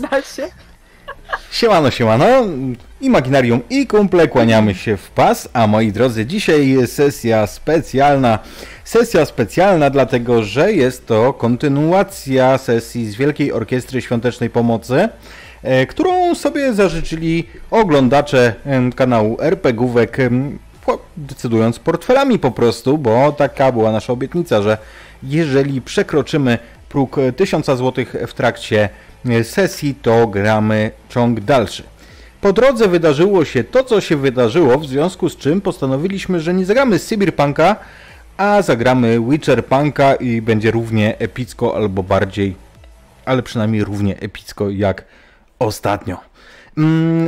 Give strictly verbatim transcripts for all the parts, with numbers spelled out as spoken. Da się. Siemano, siemano, Imaginarium i kumple, kłaniamy się w pas, a moi drodzy, dzisiaj jest sesja specjalna, sesja specjalna dlatego, że jest to kontynuacja sesji z Wielkiej Orkiestry Świątecznej Pomocy, którą sobie zażyczyli oglądacze kanału RPGówek, decydując portfelami po prostu, bo taka była nasza obietnica, że jeżeli przekroczymy próg tysiąca złotych w trakcie sesji, to gramy ciąg dalszy. Po drodze wydarzyło się to, co się wydarzyło, w związku z czym postanowiliśmy, że nie zagramy Sybirpunka, a zagramy WitcherPunka i będzie równie epicko albo bardziej, ale przynajmniej równie epicko jak ostatnio.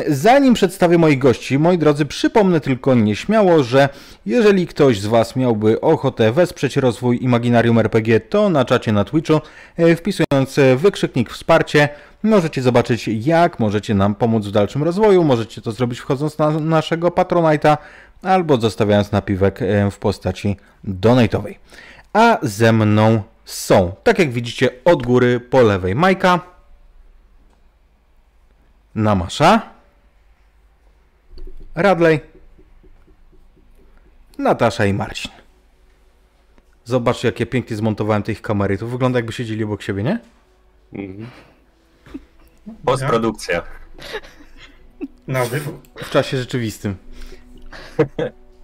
Zanim przedstawię moich gości, moi drodzy, przypomnę tylko nieśmiało, że jeżeli ktoś z Was miałby ochotę wesprzeć rozwój Imaginarium R P G, to na czacie na Twitchu, wpisując wykrzyknik wsparcie, możecie zobaczyć, jak możecie nam pomóc w dalszym rozwoju. Możecie to zrobić wchodząc na naszego Patronite'a albo zostawiając napiwek w postaci donate'owej. A ze mną są, tak jak widzicie, od góry po lewej Majka, Namasza, Radley, Natasza i Marcin. Zobaczcie, jakie pięknie zmontowałem tych kamery. To wygląda, jakby siedzieli obok siebie, nie? Mhm. Postprodukcja. Na żywo. W czasie rzeczywistym.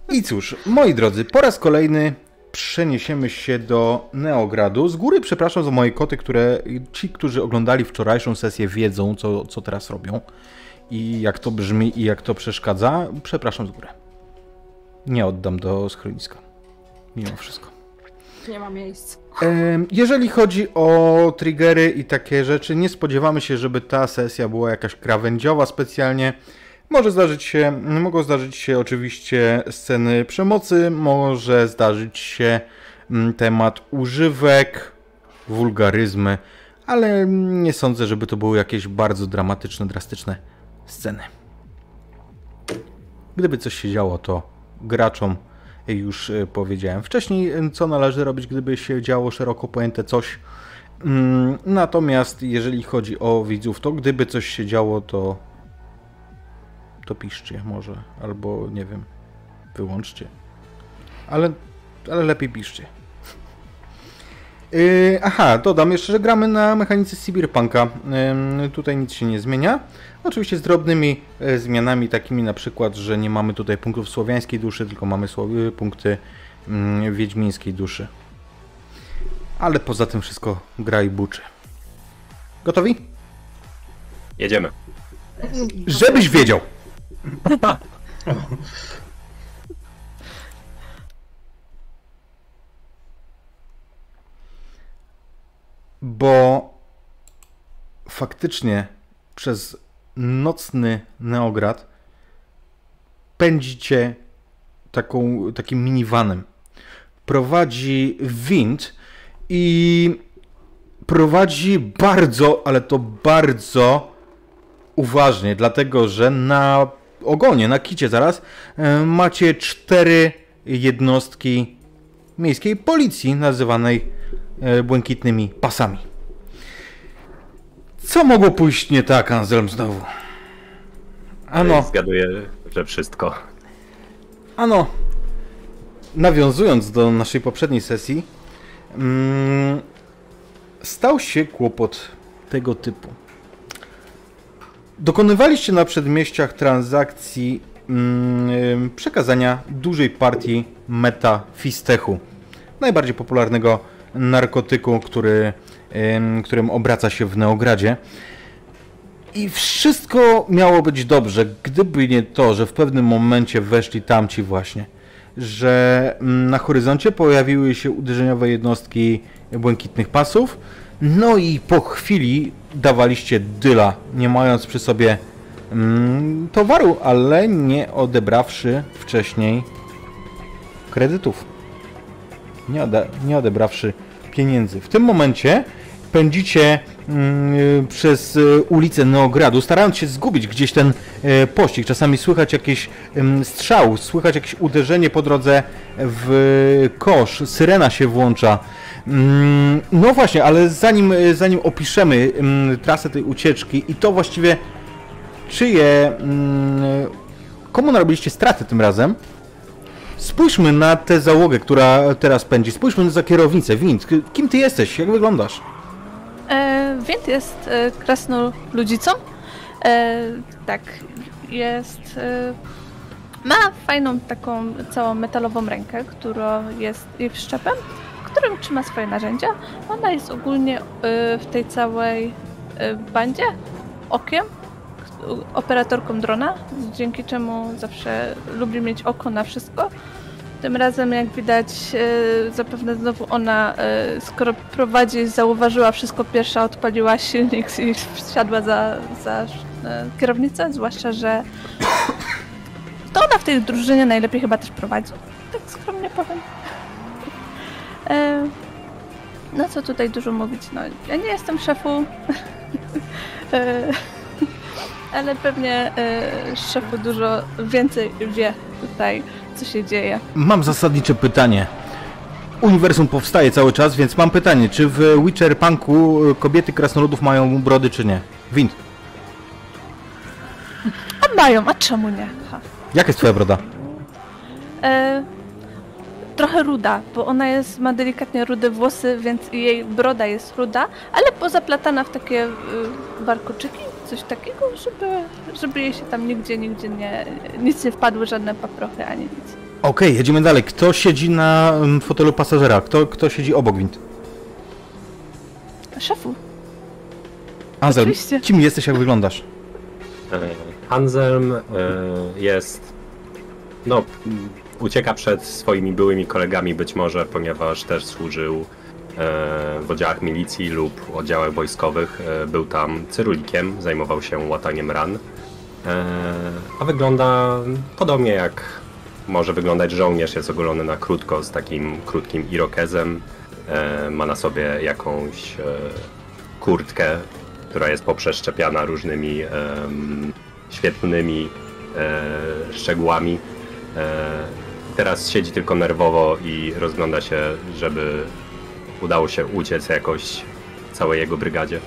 I cóż, moi drodzy, po raz kolejny przeniesiemy się do Neogradu. Z góry przepraszam za moje koty, które ci, którzy oglądali wczorajszą sesję, wiedzą, co, co teraz robią i jak to brzmi i jak to przeszkadza. Przepraszam z góry. Nie oddam do schroniska. Mimo wszystko. Nie ma miejsc. Jeżeli chodzi o triggery i takie rzeczy, nie spodziewamy się, żeby ta sesja była jakaś krawędziowa specjalnie. Może zdarzyć się, mogą zdarzyć się oczywiście sceny przemocy, może zdarzyć się temat używek, wulgaryzmy, ale nie sądzę, żeby to były jakieś bardzo dramatyczne, drastyczne sceny. Gdyby coś się działo, to graczom już powiedziałem wcześniej, co należy robić, gdyby się działo szeroko pojęte coś. Natomiast jeżeli chodzi o widzów, to gdyby coś się działo, to to piszcie może, albo nie wiem, wyłączcie, ale, ale lepiej piszcie. Yy, aha, dodam jeszcze, że gramy na mechanice Cyberpunka, yy, tutaj nic się nie zmienia, oczywiście z drobnymi yy, zmianami takimi na przykład, że nie mamy tutaj punktów słowiańskiej duszy, tylko mamy słowy, punkty yy, wiedźmińskiej duszy, ale poza tym wszystko gra i buczy. Gotowi? Jedziemy. Żebyś wiedział! Bo faktycznie przez nocny Neograd pędzicie taką, takim minivanem. Prowadzi wind i prowadzi bardzo, ale to bardzo uważnie, dlatego że na ogonie, na kicie zaraz, macie cztery jednostki miejskiej policji, nazywanej błękitnymi pasami. Co mogło pójść nie tak, Anselm, znowu? Ano. Zgaduję, że wszystko. Ano, nawiązując do naszej poprzedniej sesji, mm, stał się kłopot tego typu. Dokonywaliście na przedmieściach transakcji mm, przekazania dużej partii metafistechu, najbardziej popularnego narkotyku, który, ym, którym obraca się w Neogradzie. I wszystko miało być dobrze, gdyby nie to, że w pewnym momencie weszli tamci właśnie, że mm, na horyzoncie pojawiły się uderzeniowe jednostki błękitnych pasów. No i po chwili dawaliście dyla, nie mając przy sobie mm, towaru, ale nie odebrawszy wcześniej kredytów. Nie, ode, nie odebrawszy pieniędzy. W tym momencie pędzicie mm, przez ulicę Neogradu, starając się zgubić gdzieś ten y, pościg. Czasami słychać jakiś y, strzał, słychać jakieś uderzenie po drodze w y, kosz, syrena się włącza. Mm, no właśnie, ale zanim, zanim opiszemy y, trasę tej ucieczki i to właściwie czyje... Y, komu narobiliście straty tym razem? Spójrzmy na tę załogę, która teraz pędzi. Spójrzmy za kierownicę, wind. Kim ty jesteś? Jak wyglądasz? E, wind jest e, krasnoludzicą. E, tak, jest... E, ma fajną taką całą metalową rękę, która jest jej wszczepem, którym trzyma swoje narzędzia. Ona jest ogólnie e, w tej całej e, bandzie okiem, operatorką drona, dzięki czemu zawsze lubi mieć oko na wszystko. Tym razem, jak widać, zapewne znowu ona, skoro prowadzi, zauważyła wszystko pierwsza, odpaliła silnik i wsiadła za, za kierownicę, zwłaszcza, że to ona w tej drużynie najlepiej chyba też prowadzi, tak skromnie powiem. No co tutaj dużo mówić, no ja nie jestem szefu. Ale pewnie y, szefu dużo więcej wie tutaj, co się dzieje. Mam zasadnicze pytanie. Uniwersum powstaje cały czas, więc mam pytanie, czy w WitcherPunku kobiety krasnoludów mają brody, czy nie? Wind. A mają, a czemu nie? Ha. Jak jest twoja broda? E, trochę ruda, bo ona jest, ma delikatnie rude włosy, więc jej broda jest ruda, ale pozaplatana w takie y, warkoczyki. Coś takiego, żeby, żeby jej się tam nigdzie, nigdzie nie, nic nie wpadły, żadne paprochy, ani nic. Okej, okay, jedziemy dalej. Kto siedzi na fotelu pasażera? Kto, kto siedzi obok, Wind? Szefu. Anselm, kim jesteś, jak wyglądasz? Anselm jest... no, ucieka przed swoimi byłymi kolegami być może, ponieważ też służył w oddziałach milicji lub oddziałach wojskowych. Był tam cyrulikiem, zajmował się łataniem ran, a wygląda podobnie jak może wyglądać żołnierz. Jest ogolony na krótko, z takim krótkim irokezem. Ma na sobie jakąś kurtkę, która jest poprzeszczepiana różnymi świetlnymi szczegółami. Teraz siedzi tylko nerwowo i rozgląda się, żeby udało się uciec jakoś całej jego brygadzie.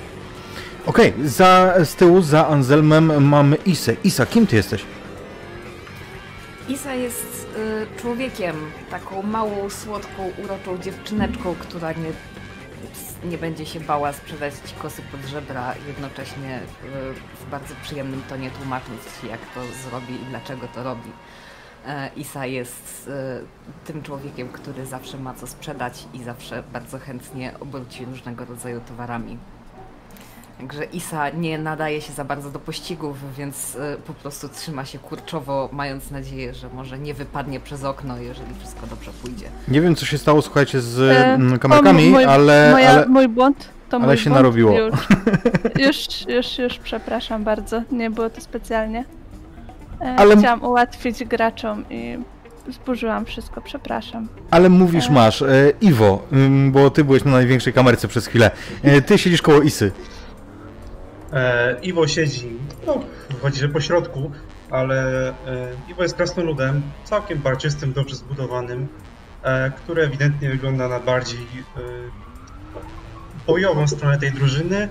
Okej, okay, za z tyłu, za Anselmem mamy Isę. Isa, kim ty jesteś? Isa jest y, człowiekiem, taką małą, słodką, uroczą dziewczyneczką, która nie, nie będzie się bała sprzedać ci kosy pod żebra, jednocześnie y, w bardzo przyjemnym tonie tłumacząc ci, jak to zrobi i dlaczego to robi. Isa jest y, tym człowiekiem, który zawsze ma co sprzedać i zawsze bardzo chętnie obróci różnego rodzaju towarami. Także Isa nie nadaje się za bardzo do pościgów, więc y, po prostu trzyma się kurczowo, mając nadzieję, że może nie wypadnie przez okno, jeżeli wszystko dobrze pójdzie. Nie wiem, co się stało, słuchajcie, z e, kamerkami, o, mój, ale, moja, ale... Mój błąd. To ale mój się błąd narobiło. Już, już, już, już, przepraszam bardzo. Nie było to specjalnie. Ale... Chciałam ułatwić graczom i zburzyłam wszystko, przepraszam. Ale mówisz e... masz, e, Iwo, bo ty byłeś na największej kamerce przez chwilę. E, ty siedzisz koło Isy. E, Iwo siedzi, no wychodzi, że po środku, ale e, Iwo jest krasnoludem, całkiem barczystym, dobrze zbudowanym, e, który ewidentnie wygląda na bardziej e, bojową stronę tej drużyny.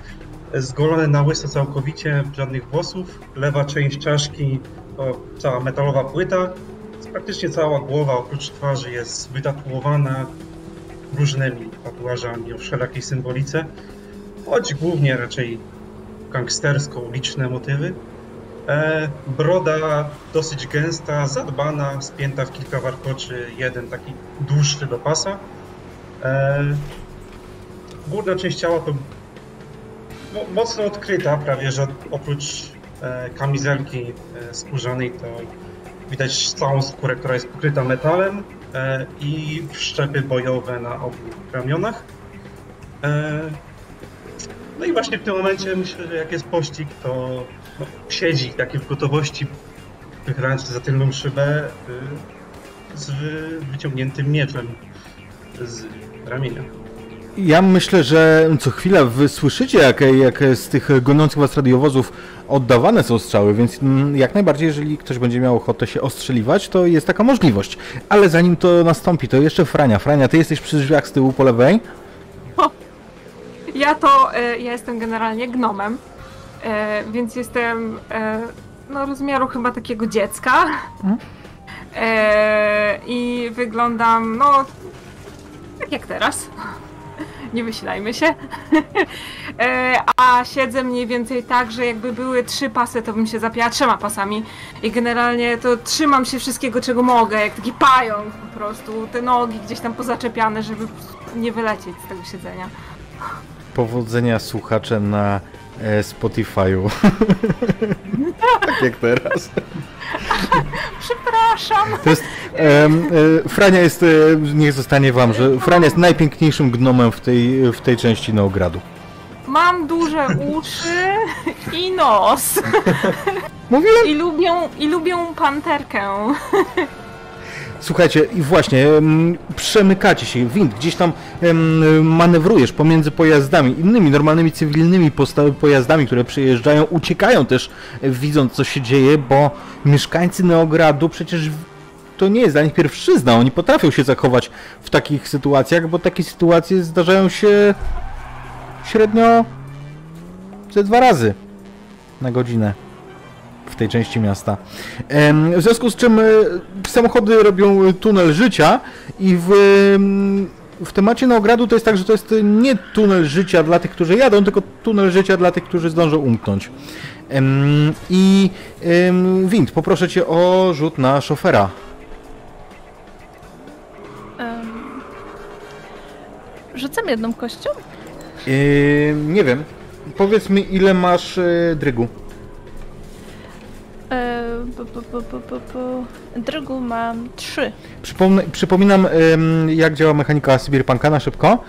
Zgolony na łyso całkowicie, żadnych włosów, lewa część czaszki to cała metalowa płyta, praktycznie cała głowa oprócz twarzy jest wytatuowana różnymi tatuażami o wszelakiej symbolice, choć głównie raczej gangstersko-uliczne motywy. E, broda dosyć gęsta, zadbana, spięta w kilka warkoczy, jeden taki dłuższy do pasa. E, górna część ciała to mocno odkryta, prawie że oprócz e, kamizelki e, skórzanej to widać całą skórę, która jest pokryta metalem e, i wszczepy bojowe na obu ramionach. E, no i właśnie w tym momencie myślę, że jak jest pościg, to no, siedzi takie w gotowości, wychylając za tylną szybę e, z wyciągniętym mieczem z ramienia. ja myślę, że co chwila wysłyszycie, jak, jak z tych gonących was radiowozów oddawane są strzały, więc jak najbardziej, jeżeli ktoś będzie miał ochotę się ostrzeliwać, to jest taka możliwość. Ale zanim to nastąpi, to jeszcze Frania. Frania, ty jesteś przy drzwiach z tyłu po lewej. O, ja to, ja jestem generalnie gnomem, więc jestem no, rozmiaru chyba takiego dziecka. Hmm? I wyglądam, no, tak jak teraz. Nie wysilajmy się. A siedzę mniej więcej tak, że jakby były trzy pasy, to bym się zapiała trzema pasami. I generalnie to trzymam się wszystkiego, czego mogę, jak taki pająk po prostu. Te nogi gdzieś tam pozaczepiane, żeby nie wylecieć z tego siedzenia. Powodzenia słuchacze na Spotify'u. Tak jak teraz. Przepraszam. To jest, um, Frania jest, niech zostanie wam, że Frania jest najpiękniejszym gnomem w tej, w tej części Neogradu. Mam duże uszy i nos. Mówiłem? I lubią, i lubią panterkę. Słuchajcie, i właśnie, przemykacie się, wind, gdzieś tam manewrujesz pomiędzy pojazdami, innymi normalnymi cywilnymi pojazdami, które przejeżdżają, uciekają też, widząc co się dzieje, bo mieszkańcy Neogradu przecież to nie jest dla nich pierwszyzna, oni potrafią się zachować w takich sytuacjach, bo takie sytuacje zdarzają się średnio ze dwa razy na godzinę w tej części miasta. W związku z czym samochody robią tunel życia i w, w temacie Neogradu to jest tak, że to jest nie tunel życia dla tych, którzy jadą, tylko tunel życia dla tych, którzy zdążą umknąć. I Wind, poproszę cię o rzut na szofera. Rzucam jedną kością? Yy, nie wiem. Powiedz mi, ile masz drygu? Po, po, po, po, po, po. Drygu mam trzy. Przypomnę, przypominam, jak działa mechanika Sybirpunka na szybko.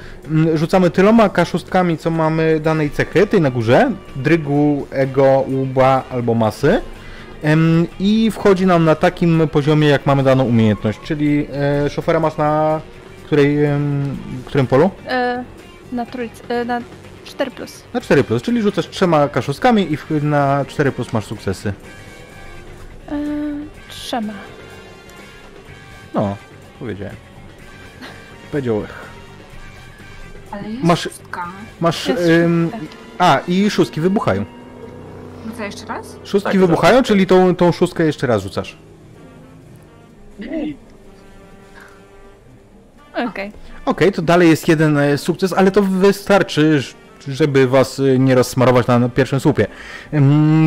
Rzucamy tyloma ka szóstkami, co mamy danej cechy, tej na górze, drygu, ego, łuba albo masy. I wchodzi nam na takim poziomie, jak mamy daną umiejętność, czyli szofera masz na której, którym polu? Na trójce, na cztery plus. Na cztery plus, czyli rzucasz trzema ka szóstkami i na cztery plus masz sukcesy. Trzema. No, powiedziałem. Powiedział. Ale jest masz, szóstka. Masz... Jest ym, a, i szóstki wybuchają. No co, jeszcze raz? Szóstki tak, wybuchają, tak. Czyli tą, tą szóstkę jeszcze raz rzucasz. Okej. Okej, okay, to dalej jest jeden sukces, ale to wystarczy, żeby was nie rozsmarować na pierwszym słupie.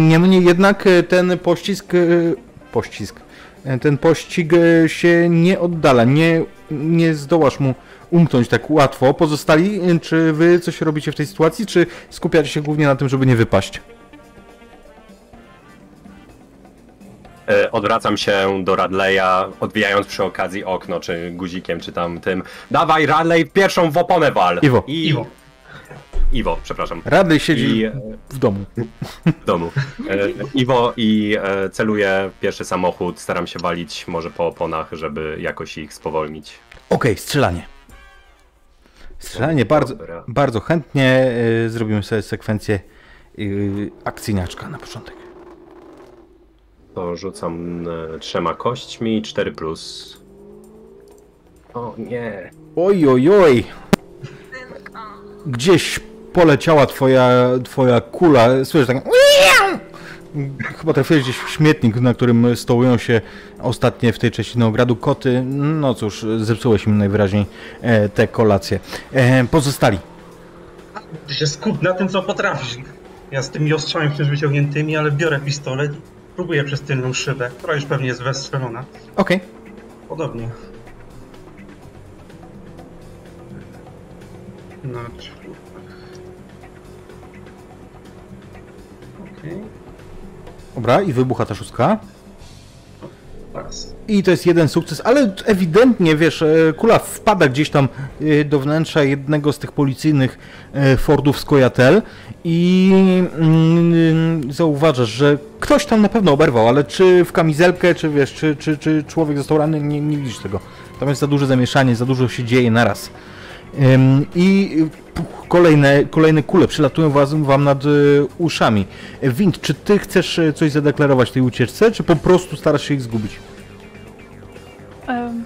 Niemniej jednak ten pościsk... Pościsk. Ten pościg się nie oddala, nie, nie zdołasz mu umknąć tak łatwo. Pozostali, czy wy coś robicie w tej sytuacji, czy skupiacie się głównie na tym, żeby nie wypaść? Odwracam się do Radleya, odwijając przy okazji okno, czy guzikiem, czy tam tym. Dawaj, Radley, pierwszą w oponę wal! Iwo. I... Iwo. Iwo, przepraszam. Radley siedzi I, w domu. W domu. E, Iwo i e, celuje pierwszy samochód, staram się walić może po oponach, żeby jakoś ich spowolnić. Okej, okay, strzelanie. Strzelanie, bardzo, bardzo chętnie. E, zrobimy sobie sekwencję e, akcyjniaczka na początek. To rzucam e, trzema kośćmi, cztery plus. O nie. Oj, oj, oj. Gdzieś poleciała twoja, twoja kula, słyszysz tak... Chyba trafiłeś gdzieś w śmietnik, na którym stołują się ostatnie w tej części Neogradu koty. No cóż, zepsułeś im najwyraźniej e, te kolacje. E, pozostali. Ty się skup na tym, co potrafisz. Ja z tymi ostrzami wciąż wyciągniętymi, ale biorę pistolet i próbuję przez tylną szybę, która już pewnie jest westrzelona. Okej. Okay. Podobnie. No, okej. Dobra, i wybucha ta szóstka. I to jest jeden sukces, ale ewidentnie, wiesz, kula wpada gdzieś tam do wnętrza jednego z tych policyjnych Fordów z Kojatel i zauważasz, że ktoś tam na pewno oberwał, ale czy w kamizelkę, czy wiesz, czy, czy, czy człowiek został ranny, nie, nie widzisz tego. Tam jest za duże zamieszanie, za dużo się dzieje naraz. I kolejne, kolejne kule przylatują wam nad uszami. Wind, czy ty chcesz coś zadeklarować w tej ucieczce, czy po prostu starasz się ich zgubić? Um,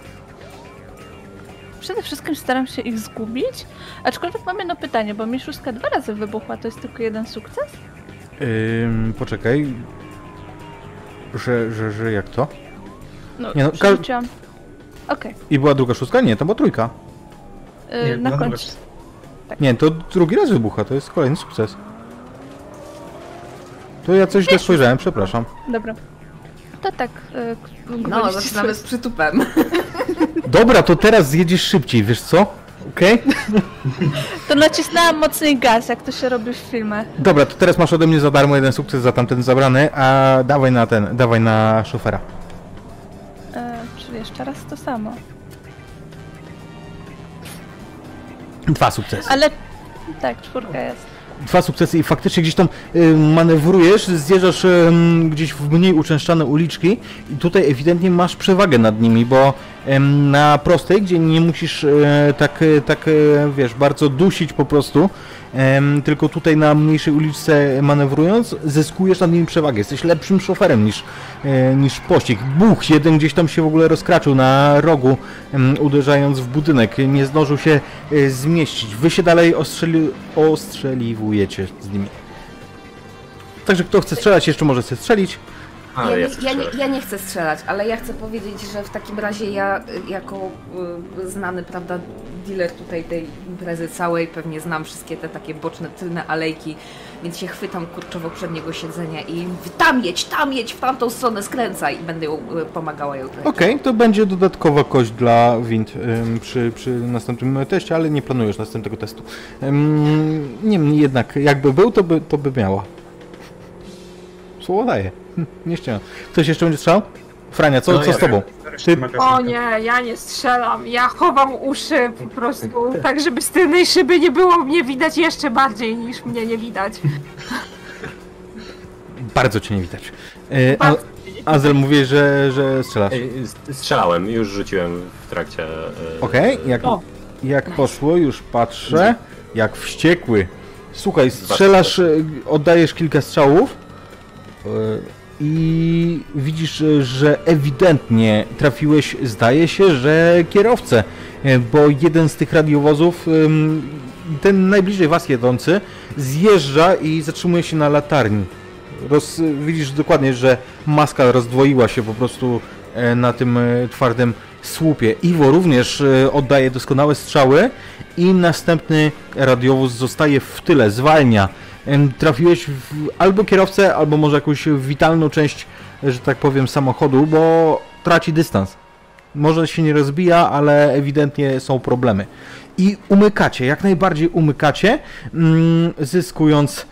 przede wszystkim staram się ich zgubić, aczkolwiek mam jedno pytanie, bo mi szóstka dwa razy wybuchła, to jest tylko jeden sukces? Um, poczekaj, że, że, że jak to? No, no przerzuciłam. Okej. Okay. I była druga szóstka? Nie, to była trójka. Yy, na końcu. Tak. Nie, to drugi raz wybucha, to jest kolejny sukces. To ja coś źle spojrzałem, przepraszam. Dobra. To tak... Yy, no, zaczynamy z przytupem. Dobra, to teraz zjedziesz szybciej, wiesz co? Okej? Okay? To nacisnęłam mocniej gaz, jak to się robi w filmach. Dobra, to teraz masz ode mnie za darmo jeden sukces za tamten zabrany, a dawaj na ten, dawaj na szofera. Yy, czyli jeszcze raz to samo. Dwa sukcesy. Ale tak, czwórka jest. Dwa sukcesy i faktycznie gdzieś tam y, manewrujesz, zjeżdżasz y, gdzieś w mniej uczęszczane uliczki i tutaj ewidentnie masz przewagę nad nimi, bo y, na prostej, gdzie nie musisz y, tak, y, tak y, wiesz, bardzo dusić po prostu, y, tylko tutaj na mniejszej uliczce manewrując, zyskujesz nad nimi przewagę. Jesteś lepszym szoferem niż, y, niż pościg. Buch, jeden gdzieś tam się w ogóle rozkraczył na rogu, y, uderzając w budynek. Nie zdążył się y, zmieścić. Wy się dalej ostrzeli ostrzeliwujesz z nimi. Także kto chce strzelać, jeszcze może chce strzelić. Ale ja, ja, chcę ja, strzelać. Ja, nie, ja nie chcę strzelać, ale ja chcę powiedzieć, że w takim razie ja jako y, znany, prawda, dealer tutaj tej imprezy całej, pewnie znam wszystkie te takie boczne, tylne alejki, więc się chwytam kurczowo przedniego siedzenia i tam jedź, tam jedź, w tamtą stronę skręcaj i będę ją, y, pomagała ją. Okej, okay, to będzie dodatkowa kość dla Wind y, przy, przy następnym teście, ale nie planujesz następnego testu. Y, Niemniej jednak, jakby był, to by, to by miała. Słowo daję. Nie chciałem. Ktoś jeszcze będzie strzelał? Frania, co, no, co ja z tobą? Ty... O nie, ja nie strzelam. Ja chowam uszy po prostu, tak żeby z tylnej szyby nie było mnie widać jeszcze bardziej niż mnie nie widać. Bardzo cię nie widać. E, a, Azel mówi, że, że strzelasz. Strzelałem, już rzuciłem w trakcie... E, Okej, okay, jak, jak poszło, już patrzę. Jak wściekły. Słuchaj, strzelasz, oddajesz kilka strzałów. I widzisz, że ewidentnie trafiłeś, zdaje się, że kierowcę, bo jeden z tych radiowozów, ten najbliżej was jedący, zjeżdża i zatrzymuje się na latarni. Roz, widzisz dokładnie, że maska rozdwoiła się po prostu na tym twardym słupie. Iwo również oddaje doskonałe strzały i następny radiowóz zostaje w tyle, zwalnia. Trafiłeś w albo kierowcę, albo może jakąś witalną część, że tak powiem, samochodu, bo traci dystans. Może się nie rozbija, ale ewidentnie są problemy. I umykacie, jak najbardziej umykacie, zyskując,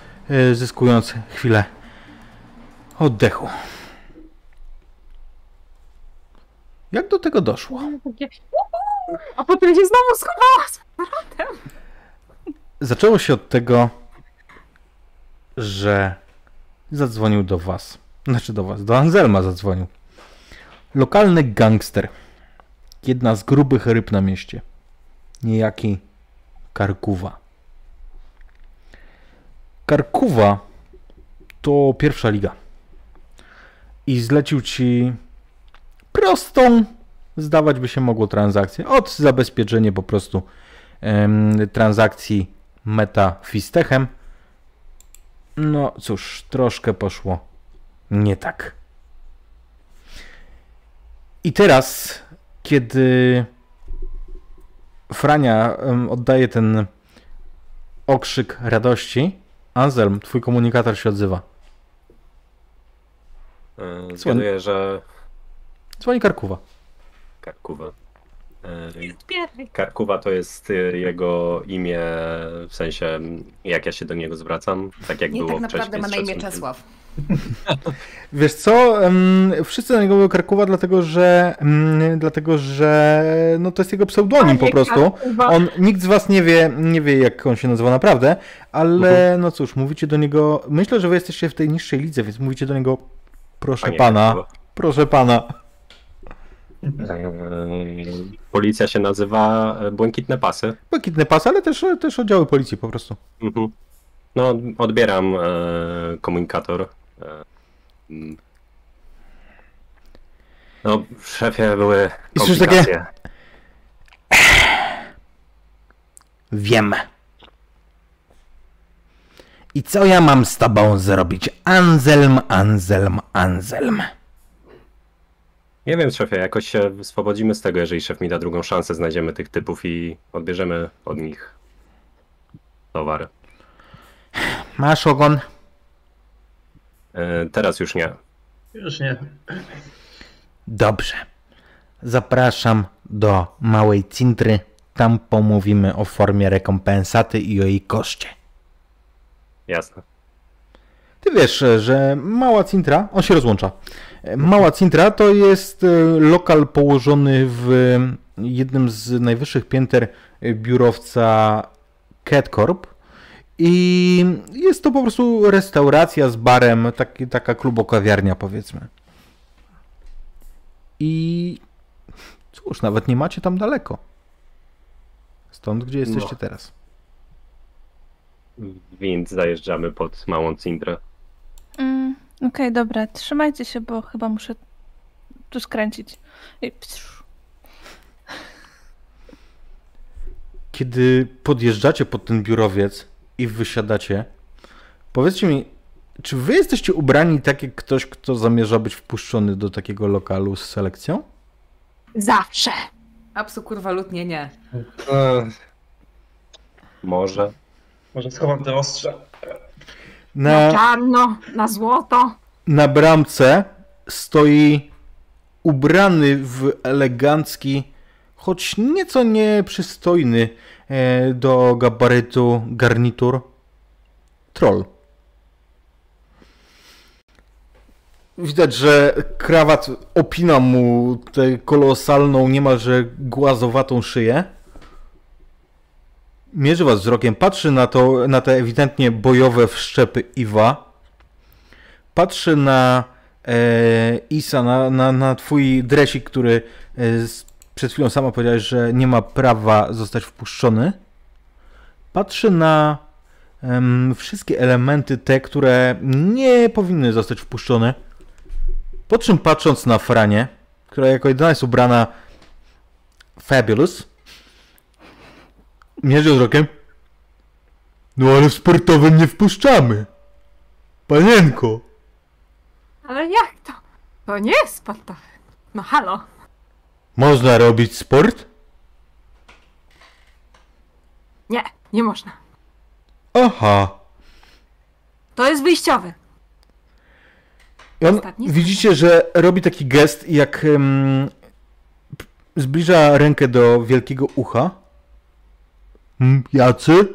zyskując chwilę oddechu. Jak do tego doszło? A potem się znowu schowała z powrotem. Zaczęło się od tego, że zadzwonił do was, znaczy do was, do Anselma zadzwonił. Lokalny gangster, jedna z grubych ryb na mieście, niejaki Karkuwa. Karkuwa to pierwsza liga i zlecił ci prostą, zdawać by się mogło, transakcję, od zabezpieczenia po prostu em, transakcji metafistechem. No cóż, troszkę poszło nie tak. I teraz, kiedy Frania oddaje ten okrzyk radości, Anselm, twój komunikator się odzywa. Yy, zgaduję, że... Dzwoni Karkuwa. Karkuwa. Yy, Karkuwa to jest jego imię, w sensie jak ja się do niego zwracam, tak jak nie, było wcześniej. Nie, tak naprawdę ma na imię Czesław. Wiesz co, wszyscy na niego mówią Karkuwa, dlatego że, dlatego, że no to jest jego pseudonim po prostu. On, nikt z was nie wie, nie wie jak on się nazywa naprawdę, ale no cóż, mówicie do niego, myślę, że wy jesteście w tej niższej lidze, więc mówicie do niego, proszę pana, proszę pana. Policja się nazywa Błękitne Pasy. Błękitne Pasy, ale też, też oddziały policji po prostu. Mhm. No, odbieram e, komunikator. E, no, w szefie były komplikacje. I takie... Wiem. I co ja mam z tobą zrobić? Anselm, Anselm, Anselm. Nie wiem, szefie, jakoś się swobodzimy z tego, jeżeli szef mi da drugą szansę, znajdziemy tych typów i odbierzemy od nich towar. Masz ogon? E, teraz już nie. Już nie. Dobrze. Zapraszam do Małej Cintry. Tam pomówimy o formie rekompensaty i o jej koszcie. Jasne. Ty wiesz, że Mała Cintra, on się rozłącza. Mała Cintra to jest lokal położony w jednym z najwyższych pięter biurowca Catcorp i jest to po prostu restauracja z barem, taki, taka klubokawiarnia powiedzmy. I cóż, nawet nie macie tam daleko. Stąd, gdzie jesteście no. teraz. Więc zajeżdżamy pod Małą Cintrę. Mm, Okej, okay, dobra. Trzymajcie się, bo chyba muszę tu skręcić. I... Kiedy podjeżdżacie pod ten biurowiec i wysiadacie, powiedzcie mi, czy wy jesteście ubrani tak jak ktoś, kto zamierza być wpuszczony do takiego lokalu z selekcją? Zawsze. Absu kurwa lutnie nie. E, może. Może schowam te ostrze. Na, na czarno, na złoto. Na bramce stoi ubrany w elegancki, choć nieco nieprzystojny do gabarytu garnitur, troll. Widać, że krawat opina mu tę kolosalną, niemalże głazowatą szyję. Mierzy was wzrokiem, patrzy na, to, na te ewidentnie bojowe wszczepy Iwa. Patrzy na e, Isa, na, na, na twój dresik, który e, przed chwilą sama powiedziałeś, że nie ma prawa zostać wpuszczony. Patrzy na e, wszystkie elementy te, które nie powinny zostać wpuszczone. Po czym patrząc na Franię, która jako jedyna jest ubrana fabulous, mierzy wzrokiem. No ale w sportowym nie wpuszczamy. Panienko. Ale jak to? To nie jest sportowy. No halo. Można robić sport? Nie, nie można. Aha. To jest wyjściowy. I on, widzicie, że robi taki gest, jak um, zbliża rękę do wielkiego ucha. Jacy?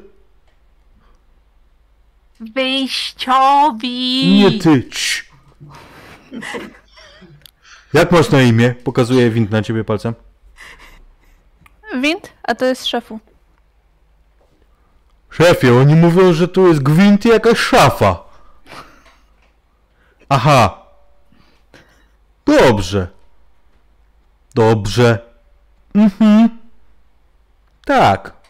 Wyjściowi! Nie tyć! Jak masz na imię? Pokazuje Wind na ciebie palcem. Wind? A to jest szefu. Szefie, oni mówią, że tu jest gwint i jakaś szafa. Aha. Dobrze. Dobrze. Mhm. Tak.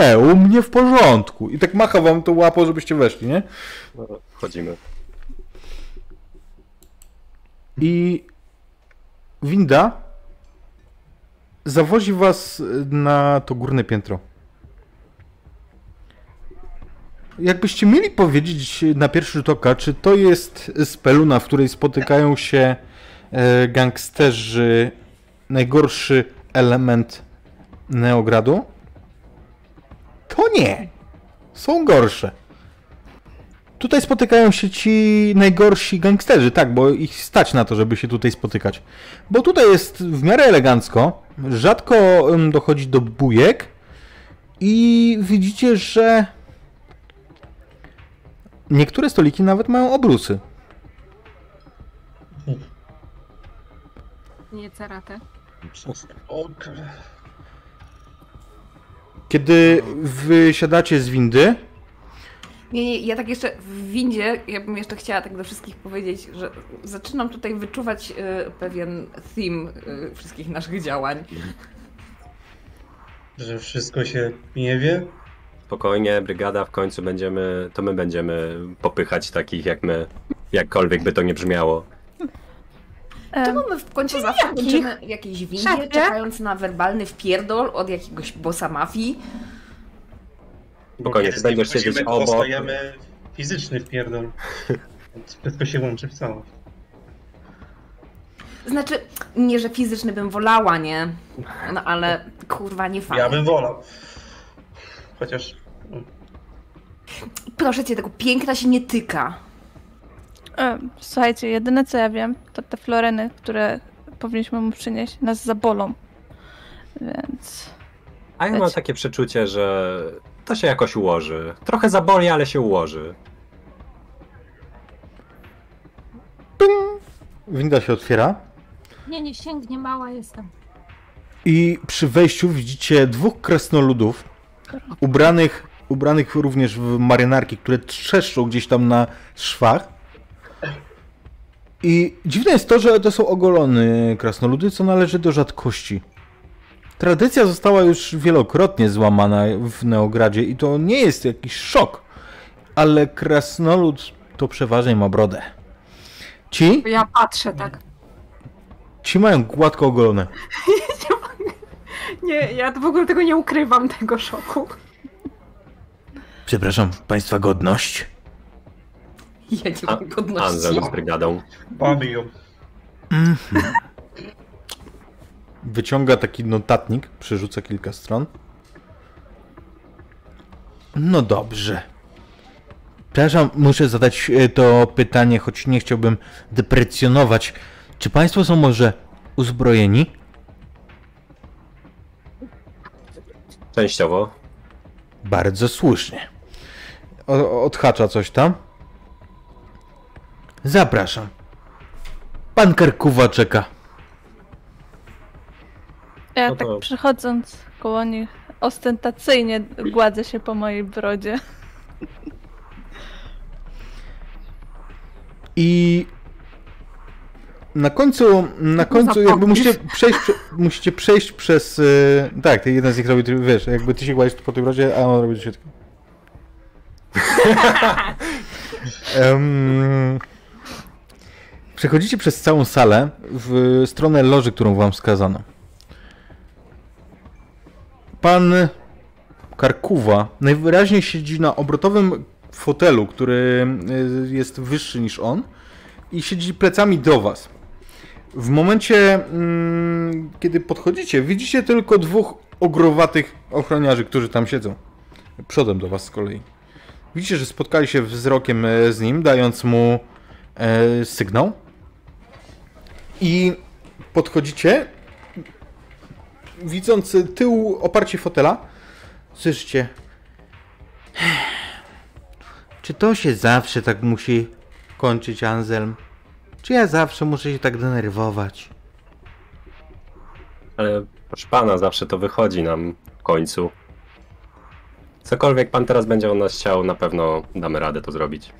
Nie, u mnie w porządku. I tak macha wam to łapą, żebyście weszli, nie? No, wchodzimy. I winda zawozi was na to górne piętro. Jakbyście mieli powiedzieć na pierwszy rzut oka, czy to jest speluna, w której spotykają się gangsterzy, najgorszy element Neogradu? To nie. Są gorsze. Tutaj spotykają się ci najgorsi gangsterzy, tak, bo ich stać na to, żeby się tutaj spotykać. Bo tutaj jest w miarę elegancko, rzadko dochodzi do bujek i widzicie, że niektóre stoliki nawet mają obrusy. Nie ceratę. Kiedy wysiadacie z windy, Nie, nie, ja tak jeszcze w windzie, ja bym jeszcze chciała tak do wszystkich powiedzieć, że zaczynam tutaj wyczuwać y, pewien theme y, wszystkich naszych działań. Że wszystko się nie wie? Spokojnie, brygada, w końcu będziemy, to my będziemy popychać takich jak my, jakkolwiek by to nie brzmiało. Czemu my w końcu zawsze kończymy w jakiejś windzie, Szefie? Czekając na werbalny wpierdol od jakiegoś bossa mafii? Spokojnie, ty będziesz siedzieć obok. Dostajemy fizyczny wpierdol. Wszystko się łączy w całość. Znaczy, nie, że fizyczny bym wolała, nie? No ale kurwa, nie fajnie. Ja bym wolał. Chociaż... Proszę cię, tego piękna się nie tyka. E, słuchajcie, jedyne co ja wiem, to te floreny, które powinniśmy mu przynieść, nas zabolą. Więc... A ja mam takie przeczucie, że to się jakoś ułoży. Trochę zaboli, ale się ułoży. Ping. Winda się otwiera. Nie, nie sięgnie, mała jestem. I przy wejściu widzicie dwóch kresnoludów, ubranych, ubranych również w marynarki, które trzeszczą gdzieś tam na szwach. I dziwne jest to, że to są ogolone krasnoludy, co należy do rzadkości. Tradycja została już wielokrotnie złamana w Neogradzie i to nie jest jakiś szok, ale krasnolud to przeważnie ma brodę. Ci? Ja patrzę, tak. Ci mają gładko ogolone. Nie, ja w ogóle tego nie ukrywam, tego szoku. Przepraszam, państwa godność? Ja nie mam godności. Anzel z brygadą. Mm. Wyciąga taki notatnik, przerzuca kilka stron. No dobrze. Przepraszam, muszę zadać to pytanie, choć nie chciałbym deprecjonować. Czy państwo są może uzbrojeni? Częściowo. Bardzo słusznie. O, odhacza coś tam. Zapraszam. Pan Karkuwa czeka. Ja tak przechodząc koło nich ostentacyjnie gładzę się po mojej brodzie. I na końcu, na końcu jakby musicie przejść, musicie przejść przez... Yy, tak, ty jeden z nich robi, wiesz, jakby ty się gładzisz po tej brodzie, a on robi do siatki. um, przechodzicie przez całą salę w stronę loży, którą wam wskazano. Pan Karkuwa najwyraźniej siedzi na obrotowym fotelu, który jest wyższy niż on i siedzi plecami do was. W momencie, mm, kiedy podchodzicie, widzicie tylko dwóch ogrowatych ochroniarzy, którzy tam siedzą. Przodem do was z kolei. Widzicie, że spotkali się wzrokiem z nim, dając mu e, sygnał. I podchodzicie... Widząc tył oparcie fotela, słyszycie. Czy to się zawsze tak musi kończyć, Anselm? Czy ja zawsze muszę się tak denerwować? Ale proszę pana, zawsze to wychodzi nam w końcu. Cokolwiek pan teraz będzie od nas chciał, na pewno damy radę to zrobić.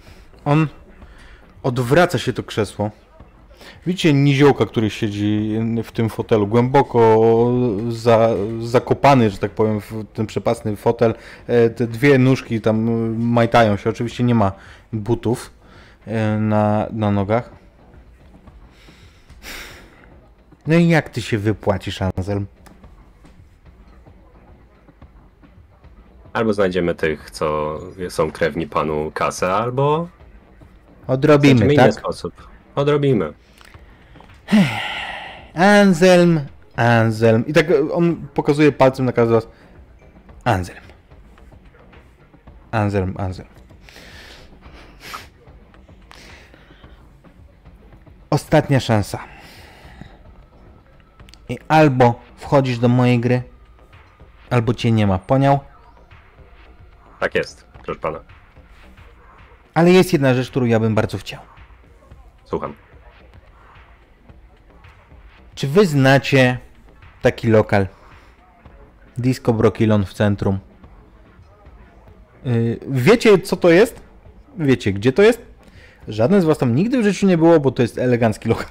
On odwraca się to krzesło. Widzicie niziołka, który siedzi w tym fotelu, głęboko za, zakopany, że tak powiem, w ten przepasny fotel. Te dwie nóżki tam majtają się, oczywiście nie ma butów na, na nogach. No i jak ty się wypłacisz, Anselm? Albo znajdziemy tych, co są krewni panu kasę, albo... Odrobimy, tak? Sposób. Odrobimy. Anselm, Anselm. I tak on pokazuje palcem na każdy raz. Anselm. Anselm, Anselm. Ostatnia szansa. I albo wchodzisz do mojej gry, albo cię nie ma. Poniał? Tak jest, proszę pana. Ale jest jedna rzecz, którą ja bym bardzo chciał. Słucham. Czy wy znacie taki lokal? Disco Brokilon w centrum. Wiecie, co to jest? Wiecie, gdzie to jest? Żadne z was tam nigdy w życiu nie było, bo to jest elegancki lokal.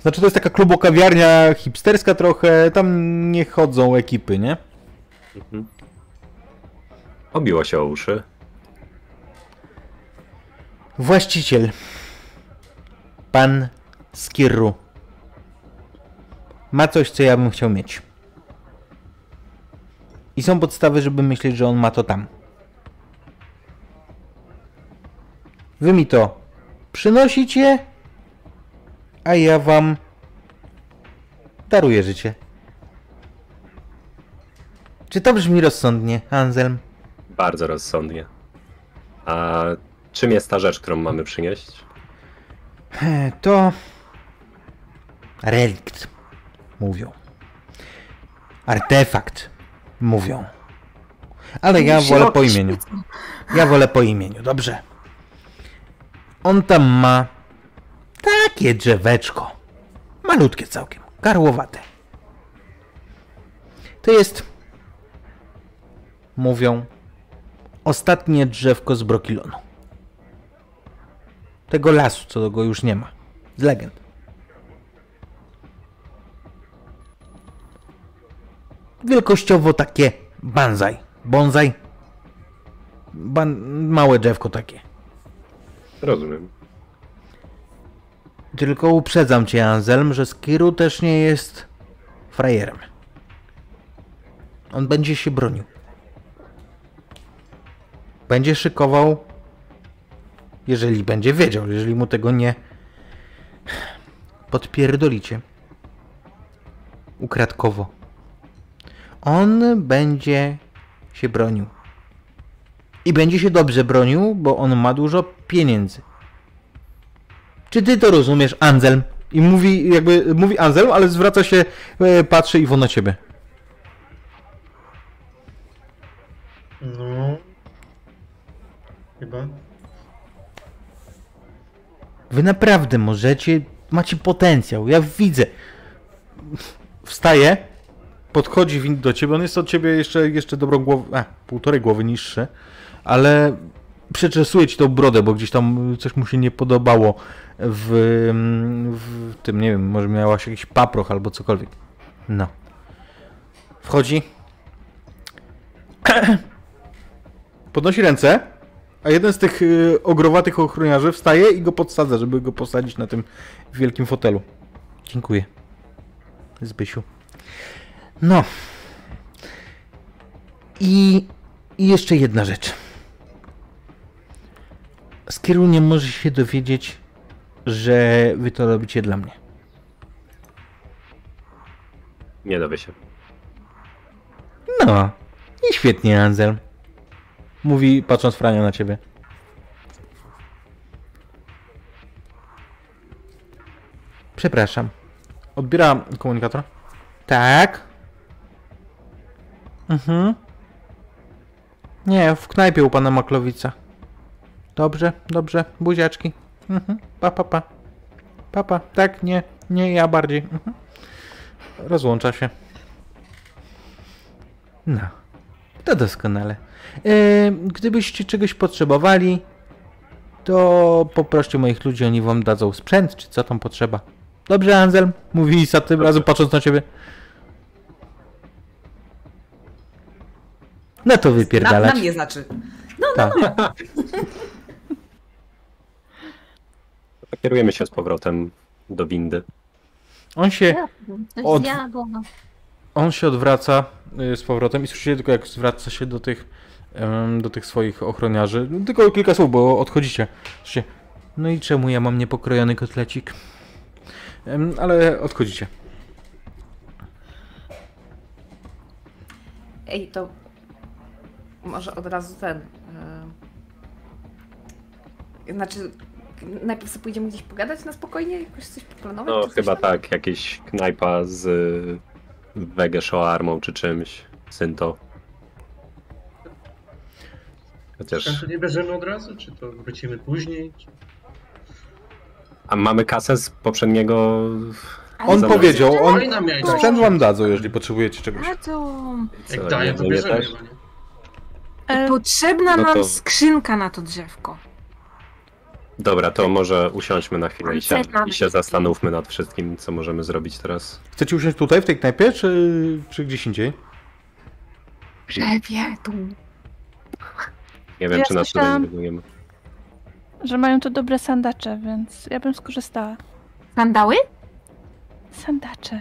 Znaczy, to jest taka klubokawiarnia hipsterska trochę, tam nie chodzą ekipy, nie? Mhm. Obiło się o uszy. Właściciel. Pan Skirru. Ma coś, co ja bym chciał mieć. I są podstawy, żeby myśleć, że on ma to tam. Wy mi to przynosicie, a ja wam daruję życie. Czy to brzmi rozsądnie, Anselm? Bardzo rozsądnie. A czym jest ta rzecz, którą mamy przynieść? To relikt, mówią. Artefakt, mówią. Ale ja wolę po imieniu. Ja wolę po imieniu, dobrze. On tam ma takie drzeweczko. Malutkie całkiem, karłowate. To jest, mówią, ostatnie drzewko z Brokilonu. Tego lasu, co go już nie ma. Z legend. Wielkościowo takie banzaj. Bonsai. Ban małe drzewko takie. Rozumiem. Tylko uprzedzam cię, Anselm, że Skirru też nie jest frajerem. On będzie się bronił. Będzie szykował, jeżeli będzie wiedział, jeżeli mu tego nie podpierdolicie. Ukradkowo. On będzie się bronił. I będzie się dobrze bronił, bo on ma dużo pieniędzy. Czy ty to rozumiesz, Anselm? I mówi, jakby, mówi Anselm, ale zwraca się, patrzy Iwo na ciebie. No. Chyba. Wy naprawdę możecie, macie potencjał, ja widzę. Wstaje, podchodzi wind do ciebie, on jest od ciebie jeszcze, jeszcze dobrą głowę, a, półtorej głowy niższy, ale przeczesuje ci tą brodę, bo gdzieś tam coś mu się nie podobało w, w tym, nie wiem, może miałaś jakiś paproch albo cokolwiek. No. Wchodzi. Podnosi ręce. A jeden z tych y, ogrowatych ochroniarzy wstaje i go podsadza, żeby go posadzić na tym wielkim fotelu. Dziękuję. Zbysiu. No. I, i jeszcze jedna rzecz. Skirru nie może się dowiedzieć, że wy to robicie dla mnie. Nie dowie się. No. I świetnie, Anselm. Mówi, patrząc Frania na ciebie. Przepraszam. Odbiera komunikator? Tak. Mhm. Nie, w knajpie u pana Maklowica. Dobrze, dobrze. Buziaczki. Mhm. Pa, pa, pa. Pa, pa. Tak, nie. Nie, ja bardziej. Mhm. Rozłącza się. No. To doskonale. Gdybyście czegoś potrzebowali, to poproście moich ludzi, oni wam dadzą sprzęt, czy co tam potrzeba. Dobrze, Anselm? Mówi za tym razem patrząc na ciebie. No to wypierdalać. Na, na mnie znaczy. No, no, no. Ta. Kierujemy się z powrotem do windy. On się... Od... On się odwraca z powrotem i słyszycie tylko, jak zwraca się do tych do tych swoich ochroniarzy. Tylko kilka słów, bo odchodzicie. No i czemu ja mam niepokrojony kotlecik? Ale odchodzicie. Ej, to może od razu ten... Znaczy, najpierw sobie pójdziemy gdzieś pogadać na spokojnie? Jakoś coś poplanować? No, chyba tak. Jakieś knajpa z... wege armą czy czymś, synto. Chociaż... Kasę nie bierzemy od razu, czy to wrócimy później? Czy... A mamy kasę z poprzedniego... On powiedział, to... on sprzęt wam dadzą, jeżeli potrzebujecie czegoś. A to... Jak daje, to bierzemy. Potrzebna no nam to... skrzynka na to drzewko. Dobra, to może usiądźmy na chwilę i się, i się zastanówmy nad wszystkim, co możemy zrobić teraz. Chcecie usiąść tutaj, w tej knajpie, czy, czy gdzieś indziej? Drzewie, tu. Nie wiem, ja czy nas tutaj nie że mają tu dobre sandacze, więc ja bym skorzystała. Sandały? Sandacze.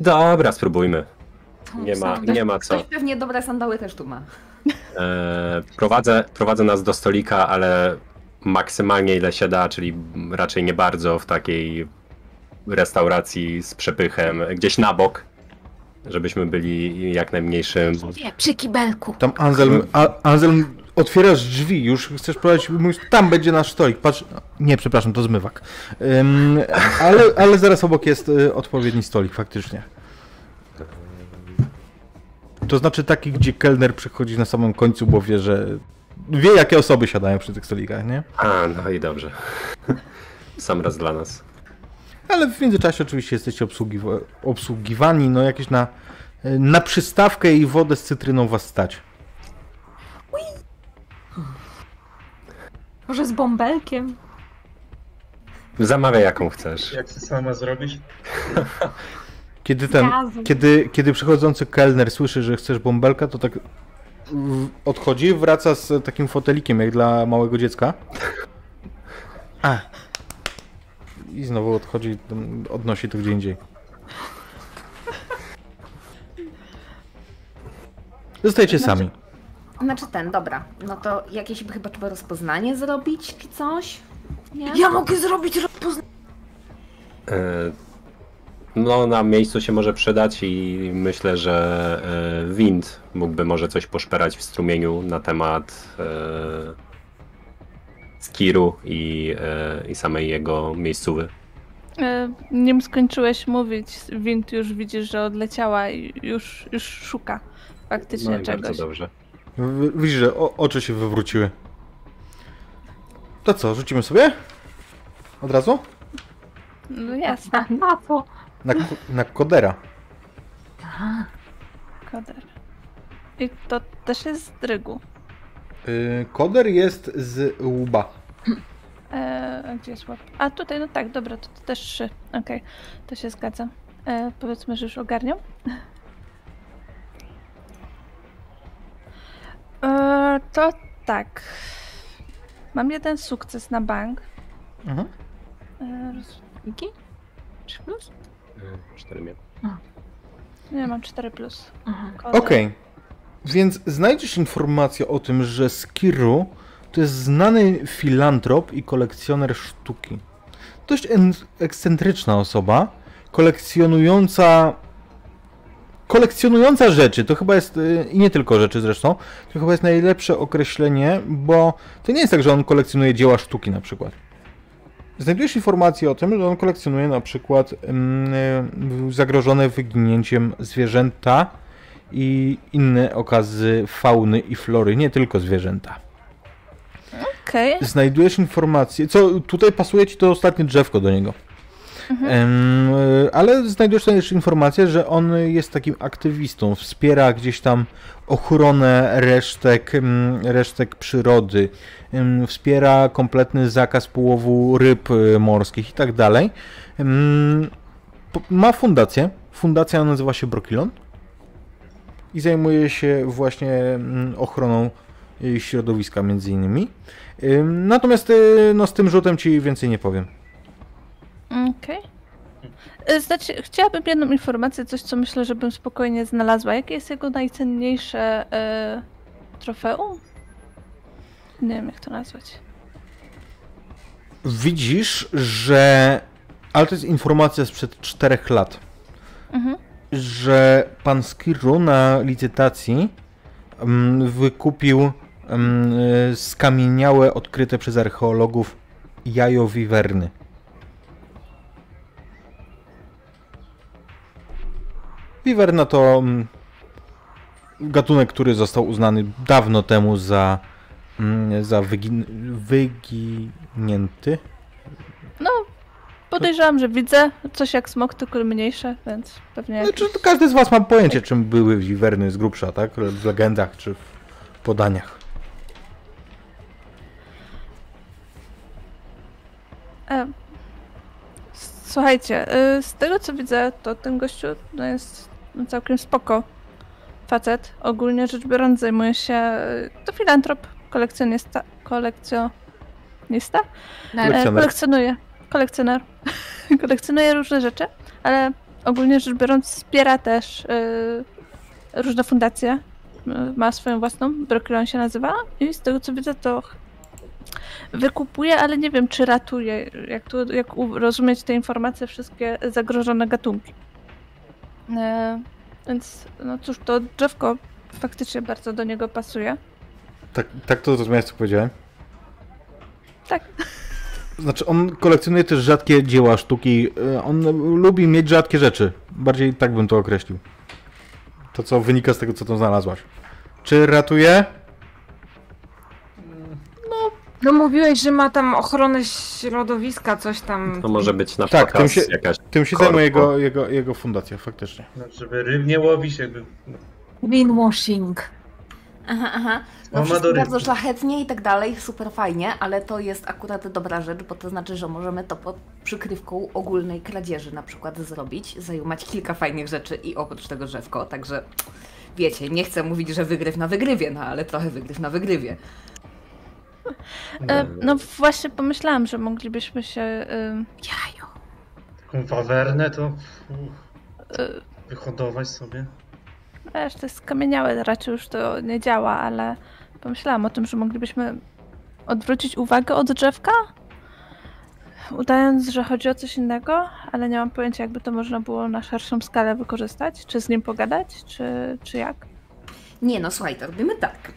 Dobra, spróbujmy. Nie ma, nie ma co. Ktoś pewnie dobre sandały też tu ma. E, prowadzę, prowadzę nas do stolika, ale maksymalnie ile się da, czyli raczej nie bardzo w takiej restauracji z przepychem, gdzieś na bok, żebyśmy byli jak najmniejszym. Nie, przy kibelku. Tam Anselm, a, Anselm, otwierasz drzwi, już chcesz prowadzić, mówisz, tam będzie nasz stolik, patrz, nie, przepraszam, to zmywak. Um, ale, ale zaraz obok jest odpowiedni stolik, faktycznie. To znaczy taki, gdzie kelner przychodzi na samym końcu, bo wie, że wie, jakie osoby siadają przy tych stolikach, nie? A, no i dobrze. Sam raz dla nas. Ale w międzyczasie oczywiście jesteście obsługiwa obsługiwani, no jakieś na, na przystawkę i wodę z cytryną was stać. Ui. Może z bąbelkiem? Zamawiaj, jaką chcesz. Jak się sama zrobisz? Kiedy, ten, kiedy, kiedy przychodzący kelner słyszy, że chcesz bąbelka, to tak odchodzi, wraca z takim fotelikiem, jak dla małego dziecka. A. I znowu odchodzi, odnosi to gdzie indziej. Zostajecie znaczy, sami. Znaczy ten, dobra. No to jakieś chyba trzeba rozpoznanie zrobić, czy coś? Nie? Ja mogę zrobić rozpoznanie! Y No, na miejscu się może przydać i myślę, że e, Wind mógłby może coś poszperać w strumieniu na temat e, Skiru i, e, i samej jego miejscówy. E, nim skończyłeś mówić, Wind już widzisz, że odleciała i już, już szuka faktycznie no i czegoś. Bardzo dobrze. Widzisz, że o, oczy się wywróciły. To co, rzucimy sobie? Od razu? No jasne. Na co? Na, na kodera. Aha. Koder. I to też jest z drygu. Yy, koder jest z łba. Yy, gdzie jest łap? A tutaj, no tak, dobra, to, to też trzy. Okej, okay, to się zgadza. Yy, powiedzmy, że już ogarniam. Yy, to tak. Mam jeden sukces na bank. Mhm. Yy, rozwinki? Czy plus? cztery nie mam cztery plus. Okej, okay. Więc znajdziesz informację o tym, że Skiru to jest znany filantrop i kolekcjoner sztuki. Dość ekscentryczna osoba, kolekcjonująca kolekcjonująca rzeczy, to chyba jest, i nie tylko rzeczy zresztą, to chyba jest najlepsze określenie, bo to nie jest tak, że on kolekcjonuje dzieła sztuki na przykład. Znajdujesz informacje o tym, że on kolekcjonuje na przykład mm, zagrożone wyginięciem zwierzęta i inne okazy fauny i flory, nie tylko zwierzęta. Okej. Okay. Znajdujesz informacje, co tutaj pasuje ci to ostatnie drzewko do niego. Mhm. Um, ale znajdujesz też informację, że on jest takim aktywistą, wspiera gdzieś tam ochronę resztek, resztek przyrody, um, wspiera kompletny zakaz połowu ryb morskich i tak dalej. Um, ma fundację, fundacja nazywa się Brokilon i zajmuje się właśnie ochroną środowiska między innymi. Um, natomiast no, z tym rzutem ci więcej nie powiem. Okej. Okay. Znaczy, chciałabym jedną informację, coś co myślę, żebym spokojnie znalazła. Jakie jest jego najcenniejsze y, trofeum? Nie wiem, jak to nazwać. Widzisz, że... Ale to jest informacja sprzed czterech lat. Mhm. Że pan Skiru na licytacji mm, wykupił mm, skamieniałe, odkryte przez archeologów jajo wiwerny. Wiwerna to gatunek, który został uznany dawno temu za, za wygin, wyginięty. No, podejrzewam, że widzę coś jak smok, tylko mniejsze, więc pewnie... Jakieś... Znaczy, każdy z was ma pojęcie, czym były wiwerny z grubsza, tak? W legendach czy w podaniach. E, słuchajcie, z tego co widzę, to ten gościu no jest całkiem spoko facet. Ogólnie rzecz biorąc zajmuje się, to filantrop, kolekcjonista, kolekcjonista? Kolekcjoner. E, kolekcjonuje, kolekcjoner, kolekcjonuje różne rzeczy, ale ogólnie rzecz biorąc wspiera też y, różne fundacje. Ma swoją własną, Brokilon się nazywa, i z tego co widzę to wykupuje, ale nie wiem czy ratuje, jak, tu, jak rozumieć te informacje, wszystkie zagrożone gatunki. E, więc no cóż, to drzewko faktycznie bardzo do niego pasuje. Tak, tak to rozumiałeś co powiedziałem? Tak. Znaczy on kolekcjonuje też rzadkie dzieła sztuki, on lubi mieć rzadkie rzeczy, bardziej tak bym to określił. To co wynika z tego co tam znalazłaś. Czy ratuje? No, no mówiłeś, że ma tam ochronę środowiska, coś tam. To może być na przykład. Tak, tym się, jakaś tym się zajmuje jego, jego, jego fundacja, faktycznie. Żeby ryb nie łowić, jakby... Greenwashing. Aha, aha. No wszystko bardzo szlachetnie i tak dalej, super fajnie, ale to jest akurat dobra rzecz, bo to znaczy, że możemy to pod przykrywką ogólnej kradzieży na przykład zrobić, zajumać kilka fajnych rzeczy i oprócz tego drzewko, także wiecie, nie chcę mówić, że wygryw na wygrywie, no ale trochę wygryw na wygrywie. E, no właśnie pomyślałam, że moglibyśmy się... Y... Jajo. Taką wawernę to y... wyhodować sobie. Wiesz, to jest skamieniałe, raczej już to nie działa, ale pomyślałam o tym, że moglibyśmy odwrócić uwagę od drzewka, udając, że chodzi o coś innego, ale nie mam pojęcia, jakby to można było na szerszą skalę wykorzystać, czy z nim pogadać, czy, czy jak? Nie no, słuchaj, to robimy tak.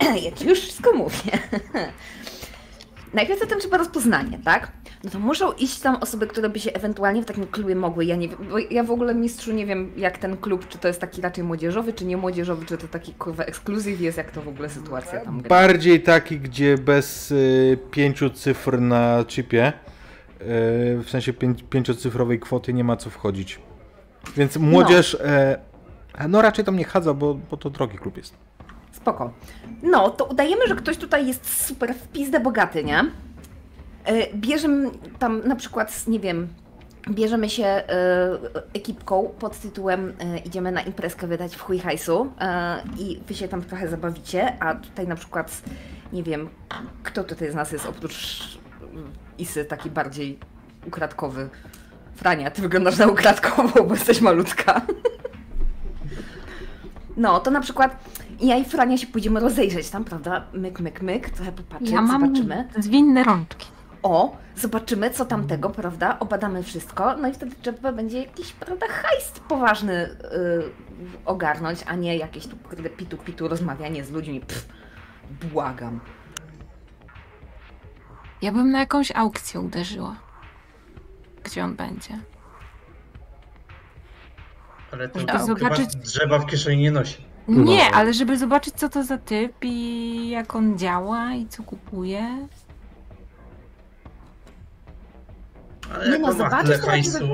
Ja ci już wszystko mówię. Najpierw zatem trzeba rozpoznanie, tak? No to muszą iść tam osoby, które by się ewentualnie w takim klubie mogły. Ja nie wiem, bo ja w ogóle mistrzu nie wiem jak ten klub, czy to jest taki raczej młodzieżowy, czy nie młodzieżowy, czy to taki kurwa ekskluzyw jest, jak to w ogóle sytuacja tam. Bardziej gra. Taki, gdzie bez y, pięciu cyfr na chipie, y, w sensie pięć, pięciocyfrowej kwoty nie ma co wchodzić. Więc młodzież, no, y, no raczej tam nie chadza, bo, bo to drogi klub jest. Spoko. No, to udajemy, że ktoś tutaj jest super w pizdę bogaty, nie? Bierzemy tam na przykład, nie wiem, bierzemy się ekipką pod tytułem idziemy na imprezkę wydać w chuj hajsu i wy się tam trochę zabawicie, a tutaj na przykład, nie wiem, kto tutaj z nas jest oprócz Isy taki bardziej ukradkowy. Frania, ty wyglądasz na ukradkową, bo jesteś malutka. No, to na przykład ja i Frania się pójdziemy rozejrzeć tam, prawda? Myk, myk, myk, trochę popatrzeć, ja mam zobaczymy. Zwinne rączki. O, zobaczymy co tam tego, prawda? Obadamy wszystko, no i wtedy trzeba będzie jakiś, prawda, hajst poważny yy, ogarnąć, a nie jakieś tu pitu, pitu, rozmawianie z ludźmi. Pff, błagam. Ja bym na jakąś aukcję uderzyła. Gdzie on będzie? Ale to, to zobaczyć... drzewa w kieszeni nie nosi. Nie, ale żeby zobaczyć co to za typ i jak on działa i co kupuje. Ale nie no, zobaczyć to,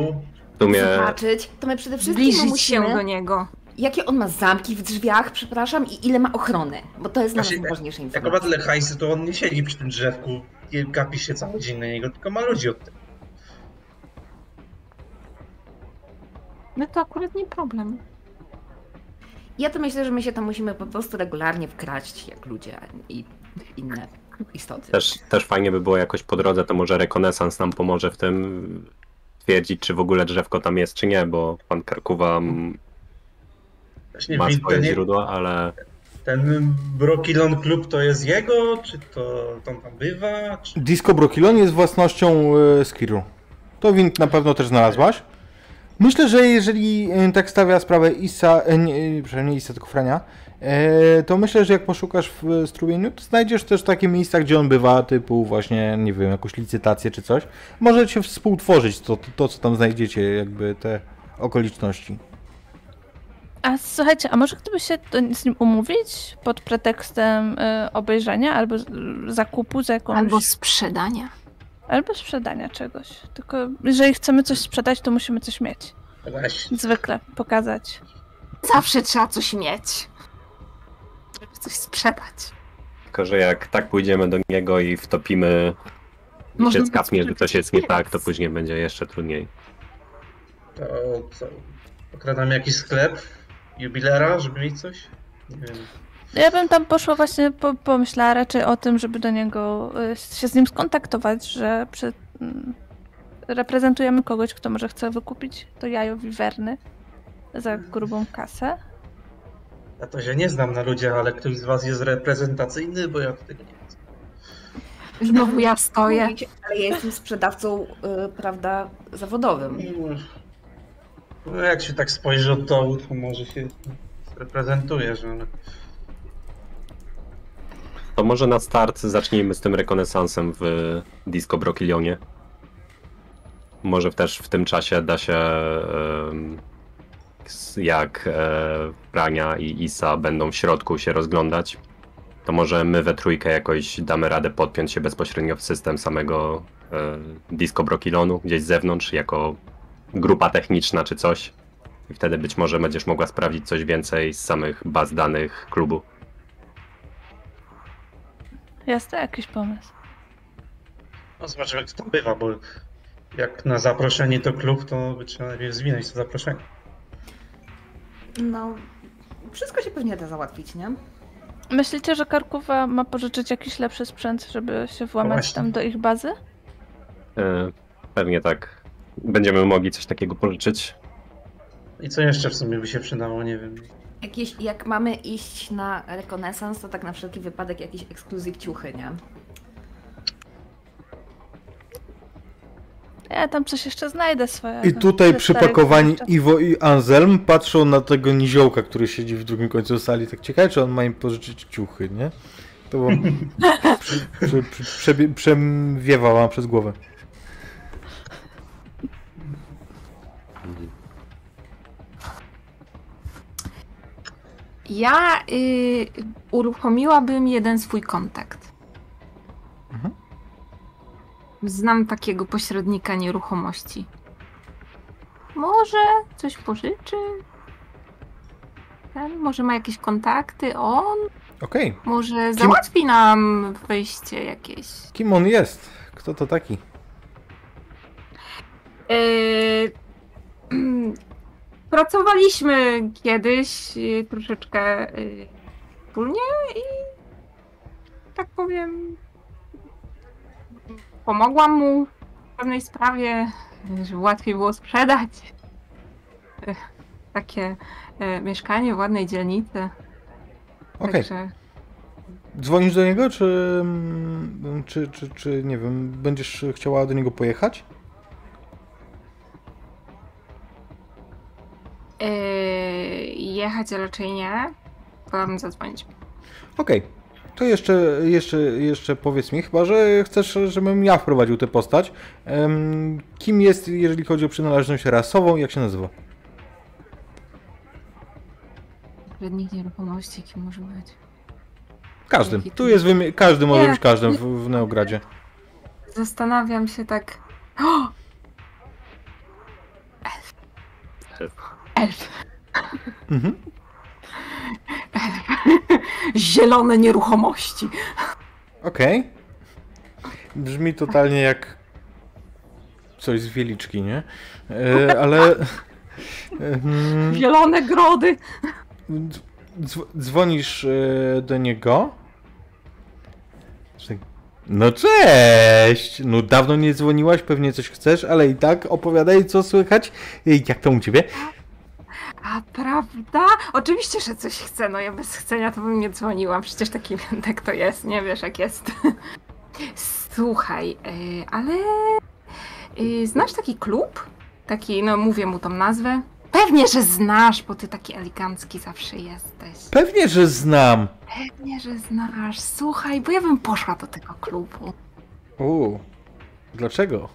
to mnie... zobaczyć, to my przede wszystkim zbliżyć musimy... się do niego. Jakie on ma zamki w drzwiach, przepraszam, i ile ma ochrony, bo to jest znaczy, najważniejsza informacja. Jak ma tyle hajsu, to on nie siedzi przy tym drzewku i gapi się cały dzień na niego, tylko ma ludzi od tego. No to akurat nie problem. Ja to myślę, że my się tam musimy po prostu regularnie wkraść, jak ludzie i inne istoty. Też, też fajnie by było jakoś po drodze, to może rekonesans nam pomoże w tym twierdzić, czy w ogóle drzewko tam jest, czy nie, bo pan Karkuwa ma swoje źródła, ale... Ten Brokilon klub to jest jego, czy to tam tam bywa? Czy... Disco Brokilon jest własnością Skiru. To Wind na pewno też znalazłaś. Myślę, że jeżeli tak stawia sprawę Isa, nie, przynajmniej nie Isa, tylko Frania, to myślę, że jak poszukasz w strumieniu, to znajdziesz też takie miejsca, gdzie on bywa, typu właśnie, nie wiem, jakąś licytację czy coś. Możecie współtworzyć to, to co tam znajdziecie, jakby te okoliczności. A słuchajcie, a może gdyby się to z nim umówić pod pretekstem obejrzenia albo zakupu za jakąś... Albo sprzedania. Albo sprzedania czegoś. Tylko jeżeli chcemy coś sprzedać, to musimy coś mieć. Zwykle pokazać. Zawsze trzeba coś mieć. żeby coś sprzedać. Tylko, że jak tak pójdziemy do niego i wtopimy się skapnie, że coś jest nie tak, to później będzie jeszcze trudniej. To co? Okradamy jakiś sklep jubilera, żeby mieć coś? Nie wiem. Ja bym tam poszła właśnie, po, pomyślała raczej o tym, żeby do niego się z nim skontaktować, że przy, reprezentujemy kogoś, kto może chce wykupić to jajo wiwerny za grubą kasę. Ja to się nie znam na ludziach, ale ktoś z was jest reprezentacyjny, bo ja tego nie wiem. Znowu ja stoję. Ale ja jestem sprzedawcą, yy, prawda, zawodowym. No jak się tak spojrzy od dołu, to może się reprezentujesz, ale... To może na start zacznijmy z tym rekonesansem w Disco Brokilionie. Może też w tym czasie da się, jak Rania i Isa będą w środku się rozglądać, to może my we trójkę jakoś damy radę podpiąć się bezpośrednio w system samego Disco Brokilonu, gdzieś z zewnątrz, jako grupa techniczna czy coś. I wtedy być może będziesz mogła sprawdzić coś więcej z samych baz danych klubu. Jest to jakiś pomysł. No zobaczymy, jak to bywa, bo jak na zaproszenie to klub, to by trzeba najpierw zwinąć to zaproszenie. No, wszystko się pewnie da załatwić, nie? Myślicie, że Karkowa ma pożyczyć jakiś lepszy sprzęt, żeby się włamać tam do ich bazy? E, pewnie tak. Będziemy mogli coś takiego pożyczyć. I co jeszcze w sumie by się przydało, nie wiem. Jakieś, jak mamy iść na rekonesans, to tak na wszelki wypadek jakieś ekskluzyw ciuchy, nie? Ja tam coś jeszcze znajdę swoje. I tutaj przypakowani Iwo i Anselm patrzą na tego niziołka, który siedzi w drugim końcu sali. Tak ciekawe, czy on ma im pożyczyć ciuchy, nie? To wam prze, prze, prze, przewiewa wam przez głowę. Ja y, uruchomiłabym jeden swój kontakt. Mhm. Znam takiego pośrednika nieruchomości. Może coś pożyczy? Ten, może ma jakieś kontakty? On? Okej. Okay. Może Kim... załatwi nam wejście jakieś. Kim on jest? Kto to taki? Y... Pracowaliśmy kiedyś troszeczkę wspólnie i tak powiem pomogłam mu w pewnej sprawie, żeby łatwiej było sprzedać takie mieszkanie w ładnej dzielnicy. Okej. Także... Dzwonisz do niego, czy, czy, czy, czy nie wiem, będziesz chciała do niego pojechać? Jechać raczej nie, mam zadzwonić. Okej, okay. To jeszcze, jeszcze, jeszcze powiedz mi, chyba że chcesz, żebym ja wprowadził tę postać. Kim jest, jeżeli chodzi o przynależność rasową, jak się nazywa? Pośrednik nieruchomości, kim może być? Każdym, tu jest wymi każdy może nie, być każdym nie, w, w Neogradzie. Zastanawiam się tak... Oh! Elf. Elf. Elf. Mhm. Elf. Zielone nieruchomości. Okej. Okay. Brzmi totalnie jak coś z Wieliczki, nie? E, ale... E, Zielone grody. Dzwonisz do niego? No cześć! No dawno nie dzwoniłaś, pewnie coś chcesz, ale i tak opowiadaj, co słychać. Jak to u ciebie? A prawda? Oczywiście, że coś chcę, no ja bez chcenia to bym nie dzwoniłam, przecież taki tak to jest, nie wiesz jak jest. Słuchaj, yy, ale yy, znasz taki klub? Taki, no mówię mu tą nazwę. Pewnie, że znasz, bo ty taki elegancki zawsze jesteś. Pewnie, że znam. Pewnie, że znasz. Słuchaj, bo ja bym poszła do tego klubu. Uuu, dlaczego?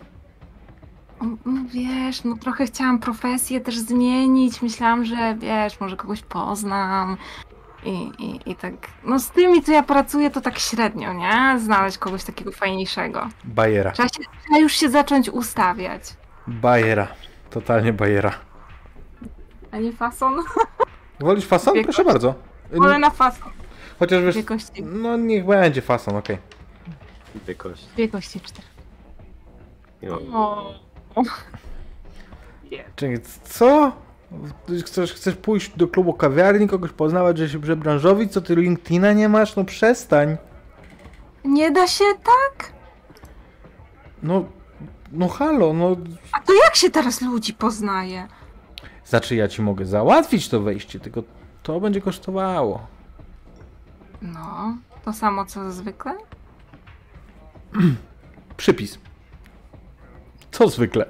No wiesz, no trochę chciałam profesję też zmienić, myślałam, że wiesz, może kogoś poznam i, i, i tak, no z tymi co ja pracuję to tak średnio, nie? Znaleźć kogoś takiego fajniejszego. Bajera. Trzeba, się, trzeba już się zacząć ustawiać. Bajera, totalnie bajera. A nie fason? Wolisz fason? Proszę bardzo. Wolę na fason. Chociaż wiesz, dwie kości. No niech będzie fason, okej. Okay. Dwie kości. Dwie kości, cztery. O. Yeah. Czekaj, co? Chcesz, chcesz pójść do klubu kawiarni, kogoś poznawać, że się przebranżowić? Co ty, LinkedIna nie masz? No przestań. Nie da się tak? No, no halo, no... A to jak się teraz ludzi poznaje? Znaczy ja ci mogę załatwić to wejście, tylko to będzie kosztowało. No, to samo co zwykle? Przypis. Co zwykle?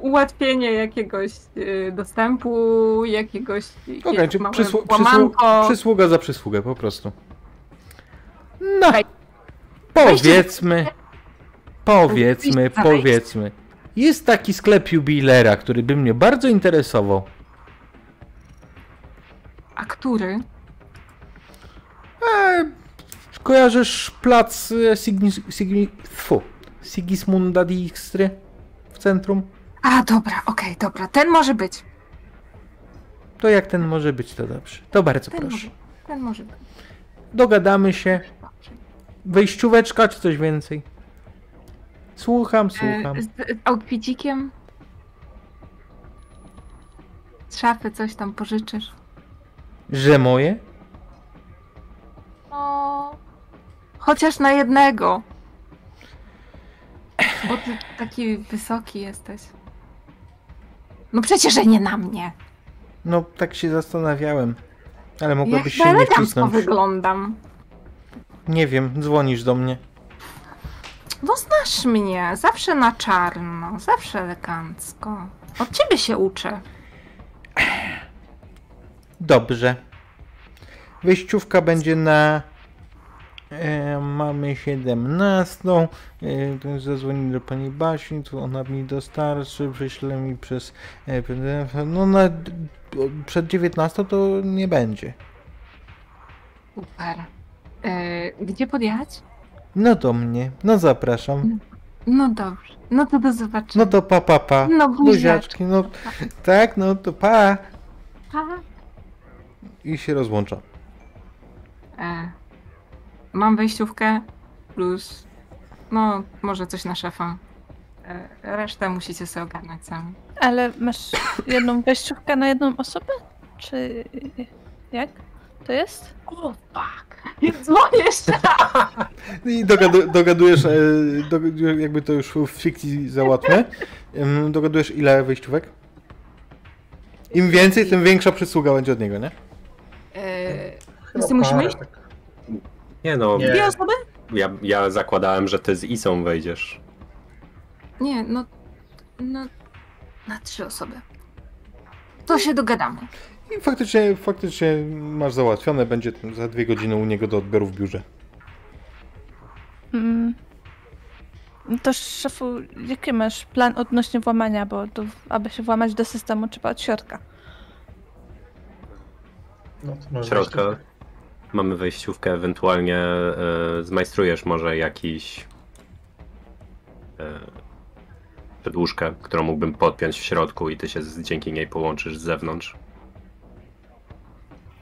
Ułatwienie jakiegoś dostępu, jakiegoś... Okej, okay, przysłu przysłu przysługa za przysługę, po prostu. No, Wej powiedzmy, powiedzmy, powiedzmy. Jest taki sklep jubilera, który by mnie bardzo interesował. A który? E, kojarzysz plac Signi, Signi, fu, Sigismunda Dijkstry w centrum? A, dobra, okej, okay, dobra. Ten może być. To jak ten może być, to dobrze. To bardzo ten proszę. Może, ten może być. Dogadamy się. Wejścióweczka czy coś więcej? Słucham, słucham. Z, z outfitikiem? Z szafy coś tam pożyczysz? Że moje? No... Chociaż na jednego. Bo ty taki wysoki jesteś. No przecież, że nie na mnie. No tak się zastanawiałem. Ale mogłabyś się nie wcisnąć. Wyglądam. Nie wiem, dzwonisz do mnie. No znasz mnie, zawsze na czarno, zawsze elegancko. Od ciebie się uczę. Dobrze. Wyjściówka będzie na... E, mamy siedemnastą. E, zadzwonię do pani Basi, tu ona mi dostarczy, prześle mi przez... E, no na, przed dziewiętnastą to nie będzie. Super. E, gdzie podjechać? No do mnie, no zapraszam. No dobrze, no to do zobaczenia. No to pa, pa, pa. No buziaczki, no tak, no to pa. Pa. I się rozłącza. E, mam wejściówkę plus, no może coś na szefa. E, resztę musicie sobie ogarnąć sami. Ale masz jedną wejściówkę na jedną osobę? Czy jak to jest? O, fuck. Dzwonię jeszcze! I dogadu, dogadujesz, dogadujesz, jakby to już w fikcji załatwię, dogadujesz ile wejściówek? Im więcej, tym większa przysługa będzie od niego, nie? Eee, ty musimy iść? Nie no... Nie. Dwie osoby? Ja, ja zakładałem, że ty z Isą wejdziesz. Nie, no... no na trzy osoby. To się dogadamy. I faktycznie, faktycznie masz załatwione, będzie za dwie godziny u niego do odbioru w biurze. Mm. To szefu, jaki masz plan odnośnie włamania, bo to, aby się włamać do systemu trzeba od środka. No, to środka. Wejściówkę. Mamy wejściówkę, ewentualnie e, zmajstrujesz może jakiś e, przedłużkę, którą mógłbym podpiąć w środku i ty się z, dzięki niej połączysz z zewnątrz.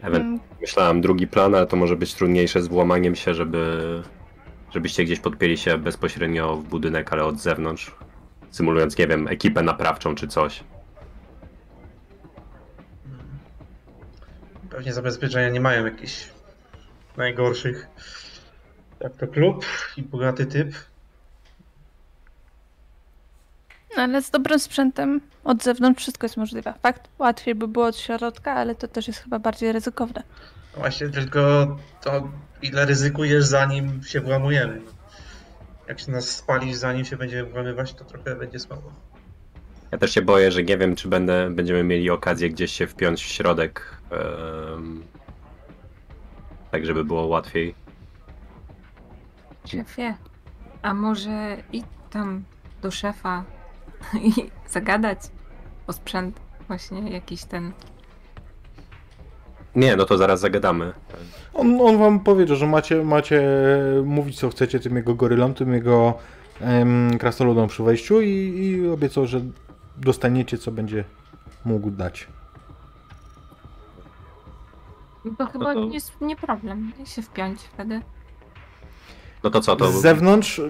Ewentualnie myślałem drugi plan, ale to może być trudniejsze z włamaniem się, żeby, żebyście gdzieś podpięli się bezpośrednio w budynek, ale od zewnątrz. Symulując, nie wiem, ekipę naprawczą czy coś. Pewnie zabezpieczenia nie mają jakichś najgorszych. Jak to klub i bogaty typ. No ale z dobrym sprzętem od zewnątrz wszystko jest możliwe. Fakt, łatwiej by było od środka, ale to też jest chyba bardziej ryzykowne. Właśnie, tylko to ile ryzykujesz zanim się włamujemy. Jak się nas spalisz zanim się będziemy włamywać, to trochę będzie słabo. Ja też się boję, że nie wiem czy będę, będziemy mieli okazję gdzieś się wpiąć w środek. Um, tak żeby było łatwiej. Szefie, a może idź tam do szefa i zagadać o sprzęt właśnie jakiś ten... Nie, no to zaraz zagadamy. On, on wam powiedział, że macie, macie mówić co chcecie tym jego gorylom, tym jego em, krasnoludom przy wejściu i, i obiecał, że dostaniecie co będzie mógł dać. To chyba no to... jest nie problem, nie się wpiąć wtedy. No to co to? Z zewnątrz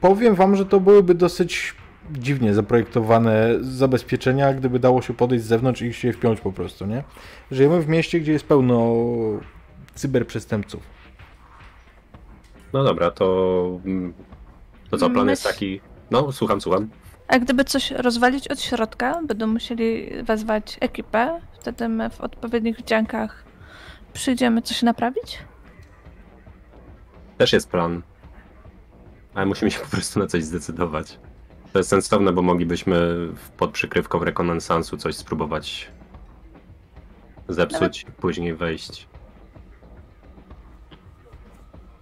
powiem wam, że to byłyby dosyć dziwnie zaprojektowane zabezpieczenia, gdyby dało się podejść z zewnątrz i się wpiąć po prostu, nie? Żyjemy w mieście, gdzie jest pełno cyberprzestępców. No dobra, to... To co, plan jest taki... No, słucham, słucham. A gdyby coś rozwalić od środka, będą musieli wezwać ekipę, wtedy my w odpowiednich wdziankach przyjdziemy coś naprawić? Też jest plan, ale musimy się po prostu na coś zdecydować. To jest sensowne, bo moglibyśmy pod przykrywką rekonesansu coś spróbować zepsuć, nawet... później wejść.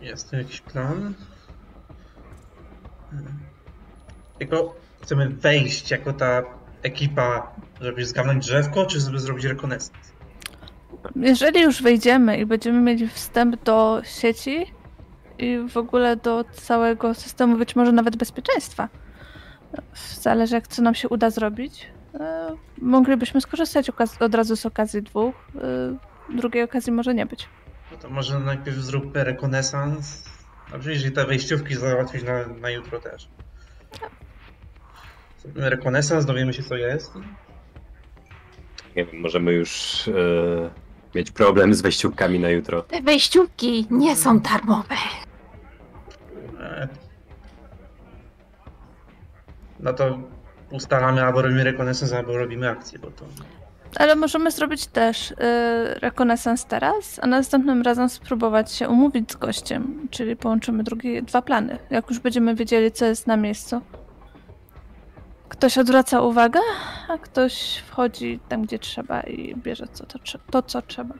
Jest to jakiś plan? Tylko chcemy wejść jako ta ekipa, żeby zgarnąć drzewko, czy żeby zrobić rekonesans? Jeżeli już wejdziemy i będziemy mieli wstęp do sieci i w ogóle do całego systemu, być może nawet bezpieczeństwa, zależy jak co nam się uda zrobić, moglibyśmy skorzystać od razu z okazji dwóch, drugiej okazji może nie być. No to może najpierw zróbmy rekonesans, a jeżeli te wejściówki załatwić na, na jutro też. Zrobimy rekonesans, dowiemy się co jest. Nie wiem, możemy już yy, mieć problem z wejściówkami na jutro. Te wejściówki nie są darmowe. No to ustalamy, albo robimy rekonesans, albo robimy akcję, bo to... Ale możemy zrobić też yy, rekonesans teraz, a następnym razem spróbować się umówić z gościem, czyli połączymy drugie, dwa plany, jak już będziemy wiedzieli, co jest na miejscu. Ktoś odwraca uwagę, a ktoś wchodzi tam, gdzie trzeba i bierze co to, to, co trzeba.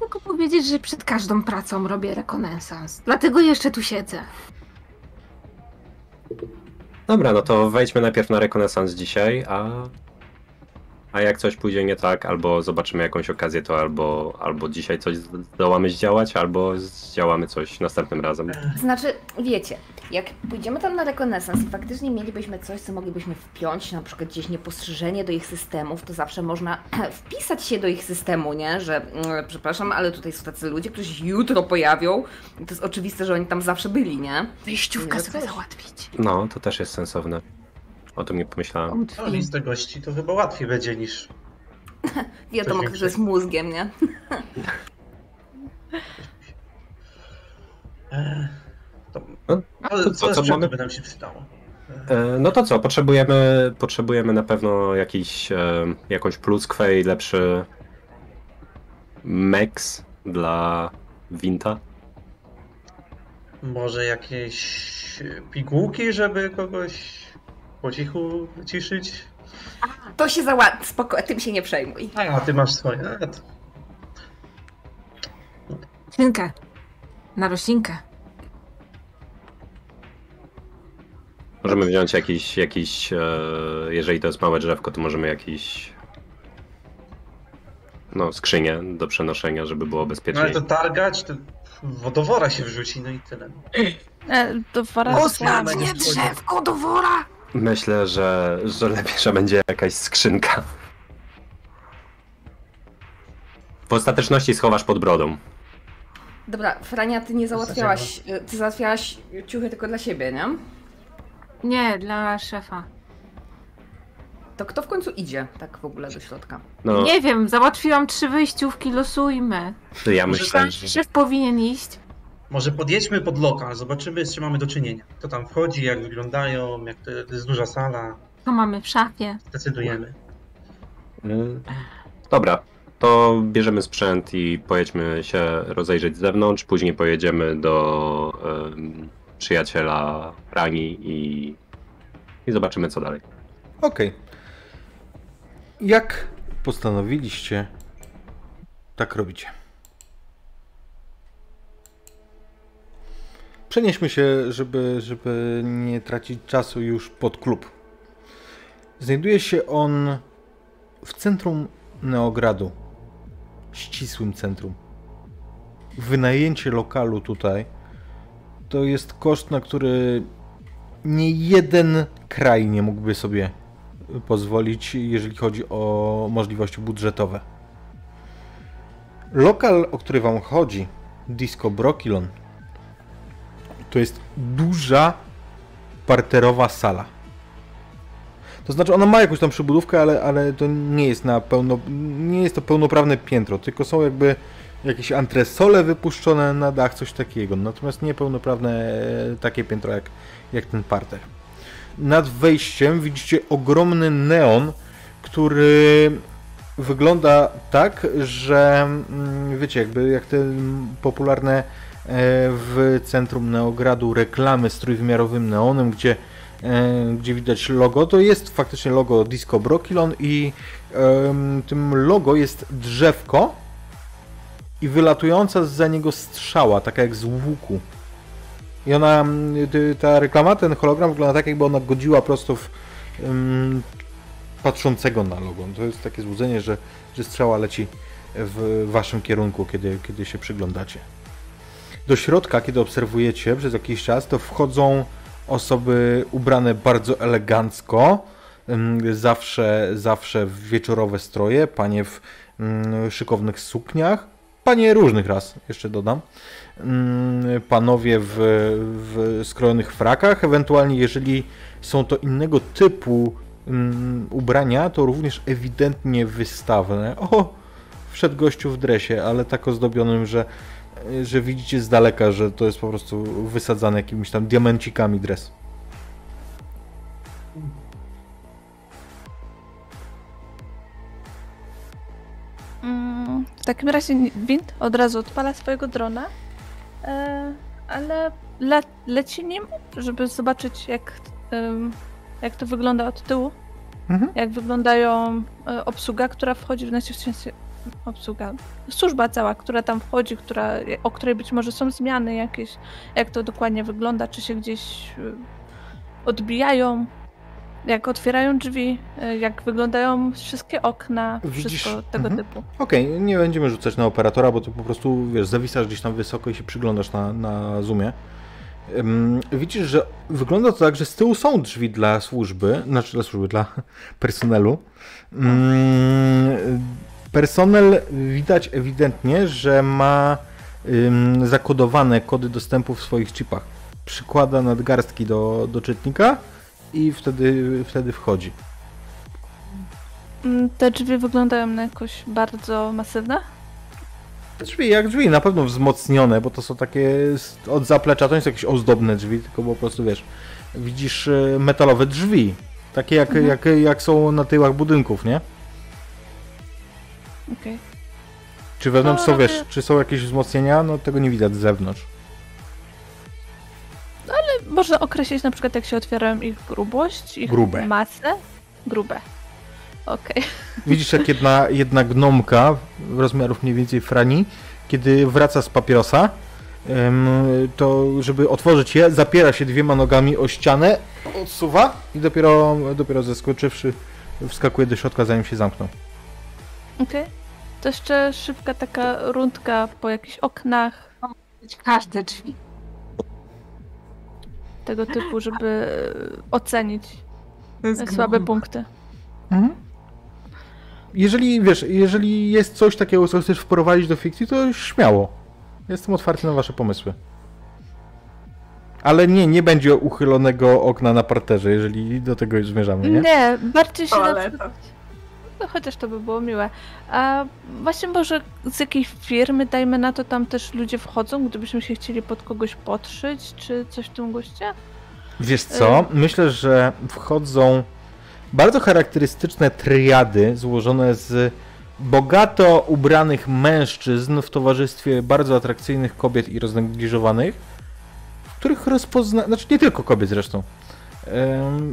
Tylko powiedzieć, że przed każdą pracą robię rekonesans. Dlatego jeszcze tu siedzę. Dobra, no to wejdźmy najpierw na rekonesans dzisiaj, a, a jak coś pójdzie nie tak, albo zobaczymy jakąś okazję, to albo, albo dzisiaj coś zdołamy zdziałać, albo zdziałamy coś następnym razem. Znaczy, wiecie, jak pójdziemy tam na rekonesans i faktycznie mielibyśmy coś, co moglibyśmy wpiąć, na przykład gdzieś niepostrzeżenie do ich systemów, to zawsze można wpisać się do ich systemu, nie? Że przepraszam, ale tutaj są tacy ludzie, którzy się jutro pojawią. To jest oczywiste, że oni tam zawsze byli, nie? Wyjściówkę sobie załatwić. No, to też jest sensowne. O tym nie pomyślałam. No, listę gości to chyba łatwiej będzie niż... Wiadomo, że z mózgiem, nie? No, ale to co, co mamy... by nam się przydało? No to co, potrzebujemy, potrzebujemy na pewno jakiś, jakąś pluskwę i lepszy meks dla Winta. Może jakieś pigułki, żeby kogoś po cichu wyciszyć? To się załatwi, spoko, tym się nie przejmuj. A, a ty masz swoje. Szynkę. Na roślinkę. Możemy wziąć jakiś, jakiś, jeżeli to jest małe drzewko, to możemy jakieś, no, skrzynię do przenoszenia, żeby było bezpieczniej. No ale to targać, to wodowora się wrzuci, no i tyle. E, dowora... Ostatnie drzewko do wora! Myślę, że, że lepiej, że będzie jakaś skrzynka. W ostateczności schowasz pod brodą. Dobra, Frania, ty nie załatwiałaś, ty załatwiałaś ciuchy tylko dla siebie, nie? Nie, dla szefa. To kto w końcu idzie tak w ogóle do środka? No. Nie wiem, załatwiłam trzy wyjściówki, losujmy. To ja myślę, że... Szef powinien iść. Może podjedźmy pod lokal, zobaczymy z czym mamy do czynienia. Kto tam wchodzi, jak wyglądają, jak to, to jest duża sala. Co mamy w szafie. Zdecydujemy. Dobra, to bierzemy sprzęt i pojedźmy się rozejrzeć z zewnątrz. Później pojedziemy do um, przyjaciela Rani i, i zobaczymy co dalej. Okej. Okay. Jak postanowiliście, tak robicie. Przenieśmy się, żeby, żeby nie tracić czasu już pod klub. Znajduje się on w centrum Neogradu. Ścisłym centrum. Wynajęcie lokalu tutaj to jest koszt, na który nie jeden kraj nie mógłby sobie pozwolić, jeżeli chodzi o możliwości budżetowe. Lokal, o który wam chodzi, Disco Brokilon, to jest duża parterowa sala. To znaczy ona ma jakąś tam przybudówkę, ale, ale to nie jest na pełno, nie jest to pełnoprawne piętro, tylko są jakby jakieś antresole wypuszczone na dach, coś takiego. Natomiast niepełnoprawne takie piętro jak, jak ten parter. Nad wejściem widzicie ogromny neon, który wygląda tak, że wiecie, jakby jak te popularne w centrum Neogradu reklamy z trójwymiarowym neonem, gdzie, gdzie widać logo, to jest faktycznie logo Disco Brokilon i tym logo jest drzewko i wylatująca za niego strzała, taka jak z łuku. I ona, ta reklama, ten hologram wygląda tak, jakby ona godziła prosto w um, patrzącego na logo. To jest takie złudzenie, że, że strzała leci w waszym kierunku, kiedy, kiedy się przyglądacie. Do środka, kiedy obserwujecie przez jakiś czas, to wchodzą osoby ubrane bardzo elegancko, zawsze, zawsze w wieczorowe stroje, panie w szykownych sukniach, panie różnych ras, jeszcze dodam, panowie w, w skrojonych frakach, ewentualnie jeżeli są to innego typu ubrania, to również ewidentnie wystawne. O, wszedł gościu w dresie, ale tak ozdobionym, że że widzicie z daleka, że to jest po prostu wysadzany jakimiś tam diamencikami dres. Mm, w takim razie Wind od razu odpala swojego drona, e, ale le, leci nim, żeby zobaczyć jak, e, jak to wygląda od tyłu, mhm. jak wyglądają e, obsługa, która wchodzi w naszej obsługa, służba cała, która tam wchodzi, która, o której być może są zmiany jakieś, jak to dokładnie wygląda, czy się gdzieś odbijają, jak otwierają drzwi, jak wyglądają wszystkie okna, Widzisz? wszystko tego mhm. typu. Okej, okay, nie będziemy rzucać na operatora, bo to po prostu, wiesz, zawisasz gdzieś tam wysoko i się przyglądasz na, na Zoomie. Widzisz, że wygląda to tak, że z tyłu są drzwi dla służby, znaczy dla służby, dla personelu. Mm, Personel widać ewidentnie, że ma ym, zakodowane kody dostępu w swoich chipach. Przykłada nadgarstki do, do czytnika i wtedy, wtedy wchodzi. Te drzwi wyglądają na jakoś bardzo masywne? Te drzwi jak drzwi, na pewno wzmocnione, bo to są takie od zaplecza, to nie są jakieś ozdobne drzwi, tylko po prostu wiesz, widzisz metalowe drzwi, takie jak, mhm. jak, jak są na tyłach budynków, nie? Okay. Czy wewnątrz są, wiesz, czy są jakieś wzmocnienia? No tego nie widać z zewnątrz. No ale można określić na przykład jak się otwierają ich grubość, ich Grube. masę. Grube. Okej. Okay. Widzisz jak jedna, jedna gnomka rozmiarów mniej więcej frani, kiedy wraca z papierosa, to żeby otworzyć je, zapiera się dwiema nogami o ścianę, odsuwa i dopiero, dopiero zeskoczywszy wskakuje do środka, zanim się zamknął. Okej. Okay. To jeszcze szybka taka rundka po jakichś oknach. Każde drzwi. Tego typu, żeby ocenić słabe grunka. punkty. Mhm. Jeżeli, wiesz, jeżeli jest coś takiego, co chcesz wprowadzić do fikcji, to śmiało. Jestem otwarty na wasze pomysły. Ale nie, nie będzie uchylonego okna na parterze, jeżeli do tego już zmierzamy, nie? Nie, bardziej się na przykład... No, chociaż to by było miłe. A właśnie może z jakiej firmy, dajmy na to, tam też ludzie wchodzą, gdybyśmy się chcieli pod kogoś podszyć, czy coś w tym goście? Wiesz co, myślę, że wchodzą bardzo charakterystyczne triady złożone z bogato ubranych mężczyzn w towarzystwie bardzo atrakcyjnych kobiet i roznegliżowanych, w których rozpozna... Znaczy nie tylko kobiet zresztą.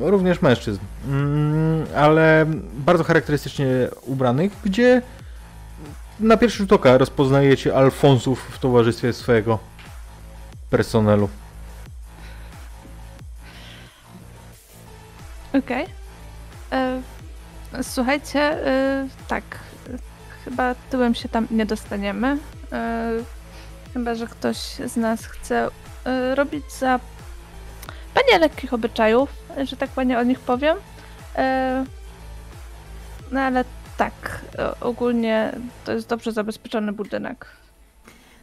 Również mężczyzn, ale bardzo charakterystycznie ubranych, gdzie na pierwszy rzut oka rozpoznajecie Alfonsów w towarzystwie swojego personelu. Okej. Okay. Słuchajcie, e, tak, chyba tyłem się tam nie dostaniemy, e, chyba że ktoś z nas chce e, robić za Panie lekkich obyczajów, że tak ładnie o nich powiem. No ale Tak, ogólnie to jest dobrze zabezpieczony budynek.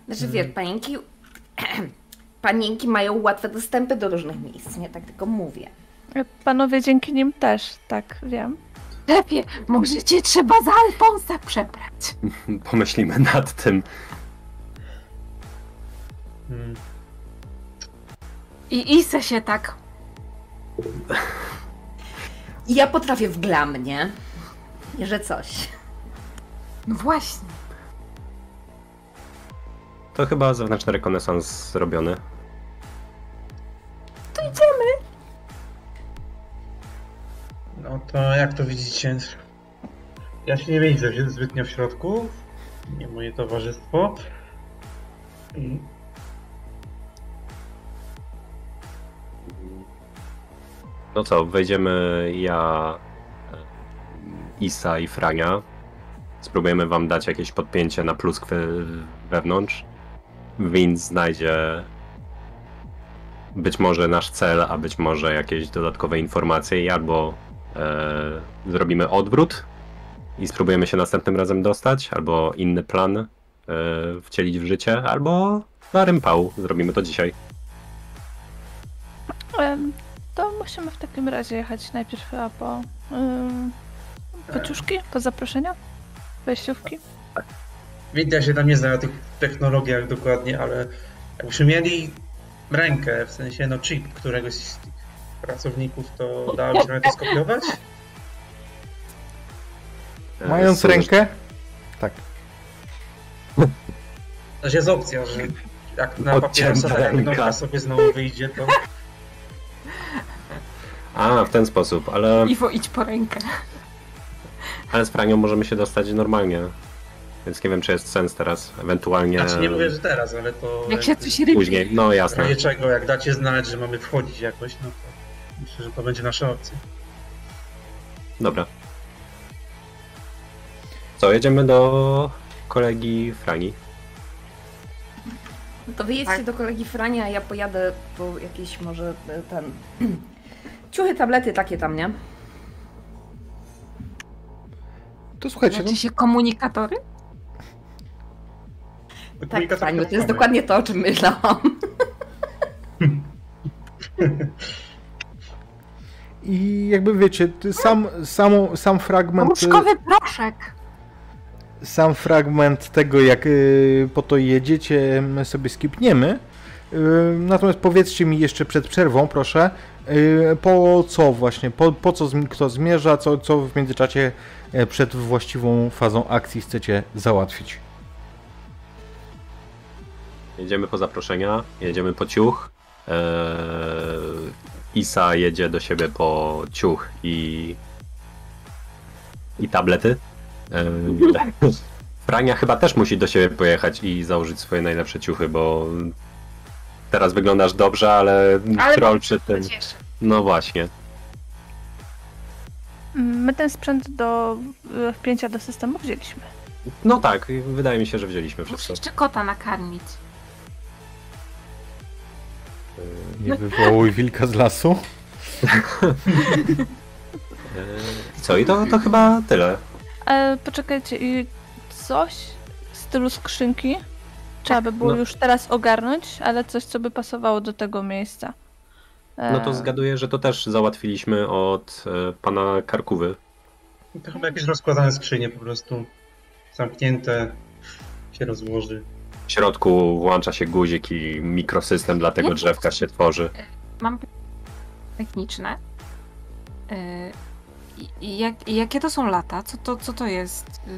Znaczy wie, panienki, panienki mają łatwe dostępy do różnych miejsc, nie? Tak tylko mówię. Panowie dzięki nim też, tak wiem. Lepiej, może cię trzeba za Alfonsa przebrać. Pomyślimy nad tym. Hmm. I Isa się tak. Ja potrafię w glam, nie? Że coś. No właśnie. To chyba zewnętrzny rekonesans zrobiony. To idziemy. No to jak to widzicie? Ja się nie widzę zbytnio w środku. Nie moje towarzystwo. I... No co, wejdziemy ja, Isa i Frania. Spróbujemy wam dać jakieś podpięcie na pluskwy wewnątrz. Więc znajdzie być może nasz cel, a być może jakieś dodatkowe informacje i albo e, zrobimy odwrót i spróbujemy się następnym razem dostać, albo inny plan e, wcielić w życie, albo na rympał. Zrobimy to dzisiaj. Um. To musimy w takim razie jechać najpierw chyba po yy, pociuszki, po zaproszenia, wejściówki. Widać, że tam nie znam o tych technologiach dokładnie, ale jakbyśmy mieli rękę, w sensie no chip któregoś z tych pracowników, to dałoby się to skopiować? Mając Słuch... rękę? Tak. To jest opcja, że jak na papierze sobie znowu wyjdzie, to... A, w ten sposób, ale... Iwo, idź po rękę. Ale z Franią możemy się dostać normalnie. Więc nie wiem, czy jest sens teraz, ewentualnie... Znaczy nie mówię, że teraz, ale to... Jak się coś rybi. Później, no jasne. W razie czego, jak dacie znać, że mamy wchodzić jakoś, no to myślę, że to będzie nasza opcja. Dobra. Co, jedziemy do kolegi Frani. No to wyjedźcie do kolegi Frania, a ja pojadę po jakiś może ten... Ciuchy, tablety, takie tam, nie? To słuchajcie, znaczy się komunikatory? Tak, Franiu, to jest dokładnie to, o czym myślałam. I jakby wiecie, sam, sam, sam fragment... Łóżkowy proszek! Sam fragment tego, jak po to jedziecie, my sobie skipniemy. Natomiast powiedzcie mi jeszcze przed przerwą, proszę, po co właśnie, po, po co kto zmierza, co, co w międzyczasie przed właściwą fazą akcji chcecie załatwić. Jedziemy po zaproszenia, jedziemy po ciuch. Eee, Isa jedzie do siebie po ciuch i, i tablety. Eee, Frania chyba też musi do siebie pojechać i założyć swoje najlepsze ciuchy, bo... Teraz wyglądasz dobrze, ale, ale troll przy tym. Cieszę. No właśnie. My ten sprzęt do wpięcia do systemu wzięliśmy. No tak, wydaje mi się, że wzięliśmy wszystko. Muszę jeszcze kota nakarmić. Nie no. Wywołuj wilka z lasu. Co, i to, to chyba tyle. E, poczekajcie, i coś w stylu skrzynki? Trzeba by było no. już teraz ogarnąć, ale coś, co by pasowało do tego miejsca. E... No to zgaduję, że to też załatwiliśmy od e, pana Karkuwy. To chyba jakieś rozkładane skrzynie po prostu. Zamknięte, się rozłoży. W środku włącza się guzik i mikrosystem dla tego drzewka się tworzy. Mam pytanie techniczne. Yy, jak, jakie to są lata? Co to, co to jest? Yy...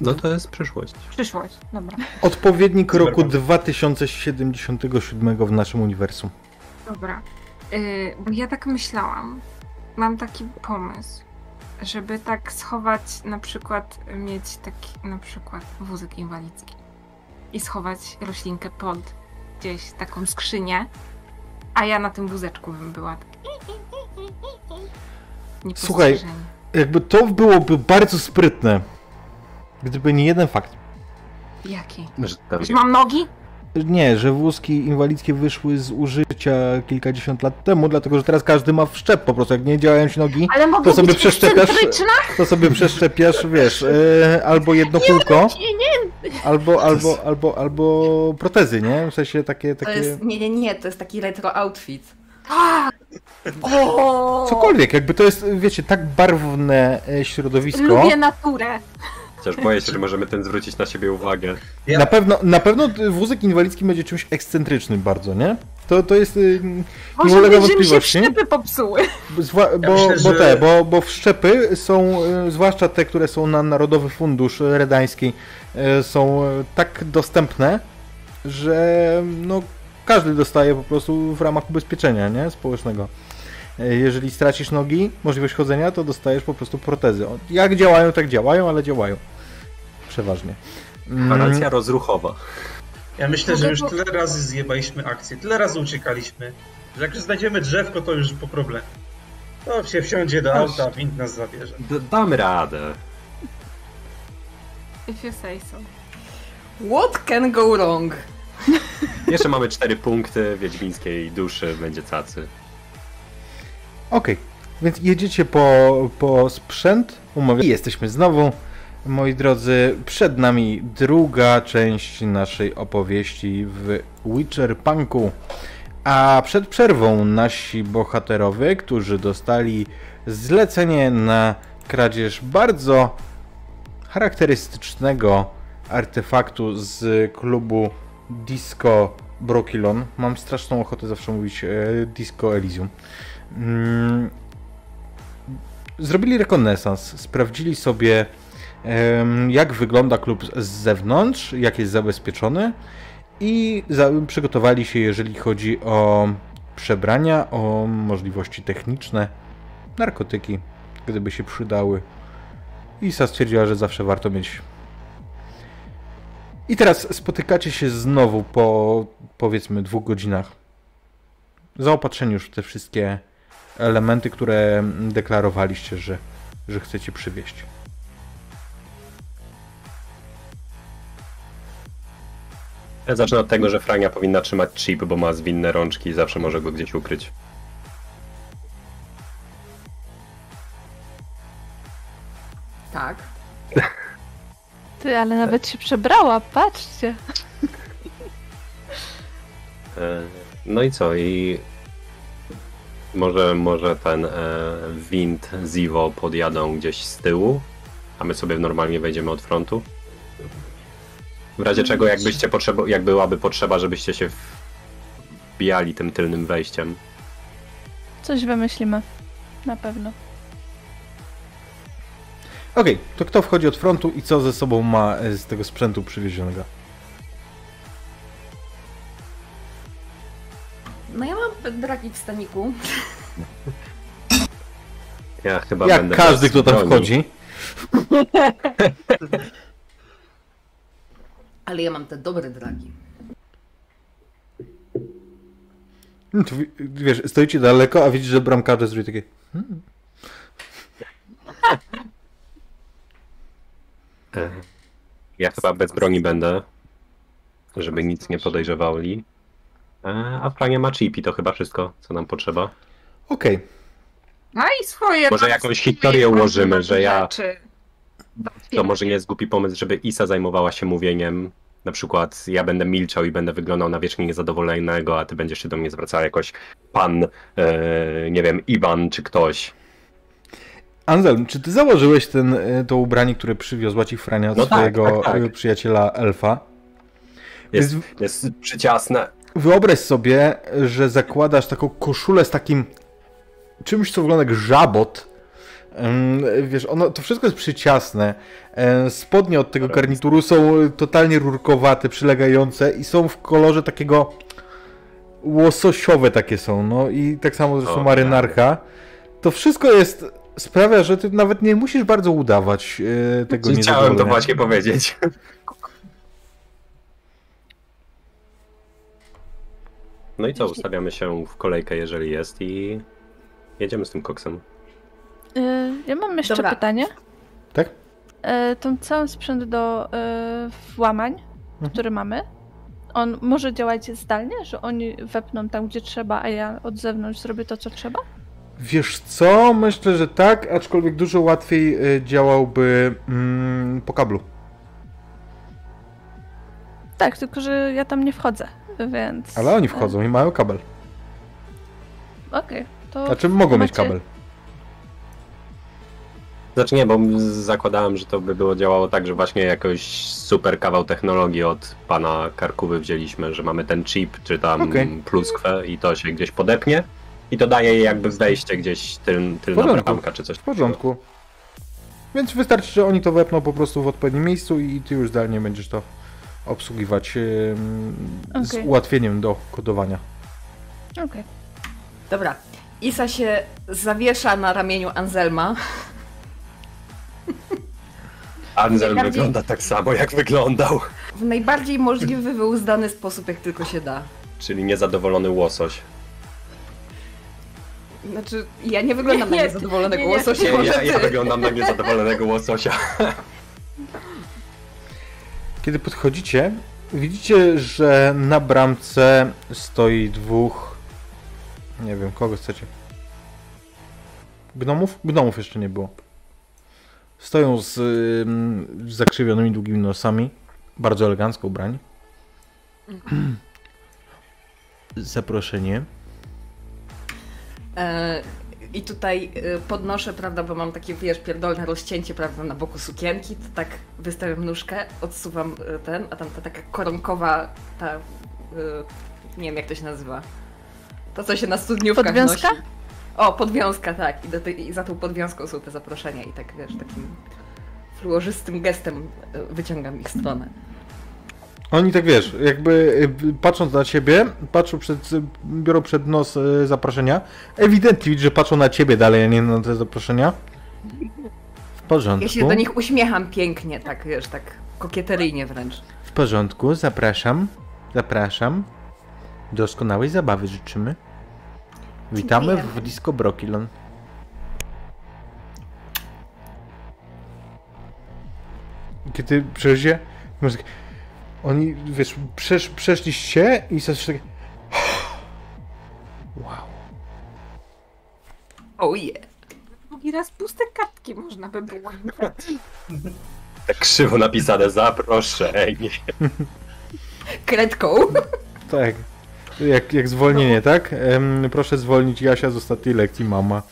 No to jest przyszłość. Przyszłość, dobra. Odpowiednik Cyberpunk. Roku dwa tysiące siedemdziesiątego siódmego w naszym uniwersum. Dobra, yy, bo ja tak myślałam, mam taki pomysł, żeby tak schować, na przykład mieć taki, na przykład wózek inwalidzki i schować roślinkę pod gdzieś taką skrzynię, a ja na tym wózeczku bym była tak. Słuchaj, jakby to byłoby bardzo sprytne. Gdyby nie jeden fakt. Jaki? Że tam... Mam nogi? Nie, że wózki inwalidzkie wyszły z użycia kilkadziesiąt lat temu, dlatego że teraz każdy ma wszczep po prostu, jak nie działają ci nogi, ale to sobie przeszczepiasz, to sobie przeszczepiasz, wiesz, yy, albo jedno kółko, albo, albo, albo, albo protezy, nie? W sensie takie... takie... To jest, nie, nie, nie, to jest taki retro outfit. O! Cokolwiek, jakby to jest, wiecie, tak barwne środowisko. Lubię naturę. Chociaż boję się, że możemy ten zwrócić na siebie uwagę. Ja... Na pewno, na pewno wózek inwalidzki będzie czymś ekscentrycznym bardzo, nie? To, to jest... Może być, że mi się wszczepy popsuły. Zwa, bo, ja myślę, że... bo te, bo, bo wszczepy są, zwłaszcza te, które są na Narodowy Fundusz Redański, są tak dostępne, że no każdy dostaje po prostu w ramach ubezpieczenia, nie? Społecznego. Jeżeli stracisz nogi, możliwość chodzenia, to dostajesz po prostu protezy. Jak działają, tak działają, ale działają. Przeważnie. Gwarancja rozruchowa. Ja myślę, że już tyle razy zjebaliśmy akcję, tyle razy uciekaliśmy, że jak już znajdziemy drzewko, to już po problemie. To się wsiądzie do auta, wind nas zabierze. D dam radę. If you say so. What can go wrong? Jeszcze mamy cztery punkty wiedźmińskiej duszy, będzie cacy. Okej, okay. Więc jedziecie po, po sprzęt, umawiamy. I jesteśmy znowu, moi drodzy, przed nami druga część naszej opowieści w WitcherPunku. A przed przerwą nasi bohaterowie, którzy dostali zlecenie na kradzież bardzo charakterystycznego artefaktu z klubu Disco Brokilon. Mam straszną ochotę zawsze mówić e, Disco Elysium. Zrobili rekonesans, sprawdzili sobie, jak wygląda klub z zewnątrz, jak jest zabezpieczony i przygotowali się, jeżeli chodzi o przebrania, o możliwości techniczne, narkotyki, gdyby się przydały. Isa stwierdziła, że zawsze warto mieć. I teraz spotykacie się znowu po, powiedzmy, dwóch godzinach. Zaopatrzeni już w te wszystkie elementy, które deklarowaliście, że, że chcecie przywieźć. Ja zacznę od tego, że Frania powinna trzymać chip, bo ma zwinne rączki i zawsze może go gdzieś ukryć. Tak. Ty, ale nawet się przebrała, patrzcie. No i co? I może, może ten e, wind z Iwo podjadą gdzieś z tyłu, a my sobie normalnie wejdziemy od frontu. W razie czego, jakbyście potrzeba, jak byłaby potrzeba, żebyście się wbijali tym tylnym wejściem. Coś wymyślimy. Na pewno. Okej, okay, to kto wchodzi od frontu i co ze sobą ma z tego sprzętu przywiezionego? No ja mam braki w staniku. Ja chyba Jak będę... Jak każdy, kto tam wchodzi. Ale ja mam te dobre dragi. No to, wiesz, stoicie daleko, a widzisz, że bramkarze zrobią takie... Hmm. Ja chyba bez broni będę, żeby nic nie podejrzewali. A Frania ma chipi, to chyba wszystko, co nam potrzeba. Okej. Okay. No i swoje... Może jakąś historię ułożymy, że ja... To może nie jest głupi pomysł, żeby Isa zajmowała się mówieniem. Na przykład ja będę milczał i będę wyglądał na wiecznie niezadowolonego, a ty będziesz się do mnie zwracała jakoś pan, yy, nie wiem, Iwan czy ktoś. Anselm, czy ty założyłeś ten, to ubranie, które przywiozła ci Frania od no swojego tak, tak, tak. przyjaciela elfa? Jest, jest... jest przyciasne. Wyobraź sobie, że zakładasz taką koszulę z takim czymś, co wygląda jak żabot. Wiesz, ono, to wszystko jest przyciasne. Spodnie od tego garnituru są totalnie rurkowate, przylegające i są w kolorze takiego łososiowe takie są. No i tak samo zresztą marynarka. To wszystko jest... sprawia, że ty nawet nie musisz bardzo udawać tego niezadowolenia. Chciałem to właśnie powiedzieć. No i co, ustawiamy się w kolejkę, jeżeli jest i jedziemy z tym koksem. Yy, ja mam jeszcze Dobra. pytanie. Tak? Yy, ten cały sprzęt do yy, włamań, mhm. który mamy, On może działać zdalnie, że oni wepną tam, gdzie trzeba, a ja od zewnątrz zrobię to, co trzeba? Wiesz co, myślę, że tak, aczkolwiek dużo łatwiej działałby mm, po kablu. Tak, tylko że ja tam nie wchodzę, więc... Ale oni wchodzą i mają kabel. Okej, okay, to... Znaczy mogą macie... mieć kabel. Znaczy nie, bo zakładałem, że to by było działało tak, że właśnie jakoś super kawał technologii od pana Karkuby wzięliśmy, że mamy ten chip, czy tam okay. pluskwę i to się gdzieś podepnie i to daje jakby wejście gdzieś tyl, tylna bramka czy coś. W porządku. Więc wystarczy, że oni to wepną po prostu w odpowiednim miejscu i ty już zdalnie będziesz to obsługiwać yy, okay. z ułatwieniem do kodowania. Okej. Okay. Dobra. Isa się zawiesza na ramieniu Anselma. Anselm najbardziej... wygląda tak samo, jak wyglądał. W najbardziej możliwy, wyuzdany sposób, jak tylko się da. Czyli niezadowolony łosoś. Znaczy, ja nie wyglądam nie, na niezadowolonego nie, nie, łososia. Nie, nie, ja, ja wyglądam na niezadowolonego łososia. Kiedy podchodzicie, widzicie, że na bramce stoi dwóch... Nie wiem, kogo chcecie? Gnomów? Gnomów jeszcze nie było. Stoją z y, zakrzywionymi długimi nosami, bardzo elegancko ubrani. Mhm. Zaproszenie. E, I tutaj podnoszę, prawda, bo mam takie, wiesz, pierdolne rozcięcie, prawda, na boku sukienki, to tak wystawiam nóżkę, odsuwam ten, a tam ta taka koronkowa, ta, y, nie wiem jak to się nazywa, to co się na studniówkach podwiązka? Nosi. O, podwiązka, tak. I, do tej, I za tą podwiązką są te zaproszenia i tak, wiesz, takim fluorzystym gestem wyciągam ich stronę. Oni tak, wiesz, jakby patrząc na ciebie, patrzą przed, biorą przed nos zaproszenia. Ewidentnie widzisz, że patrzą na ciebie dalej, a nie na te zaproszenia. W porządku. Ja się do nich uśmiecham pięknie, tak, wiesz, tak kokieteryjnie wręcz. W porządku, zapraszam, zapraszam. Doskonałej zabawy życzymy. Witamy w Disco Brokilon. Kiedy przejdzie, oni, wiesz, przesz, przeszliście i coś tak... Wow. Oh yeah. Drugi raz puste kartki można by było. Tak krzywo napisane zaproszenie. Kredką. Tak. Jak, jak zwolnienie, no. Tak? Um, proszę zwolnić Jasia z ostatniej lekcji, mama.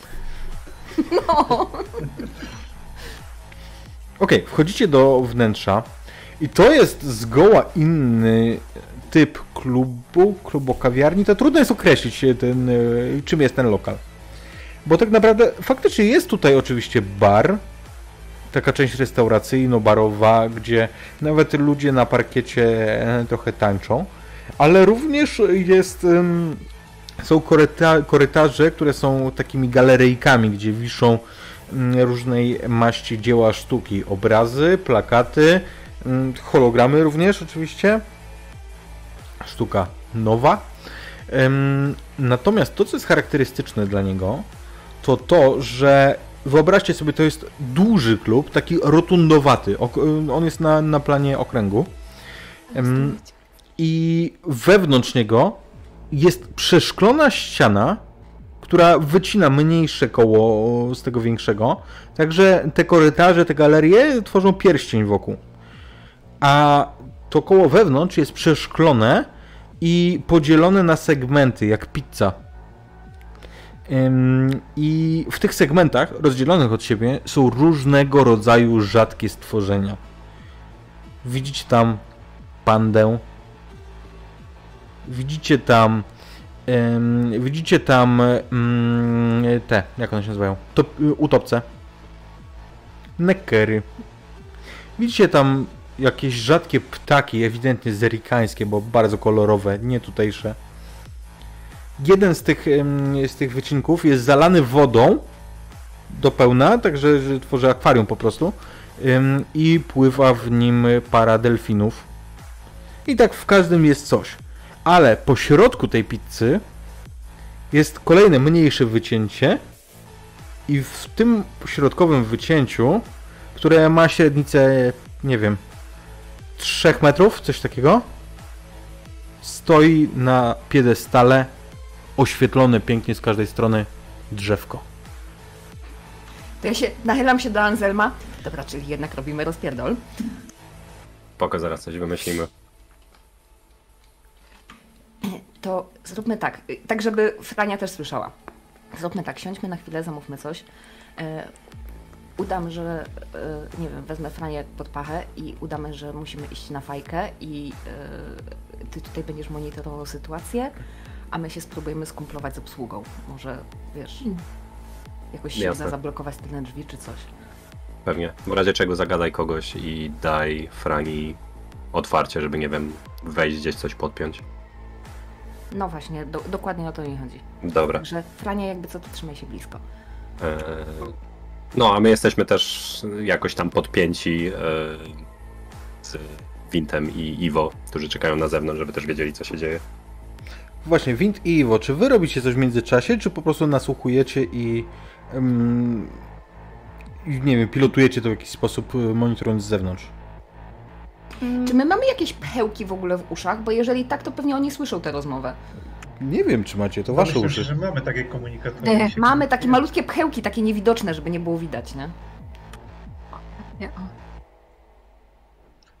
No. Okej, okay, wchodzicie do wnętrza i to jest zgoła inny typ klubu, klubu kawiarni. To trudno jest określić, ten, czym jest ten lokal. Bo tak naprawdę faktycznie jest tutaj oczywiście bar, taka część restauracyjno-barowa, gdzie nawet ludzie na parkiecie trochę tańczą. Ale również jest, są koryta, korytarze, które są takimi galeryjkami, gdzie wiszą różnej maści dzieła sztuki. Obrazy, plakaty, hologramy również oczywiście. Sztuka nowa. Natomiast to, co jest charakterystyczne dla niego, to to, że wyobraźcie sobie, to jest duży klub, taki rotundowaty. On jest na, na planie okręgu. I wewnątrz niego jest przeszklona ściana, która wycina mniejsze koło z tego większego. Także te korytarze, te galerie tworzą pierścień wokół. A to koło wewnątrz jest przeszklone i podzielone na segmenty, jak pizza. I w tych segmentach, rozdzielonych od siebie, są różnego rodzaju rzadkie stworzenia. Widzicie tam pandę. Widzicie tam, ym, widzicie tam ym, te, jak one się nazywają, Top, y, utopce, neckery. Widzicie tam jakieś rzadkie ptaki, ewidentnie zerykańskie, bo bardzo kolorowe, nie tutejsze. Jeden z tych, ym, z tych wycinków jest zalany wodą do pełna, także że tworzy akwarium po prostu ym, i pływa w nim para delfinów. I tak w każdym jest coś. Ale po środku tej pizzy jest kolejne mniejsze wycięcie i w tym środkowym wycięciu, które ma średnicę, nie wiem, trzech metrów, coś takiego, stoi na piedestale oświetlone pięknie z każdej strony drzewko. To ja się nachylam się do Anselma. Dobra, czyli jednak robimy rozpierdol. Spoko, zaraz coś wymyślimy. To zróbmy tak, tak żeby Frania też słyszała. Zróbmy tak, siądźmy na chwilę, zamówmy coś. E, udam, że, e, nie wiem, wezmę Franię pod pachę i udamy, że musimy iść na fajkę i e, ty tutaj będziesz monitorował sytuację, a my się spróbujemy skumplować z obsługą. Może, wiesz, jakoś się uda zablokować tylne drzwi czy coś. Pewnie. W razie czego zagadaj kogoś i daj Frani otwarcie, żeby, nie wiem, wejść gdzieś, coś podpiąć. No właśnie, do, dokładnie o to mi chodzi. Dobra. Także Frania, jakby co, to trzymaj się blisko. Eee, no, a my jesteśmy też jakoś tam podpięci eee, z Wintem i Iwo, którzy czekają na zewnątrz, żeby też wiedzieli, co się dzieje. Właśnie, Wint i Iwo, czy wy robicie coś w międzyczasie, czy po prostu nasłuchujecie i um, nie wiem, pilotujecie to w jakiś sposób, monitorując z zewnątrz? Czy my mamy jakieś pchełki w ogóle w uszach? Bo jeżeli tak, to pewnie oni słyszą tę rozmowę. Nie wiem, czy macie, to no wasze myślę, uszy. Że mamy takie komunikatory. E, mamy takie malutkie pchełki, takie niewidoczne, żeby nie było widać, nie? Ja,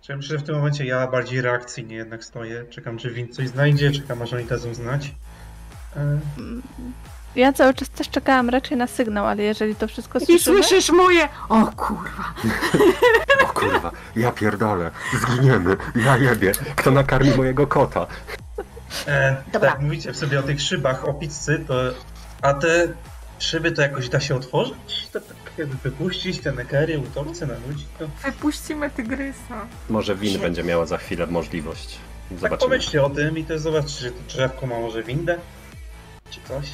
ja myślę, że w tym momencie ja bardziej reakcyjnie jednak stoję. Czekam, czy Wint coś znajdzie, czekam, aż oni dadzą znać. E... Ja cały czas też czekałam raczej na sygnał, ale jeżeli to wszystko słyszymy... I słyszysz moje... O kurwa! O kurwa, ja pierdolę, zginiemy, ja jebie, kto nakarmi mojego kota? E, Dobra. Tak mówicie sobie o tych szybach, o pizzy, to... A te szyby to jakoś da się otworzyć? To tak wypuścić te nekery, utopce, nanudzić to? Wypuścimy tygrysa. Może Win będzie miała za chwilę możliwość. Zobaczymy. Tak pomyślcie o tym i też zobaczcie, czy to drzewko ma może windę, czy coś.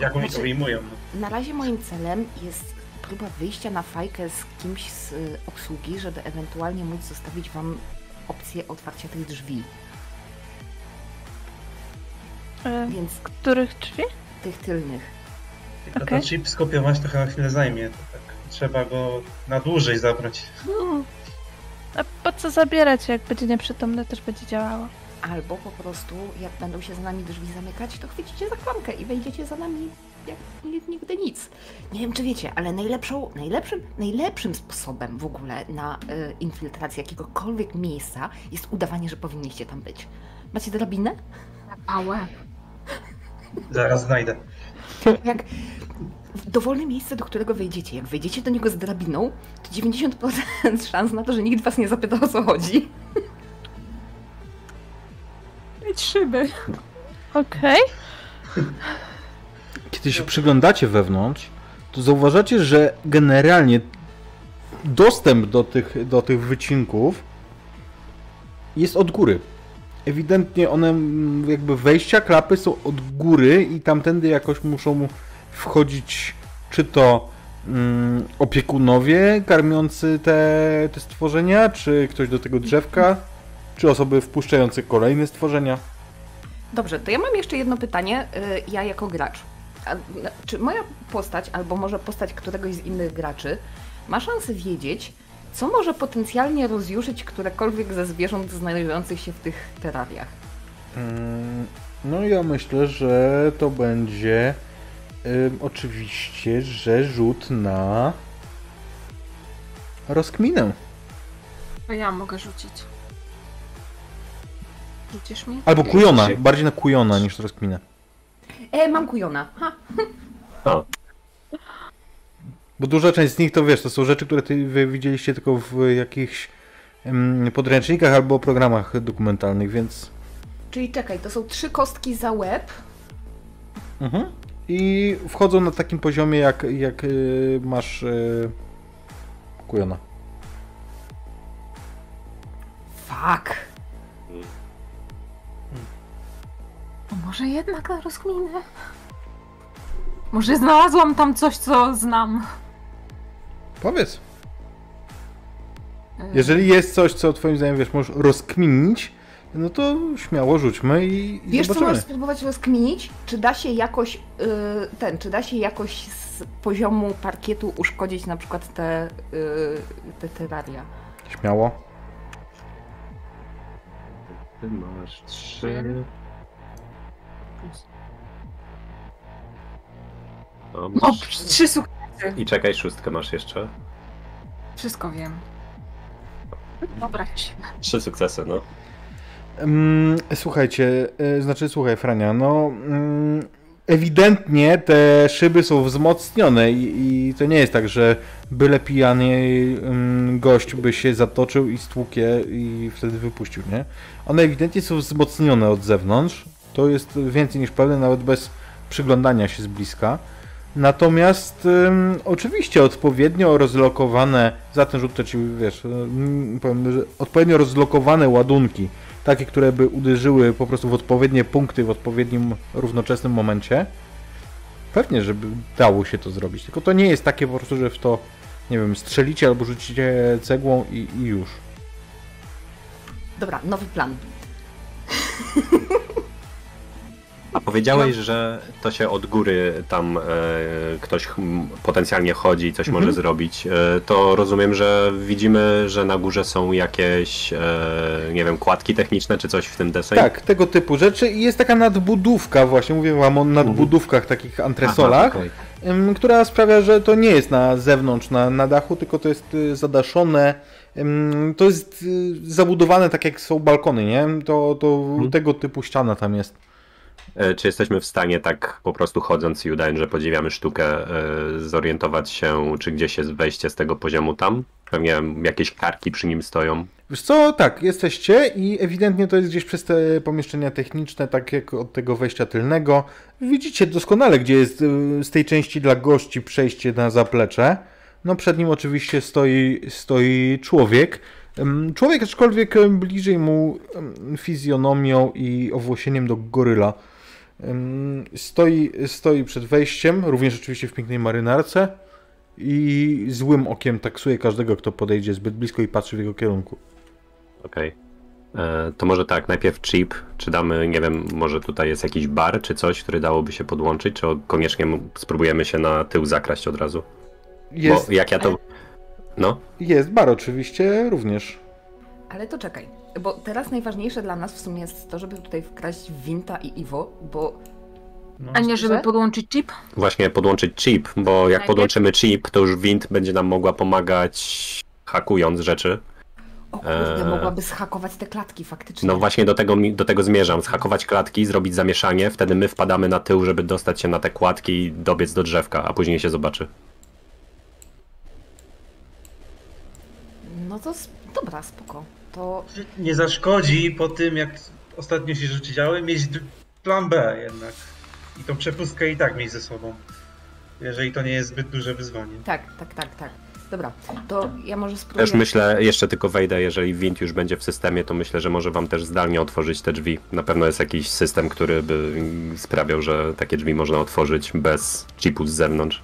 Jak oni to wyjmują? Na razie moim celem jest próba wyjścia na fajkę z kimś z obsługi, żeby ewentualnie móc zostawić wam opcję otwarcia tych drzwi. E, Więc których drzwi? Tych tylnych. Jak okay. ten chip skopiować to chyba chwilę zajmie. To tak. Trzeba go na dłużej zabrać. Hmm. A po co zabierać? Jak będzie nieprzytomny, też będzie działało. Albo po prostu, jak będą się za nami drzwi zamykać, to chwycicie za klamkę i wejdziecie za nami jak nigdy nic. Nie wiem, czy wiecie, ale najlepszą, najlepszym, najlepszym sposobem w ogóle na y, infiltrację jakiegokolwiek miejsca jest udawanie, że powinniście tam być. Macie drabinę? Ałe. Zaraz znajdę. Jak dowolne miejsce, do którego wejdziecie, jak wejdziecie do niego z drabiną, to dziewięćdziesiąt procent szans na to, że nikt was nie zapyta, o co chodzi. Szyby. Okej. Okay. Kiedy się przyglądacie wewnątrz, to zauważacie, że generalnie dostęp do tych, do tych wycinków jest od góry. Ewidentnie one, jakby wejścia, klapy są od góry i tamtędy jakoś muszą wchodzić czy to mm, opiekunowie karmiący te, te stworzenia, czy ktoś do tego drzewka. Czy osoby wpuszczające kolejne stworzenia? Dobrze, to ja mam jeszcze jedno pytanie, ja jako gracz. A, czy moja postać, albo może postać któregoś z innych graczy, ma szansę wiedzieć, co może potencjalnie rozjuszyć którekolwiek ze zwierząt znajdujących się w tych terariach? Hmm, no ja myślę, że to będzie um, oczywiście, że rzut na rozkminę. To ja mogę rzucić. Mi? Albo kujona, bardziej na kujona niż teraz kminę. E, mam kujona. Ha. O. Bo duża część z nich to wiesz, to są rzeczy, które ty, wy widzieliście tylko w jakichś mm, podręcznikach albo programach dokumentalnych, więc... Czyli czekaj, to są trzy kostki za łeb. Mhm. I wchodzą na takim poziomie, jak, jak yy, masz yy, kujona. Fuck. Może jednak na rozkminę? Może znalazłam tam coś, co znam. Powiedz. Jeżeli jest coś, co twoim zdaniem, wiesz, możesz rozkminić, no to śmiało rzućmy i, i wiesz, zobaczymy. Co możesz spróbować rozkminić? Czy da się jakoś yy, ten, czy da się jakoś z poziomu parkietu uszkodzić na przykład te, yy, te teraria? Śmiało. Ty masz trzy. O, masz... o trzy sukcesy. I czekaj, szóstkę masz jeszcze. Wszystko wiem. Dobra, trzy sukcesy, no. Mm, słuchajcie, y, znaczy słuchaj, Frania, no... Mm, ewidentnie te szyby są wzmocnione i, i to nie jest tak, że byle pijany mm, gość by się zatoczył i stłukie i wtedy wypuścił, nie? One ewidentnie są wzmocnione od zewnątrz. To jest więcej niż pewne, nawet bez przyglądania się z bliska. Natomiast ym, oczywiście odpowiednio rozlokowane, za ten rzut to ci, wiesz, ym, powiem, że odpowiednio rozlokowane ładunki, takie, które by uderzyły po prostu w odpowiednie punkty w odpowiednim, równoczesnym momencie, pewnie, żeby dało się to zrobić. Tylko to nie jest takie po prostu, że w to, nie wiem, strzelicie albo rzucicie cegłą i, i już. Dobra, nowy plan. A powiedziałeś, że to się od góry tam e, ktoś potencjalnie chodzi, coś mhm. może zrobić. E, to rozumiem, że widzimy, że na górze są jakieś, e, nie wiem, kładki techniczne czy coś w tym deseń? Tak, tego typu rzeczy. I jest taka nadbudówka właśnie, mówię wam o nadbudówkach, mhm. takich antresolach, aha, okay. która sprawia, że to nie jest na zewnątrz, na, na dachu, tylko to jest zadaszone. To jest zabudowane tak jak są balkony, nie? To, to mhm. tego typu ściana tam jest. Czy jesteśmy w stanie tak po prostu chodząc i udając, że podziwiamy sztukę, zorientować się, czy gdzieś jest wejście z tego poziomu tam? Pewnie jakieś karki przy nim stoją. Wiesz co, tak, jesteście i ewidentnie to jest gdzieś przez te pomieszczenia techniczne, tak jak od tego wejścia tylnego. Widzicie doskonale, gdzie jest z tej części dla gości przejście na zaplecze. No przed nim oczywiście stoi, stoi człowiek. Człowiek, aczkolwiek bliżej mu fizjonomią i owłosieniem do goryla. Stoi, stoi przed wejściem, również oczywiście w pięknej marynarce i złym okiem taksuje każdego, kto podejdzie zbyt blisko i patrzy w jego kierunku. Okej. Okay. To może tak, najpierw chip, czy damy, nie wiem, może tutaj jest jakiś bar czy coś, który dałoby się podłączyć, czy koniecznie spróbujemy się na tył zakraść od razu? Jest. Bo jak ja to... No. Jest bar oczywiście również. Ale to czekaj, bo teraz najważniejsze dla nas w sumie jest to, żeby tutaj wkraść Winta i Iwo, bo... No, a nie, żeby podłączyć chip? Właśnie, podłączyć chip, bo jak najpierw... podłączymy chip, to już Wind będzie nam mogła pomagać hakując rzeczy. O kurde, e... mogłaby zhakować te klatki faktycznie. No właśnie do tego, do tego zmierzam, zhakować klatki, zrobić zamieszanie, wtedy my wpadamy na tył, żeby dostać się na te kładki i dobiec do drzewka, a później się zobaczy. No to dobra, spoko. To... Nie zaszkodzi po tym, jak ostatnio się rzeczy działy, mieć plan B jednak. I tą przepustkę i tak mieć ze sobą. Jeżeli to nie jest zbyt duże wyzwanie. Tak, tak, tak, tak. Dobra, to ja może spróbuję... Też myślę, jeszcze tylko wejdę, jeżeli Wind już będzie w systemie, to myślę, że może wam też zdalnie otworzyć te drzwi. Na pewno jest jakiś system, który by sprawiał, że takie drzwi można otworzyć bez chipów z zewnątrz.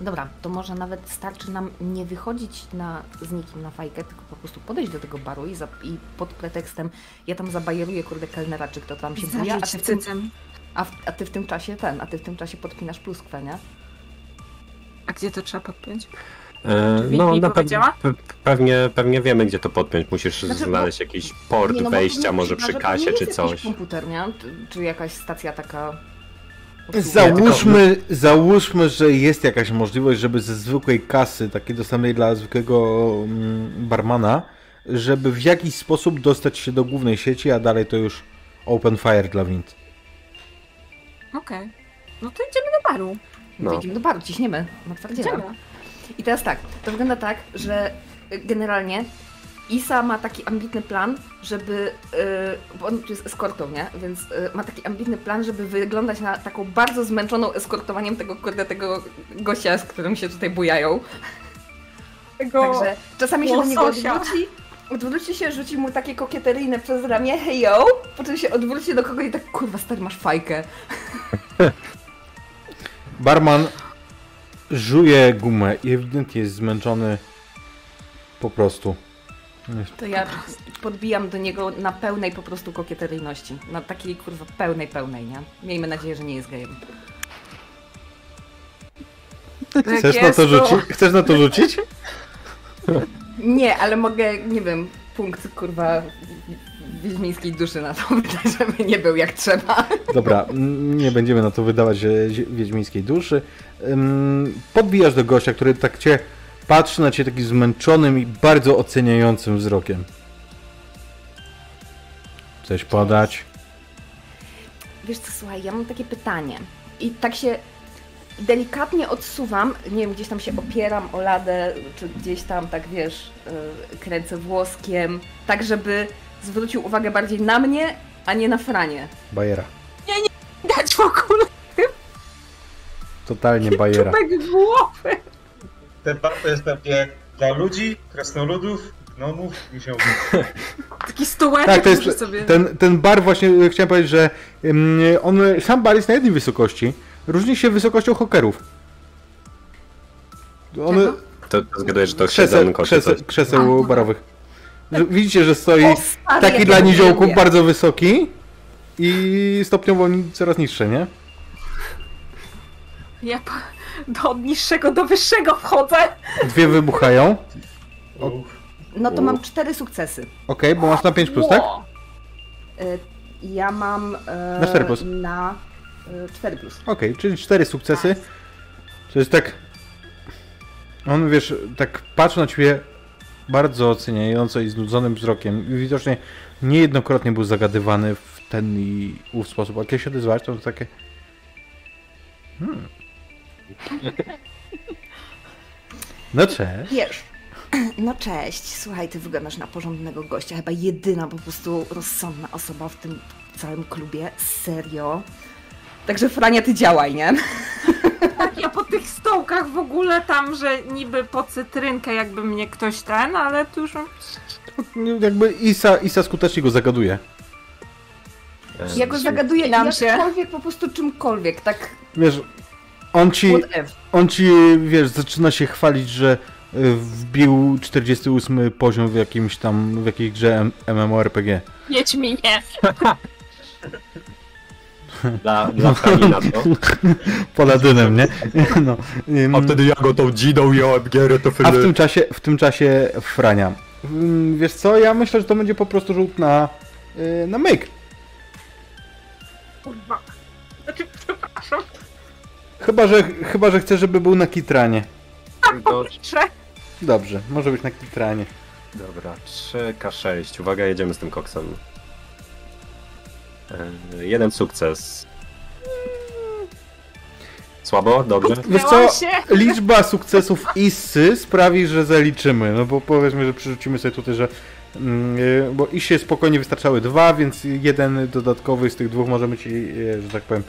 Dobra, to może nawet starczy nam nie wychodzić na, z nikim na fajkę, tylko po prostu podejść do tego baru i, za, i pod pretekstem ja tam zabajeruję kurde kelnera, czy kto tam się buja, a ty w tym, a, w, a ty w tym czasie ten, a ty w tym czasie podpinasz pluskwę, nie? A gdzie to trzeba podpiąć? E, no na pewno, pe, pewnie, pewnie wiemy, gdzie to podpiąć. Musisz znaczy, znaleźć no, jakiś port nie, no, wejścia, może przy kasie, nie czy jest coś. Komputer, nie? Czy jakaś stacja taka... Załóżmy, załóżmy, że jest jakaś możliwość, żeby ze zwykłej kasy, takiej dostępnej dla zwykłego barmana, żeby w jakiś sposób dostać się do głównej sieci, a dalej to już open fire dla Wind. Okej. Okay. No to idziemy do baru. No. To idziemy do baru, ciśniemy. No idziemy. I teraz tak, to wygląda tak, że generalnie Isa ma taki ambitny plan, żeby, yy, bo on tu jest eskortą, nie? Więc yy, ma taki ambitny plan, żeby wyglądać na taką bardzo zmęczoną eskortowaniem tego kurde, tego gościa, z którym się tutaj bujają. Tego Także czasami się łososia. do niego odwróci, odwróci się, rzuci mu takie kokieteryjne przez ramię, hej yo, po czym się odwróci do kogoś i tak, kurwa stary, masz fajkę. Barman żuje gumę i ewidentnie jest zmęczony po prostu. To ja podbijam do niego na pełnej po prostu kokieteryjności. Na takiej kurwa pełnej, pełnej, nie? Miejmy nadzieję, że nie jest gejem. Chcesz na to rzucić? Chcesz na to rzucić? Nie, ale mogę, nie wiem, punkt, kurwa, wiedźmińskiej duszy na to, żeby nie był jak trzeba. Dobra, nie będziemy na to wydawać wiedźmińskiej duszy. Podbijasz do gościa, który tak cię patrzy na ciebie takim zmęczonym i bardzo oceniającym wzrokiem. Chcesz podać? Wiesz co, słuchaj, ja mam takie pytanie i tak się delikatnie odsuwam, nie wiem, gdzieś tam się opieram o ladę, czy gdzieś tam, tak wiesz, kręcę włoskiem, tak żeby zwrócił uwagę bardziej na mnie, a nie na Franie. Bajera. Nie, nie dać w ogóle. Totalnie bajera. Czubek głowy. Ten park jest pewnie dla ludzi, krasnoludów, gnomów i się taki stołeczek tak, to jest, sobie. Ten, ten bar właśnie, chciałem powiedzieć, że on, sam bar jest na jednej wysokości. Różni się wysokością hokerów. One... To, to zgaduję, że to krzesełko krzese, krzeseł barowych. Widzicie, że stoi o, stary, taki dla niziołków bardzo wysoki i stopniowo coraz niższy, nie? Ja do, od niższego do wyższego wchodzę. Dwie wybuchają. O... No to mam cztery sukcesy. Okej, okay, bo masz na pięć plus, tak? Ja mam e, na cztery plus. Na... cztery plus. Okej, okay, czyli cztery sukcesy. To jest tak... On, wiesz, tak patrzy na ciebie bardzo oceniająco i znudzonym wzrokiem. I widocznie niejednokrotnie był zagadywany w ten i ów sposób. A kiedy się odezwałeś, to takie... Hmm. No cześć. Wiesz, no cześć. Słuchaj, ty wyglądasz na porządnego gościa. Chyba jedyna po prostu rozsądna osoba w tym całym klubie. Serio. Także Frania, ty działaj, nie? Tak, ja po tych stołkach w ogóle tam, że niby po cytrynkę jakby mnie ktoś ten, ale tu już... Jakby Isa, Isa skutecznie go zagaduje. Ja go zagaduję nam się. Jakkolwiek, po prostu czymkolwiek, tak... Wiesz, on ci, on ci, wiesz, zaczyna się chwalić, że wbił czterdziesty ósmy poziom w jakimś tam, w jakiejś grze MMORPG. Jedź mi nie. Dla, dla Frani na to. Paladynem, nie? No. A wtedy ja go tą dzidą jałem gierę, to wtedy... A w tym czasie, w tym czasie Frania. Wiesz co, ja myślę, że to będzie po prostu rzut na... na myk. Kurwa. Znaczy, przepraszam. Chyba, że, chyba, że chcę, żeby był na kitranie. Dobrze. Dobrze, może być na kitranie. Dobra, trzy ka sześć. Uwaga, jedziemy z tym koksem. Jeden sukces. Słabo? Dobrze? Wiesz co, liczba sukcesów Isy sprawi, że zaliczymy. No bo powiedzmy, że przerzucimy sobie tutaj, że... Bo Isie spokojnie wystarczały dwa, więc jeden dodatkowy z tych dwóch możemy ci, że tak powiem,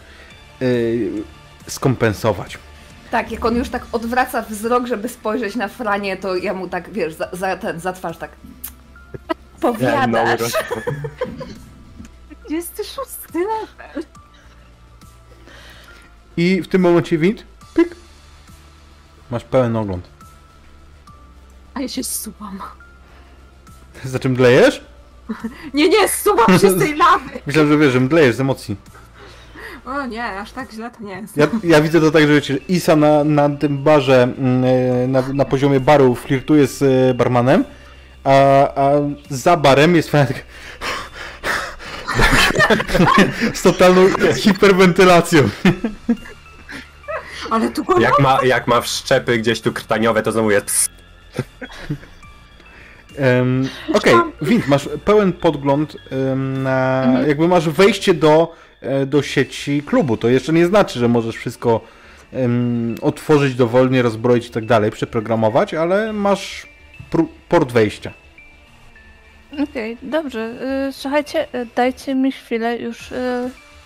skompensować. Tak, jak on już tak odwraca wzrok, żeby spojrzeć na Franie, to ja mu tak, wiesz, za, za, ten, za twarz tak... Powiadasz. dwudziesty szósty level. I w tym momencie wind, pyk, masz pełen ogląd. A ja się zsuwam. Za czym mdlejesz? Nie, nie, zsuwam się z tej lawy. Myślałem, że wiesz, że mdlejesz z emocji. O nie, aż tak źle to nie jest. Ja, ja widzę to tak, że wiecie, Isa na, na tym barze, na, na poziomie baru flirtuje z barmanem, a, a za barem jest fajna tak... Z totalną hiperwentylacją. Ale tu go jak ma, jak ma wszczepy gdzieś tu krtaniowe, to znowu jest. um, Okej, okay. Wind, masz pełen podgląd um, na... Mhm. Jakby masz wejście do, do sieci klubu. To jeszcze nie znaczy, że możesz wszystko um, otworzyć dowolnie, rozbroić i tak dalej, przeprogramować, ale masz port wejścia. Okej, okay, dobrze. Słuchajcie, dajcie mi chwilę, już yy,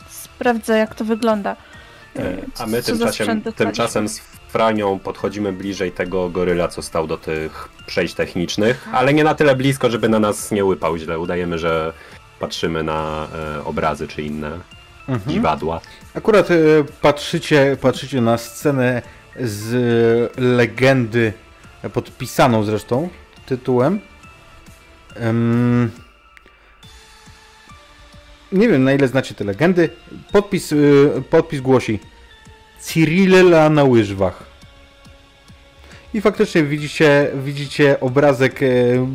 sprawdzę, jak to wygląda. Yy, A my tymczasem, tymczasem z Franią podchodzimy bliżej tego goryla, co stał do tych przejść technicznych, aha, ale nie na tyle blisko, żeby na nas nie łypał źle. Udajemy, że patrzymy na y, obrazy czy inne mhm. dziwadła. Akurat y, patrzycie, patrzycie na scenę z y, legendy, podpisaną zresztą tytułem. Um, nie wiem, na ile znacie te legendy. Podpis, yy, podpis głosi Cyrilela na łyżwach. I faktycznie widzicie, widzicie obrazek yy,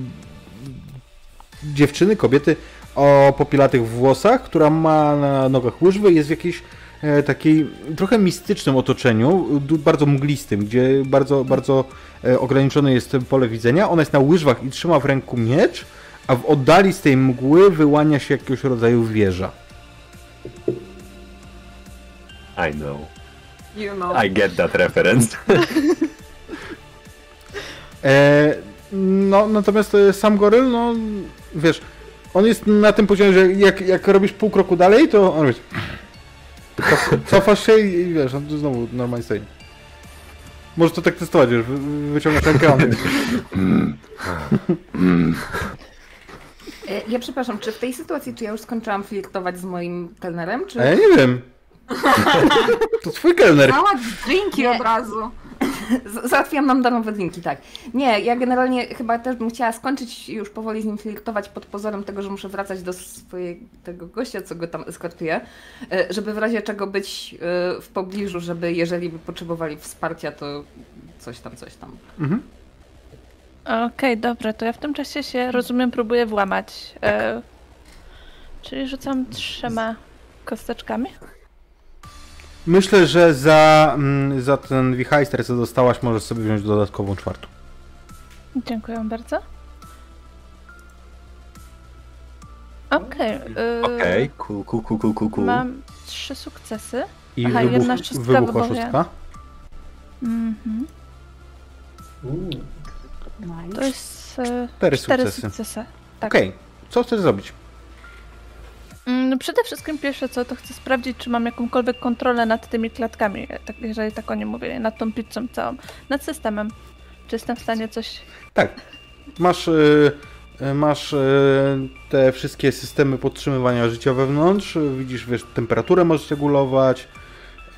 dziewczyny, kobiety o popielatych włosach, która ma na nogach łyżwy, jest w jakiejś e, takiej trochę mistycznym otoczeniu, bardzo mglistym, gdzie bardzo, bardzo e, ograniczone jest pole widzenia. Ona jest na łyżwach i trzyma w ręku miecz, a w oddali z tej mgły wyłania się jakiegoś rodzaju wieża. I know. You know. I get that reference. e, no, natomiast sam goryl, no wiesz, on jest na tym poziomie, że jak, jak robisz pół kroku dalej, to on cofasz się i wiesz, on znowu normalnie stoi. Możesz to tak testować, wiesz, wyciągasz rękę. Ja przepraszam, czy w tej sytuacji, czy ja już skończyłam flirtować z moim kelnerem, czy... A ja nie wiem. To twój kelner. Mała drinki od razu. Załatwiam nam darmowe drinki, tak. Nie, ja generalnie chyba też bym chciała skończyć już powoli z nim flirtować pod pozorem tego, że muszę wracać do swojego gościa, co go tam eskortuje, żeby w razie czego być w pobliżu, żeby jeżeli by potrzebowali wsparcia, to coś tam, coś tam. Mhm. Okej, okay, dobra, to ja w tym czasie się, rozumiem, próbuję włamać. Tak. E, czyli rzucam trzema kosteczkami. Myślę, że za, za ten wichajster, co dostałaś, możesz sobie wziąć dodatkową czwartą. Dziękuję bardzo. Okej. Okay, Okej, okay, cool, cool, cool, cool, cool. Mam trzy sukcesy. I aha, wybuch, jedna szóstka wybuchła szóstka. Mhm. Nice. To jest cztery sukcesy. sukcesy. Tak. Okej, okay. Co chcesz zrobić? No przede wszystkim pierwsze co, to chcę sprawdzić, czy mam jakąkolwiek kontrolę nad tymi klatkami, tak, jeżeli tak o nie mówię, nad tą pizzą całą, nad systemem. Czy jestem w stanie coś... Tak, masz, yy, masz yy, te wszystkie systemy podtrzymywania życia wewnątrz, widzisz, wiesz, temperaturę możesz regulować,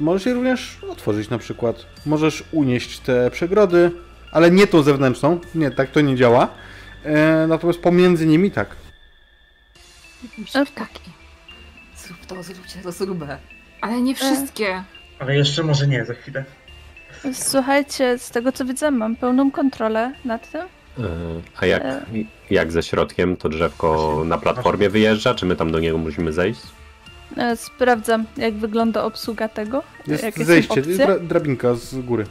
możesz je również otworzyć na przykład, możesz unieść te przegrody, ale nie tą zewnętrzną, nie, tak to nie działa, yy, natomiast pomiędzy nimi tak. Taki. Zrób to, zróbcie to, zróbę. Ale nie wszystkie. Ale jeszcze może nie, za chwilę. Słuchajcie, z tego co widzę, mam pełną kontrolę nad tym. A jak, jak ze środkiem? To drzewko na platformie wyjeżdża? Czy my tam do niego musimy zejść? Sprawdzam, jak wygląda obsługa tego. Jest jakie zejście, to jest dra drabinka z góry.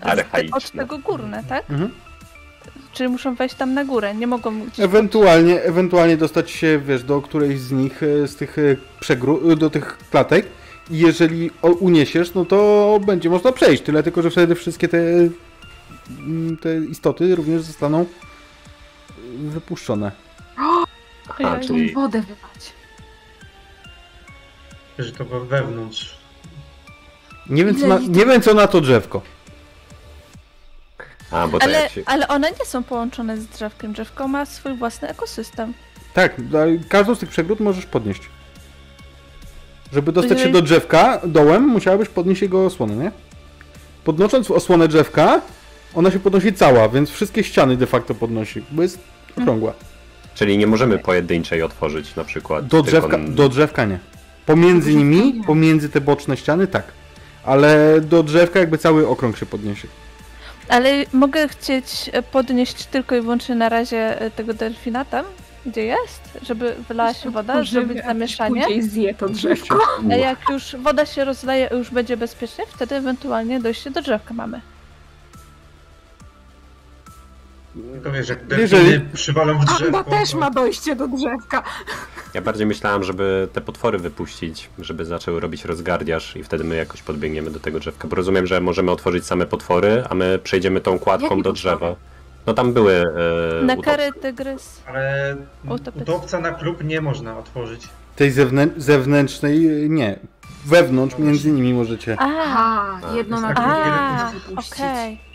Archaiczne. Od tego górne, tak? Mhm. Czyli muszą wejść tam na górę, nie mogą... Gdzieś ewentualnie, podtrzymać. ewentualnie dostać się, wiesz, do którejś z nich, z tych przegró- do tych klatek i jeżeli uniesiesz, no to będzie można przejść, tyle tylko, że wtedy wszystkie te, te istoty również zostaną wypuszczone. A ja czyli... wodę wylać. Że to było wewnątrz. Nie wiem, co na, nie wiem, co na to drzewko. A, bo ale, się... ale one nie są połączone z drzewkiem. Drzewko ma swój własny ekosystem. Tak, każdą z tych przegród możesz podnieść. Żeby dostać Jeżeli... się do drzewka dołem, musiałabyś podnieść jego osłonę, nie? Podnosząc osłonę drzewka, ona się podnosi cała, więc wszystkie ściany de facto podnosi, bo jest okrągła. Hmm. Czyli nie możemy pojedynczej otworzyć na przykład. Do drzewka, tylko... do drzewka nie. Pomiędzy nimi, pomiędzy te boczne ściany tak. Ale do drzewka jakby cały okrąg się podniesie. Ale mogę chcieć podnieść tylko i wyłącznie na razie tego delfina tam, gdzie jest, żeby wylała się woda, zrobić zamieszanie. Później zje to drzewko. A jak już woda się rozleje, już będzie bezpiecznie, wtedy ewentualnie dojście do drzewka mamy. Tylko wiesz, jak delfiny przywalą w drzewko... Amba też ma dojście do drzewka. Ja bardziej myślałam, żeby te potwory wypuścić, żeby zaczęły robić rozgardiaż i wtedy my jakoś podbiegniemy do tego drzewka. Bo rozumiem, że możemy otworzyć same potwory, a my przejdziemy tą kładką Jaki do drzewa. Potwory? No tam były... E, na kary tygrys. Ale Utopec. Utopca na klub nie można otworzyć. Tej zewnę zewnętrznej nie. Wewnątrz, między nimi możecie. Aha, jedno na klub. Okej. Okay.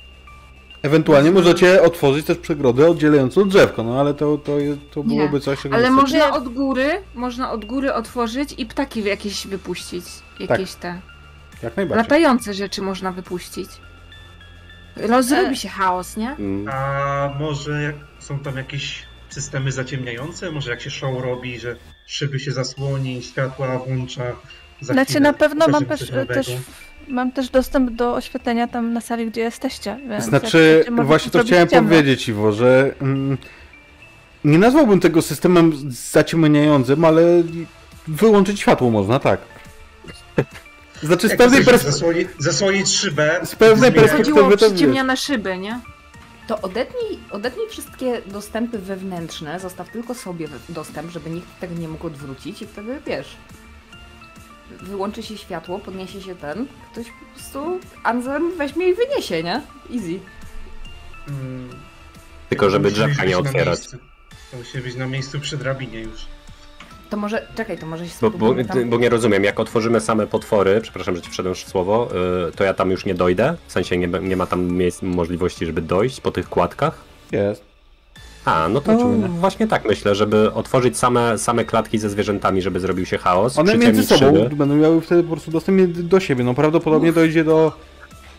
Ewentualnie możecie otworzyć też przegrodę oddzielającą drzewko, no ale to, to, to byłoby coś... Czego ale można od góry, można od góry otworzyć i ptaki jakieś wypuścić. Jakieś tak. te... Jak najbardziej. Latające rzeczy można wypuścić. Rozrobi e... się chaos, nie? A może są tam jakieś systemy zaciemniające? Może jak się show robi, że szyby się zasłoni, światła włącza... Za znaczy chwilę, na pewno mam też... Mam też dostęp do oświetlenia tam na sali, gdzie jesteście. Więc znaczy, właśnie to chciałem ciemno. powiedzieć, Iwo, że mm, Nie nazwałbym tego systemem zaciemniającym, ale wyłączyć światło można, tak. Znaczy z pewnej perspektywy... Zasłonić szybę. Z pewnej perspektywy... Chodziło o przyciemniane szyby, nie? To odetnij, odetnij wszystkie dostępy wewnętrzne, zostaw tylko sobie dostęp, żeby nikt tego nie mógł odwrócić i wtedy, wiesz... Wyłączy się światło, podniesie się ten, ktoś po prostu Anzen weźmie i wyniesie, nie? Easy. Hmm. Tylko żeby drzewka nie otwierać. To musi być na miejscu przy drabinie już. To może, czekaj, to może się bo, bo, tam... bo nie rozumiem, jak otworzymy same potwory, przepraszam, że ci wszedłem w słowo, yy, to ja tam już nie dojdę? W sensie nie, nie ma tam miejsc, możliwości, żeby dojść po tych kładkach? Jest. A, no to no, właśnie tak myślę, żeby otworzyć same, same klatki ze zwierzętami, żeby zrobił się chaos. One między sobą szyby. Będą miały wtedy po prostu dostęp do siebie, no prawdopodobnie Uf. dojdzie do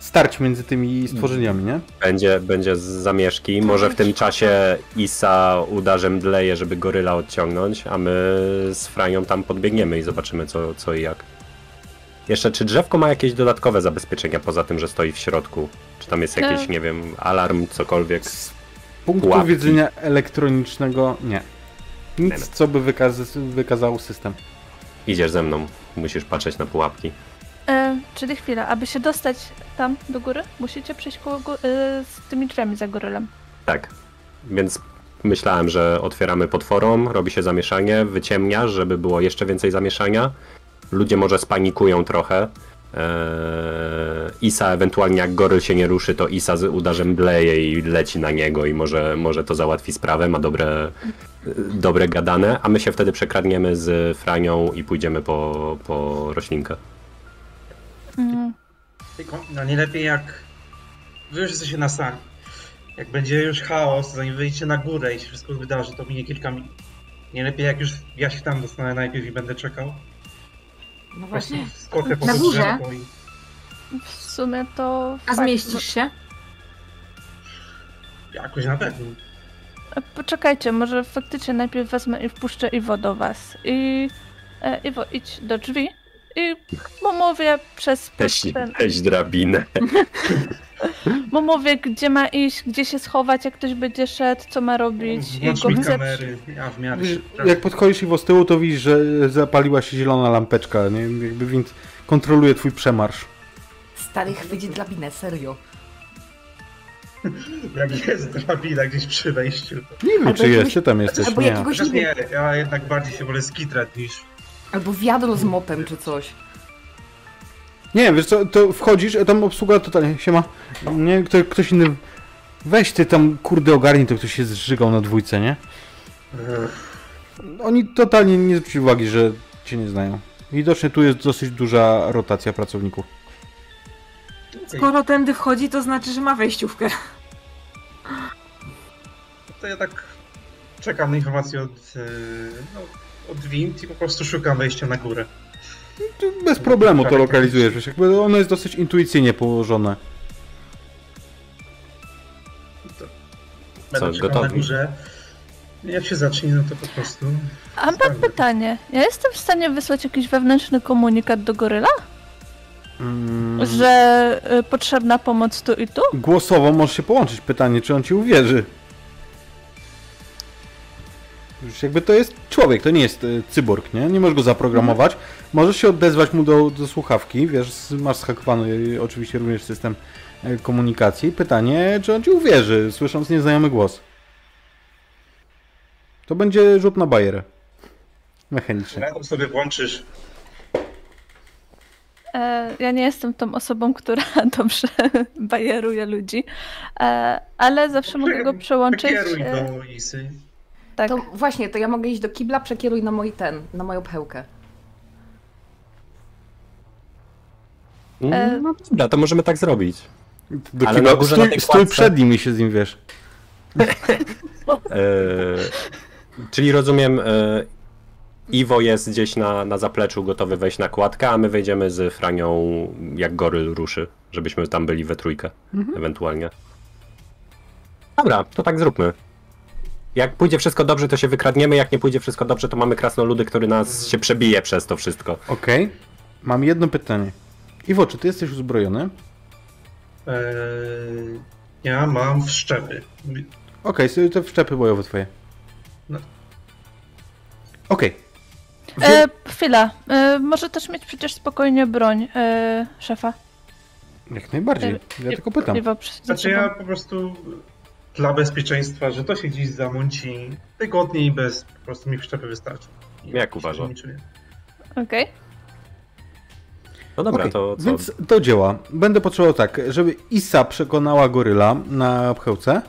starć między tymi stworzeniami, nie? Będzie, będzie z zamieszki, może w tym czasie Isa uda mdleje, żeby goryla odciągnąć, a my z Franią tam podbiegniemy i zobaczymy co, co i jak. Jeszcze czy drzewko ma jakieś dodatkowe zabezpieczenia poza tym, że stoi w środku? Czy tam jest jakiś, no. nie wiem, alarm, cokolwiek? Punktu Łapki. widzenia elektronicznego nie. Nic, nie co by wykaz wykazał system. Idziesz ze mną, musisz patrzeć na pułapki. E, czyli chwila, aby się dostać tam do góry, musicie przejść koło gó y, z tymi drzwiami za gorylem. Tak, więc myślałem, że otwieramy potworom, robi się zamieszanie, wyciemnia, żeby było jeszcze więcej zamieszania. Ludzie może spanikują trochę. Eee, Isa ewentualnie jak goryl się nie ruszy, to Isa z uderzem bleje i leci na niego i może, może to załatwi sprawę, ma dobre, dobre gadane, a my się wtedy przekradniemy z Franią i pójdziemy po, po roślinkę. Mm. Tylko, no nie lepiej jak... Wy już jesteście na sali. Jak będzie już chaos, zanim wyjdziecie na górę i się wszystko wydarzy, to minie kilka minut. Nie lepiej jak już ja się tam dostanę najpierw i będę czekał. No właśnie, na górze. W sumie to... A zmieścisz się? Jakoś na pewno. Poczekajcie, może faktycznie najpierw wezmę i wpuszczę Iwo do was. I... E, Iwo, idź do drzwi. I mówię przez... Weź ten... drabinę. Mówię, gdzie ma iść, gdzie się schować, jak ktoś będzie szedł, co ma robić. Znaczy i go kamery, ja w miarę się... Jak podchodzisz i w tyłu, to widzisz, że zapaliła się zielona lampeczka, nie? Jakby, więc kontroluje twój przemarsz. Stary chwyci drabinę, serio. Jak jest drabina gdzieś przy wejściu. Nie wiem, czy jest, czy tam jesteś. Albo nie. Jakiegoś... Nie, ja jednak bardziej się wolę skitrać niż... Albo wiadro z mopem, czy coś. Nie, wiesz co, to wchodzisz, a tam obsługa totalnie, siema, nie, kto, ktoś inny, weź ty tam, kurde, ogarnij, to ktoś się zżygał na dwójce, nie? Oni totalnie nie zwrócili uwagi, że cię nie znają. Widocznie tu jest dosyć duża rotacja pracowników. Skoro tędy wchodzi, to znaczy, że ma wejściówkę. To ja tak czekam na informację od, no, od Wind i po prostu szukam wejścia na górę. Bez problemu to lokalizujesz, jakby ono jest dosyć intuicyjnie położone. Będę czekał na górze. Jak się zacznie, no to po prostu... A mam pytanie. Ja jestem w stanie wysłać jakiś wewnętrzny komunikat do goryla? Hmm. Że y, potrzebna pomoc tu i tu? Głosowo możesz się połączyć. Pytanie, czy on ci uwierzy. Już jakby to jest człowiek, to nie jest y, cyborg, nie? Nie możesz go zaprogramować. Mhm. Możesz się odezwać mu do, do słuchawki, wiesz, masz zhakowany y, oczywiście również system y, komunikacji. Pytanie, czy on ci uwierzy, słysząc nieznajomy głos. To będzie rzut na bajerę. Mechanicznie. Ręką sobie włączysz. E, ja nie jestem tą osobą, która dobrze bajeruje ludzi, e, ale zawsze mogę go przełączyć. E... do Isy. Tak. To właśnie, to ja mogę iść do kibla, przekieruj na mój ten, na moją pchełkę. E... No dobra, to możemy tak zrobić. Do Ale kibla, na górze stój, na tej stój przed nim i się z nim wiesz. e... Czyli rozumiem, e... Iwo jest gdzieś na, na zapleczu gotowy wejść na kładkę, a my wejdziemy z Franią jak goryl ruszy, żebyśmy tam byli we trójkę, mhm. ewentualnie. Dobra, to tak zróbmy. Jak pójdzie wszystko dobrze, to się wykradniemy, jak nie pójdzie wszystko dobrze, to mamy krasnoludy, który nas się przebije przez to wszystko. Okej. Okay. Mam jedno pytanie. Iwo, czy ty jesteś uzbrojony? Eee, ja mam wszczepy. Okej, okay, to wszczepy bojowe twoje. No. Okej. Okay. E, chwila. E, może też mieć przecież spokojnie broń e, szefa. Jak najbardziej. Ja e, tylko pytam. Znaczy ja po prostu dla bezpieczeństwa, że to się gdzieś zamąci tygodni i bez, po prostu mi wszczepy wystarczy. Jak uważam. Okej. Okay. No dobra, okay, to co? Więc do dzieła. Będę potrzebował tak, żeby Isa przekonała goryla na pchełce.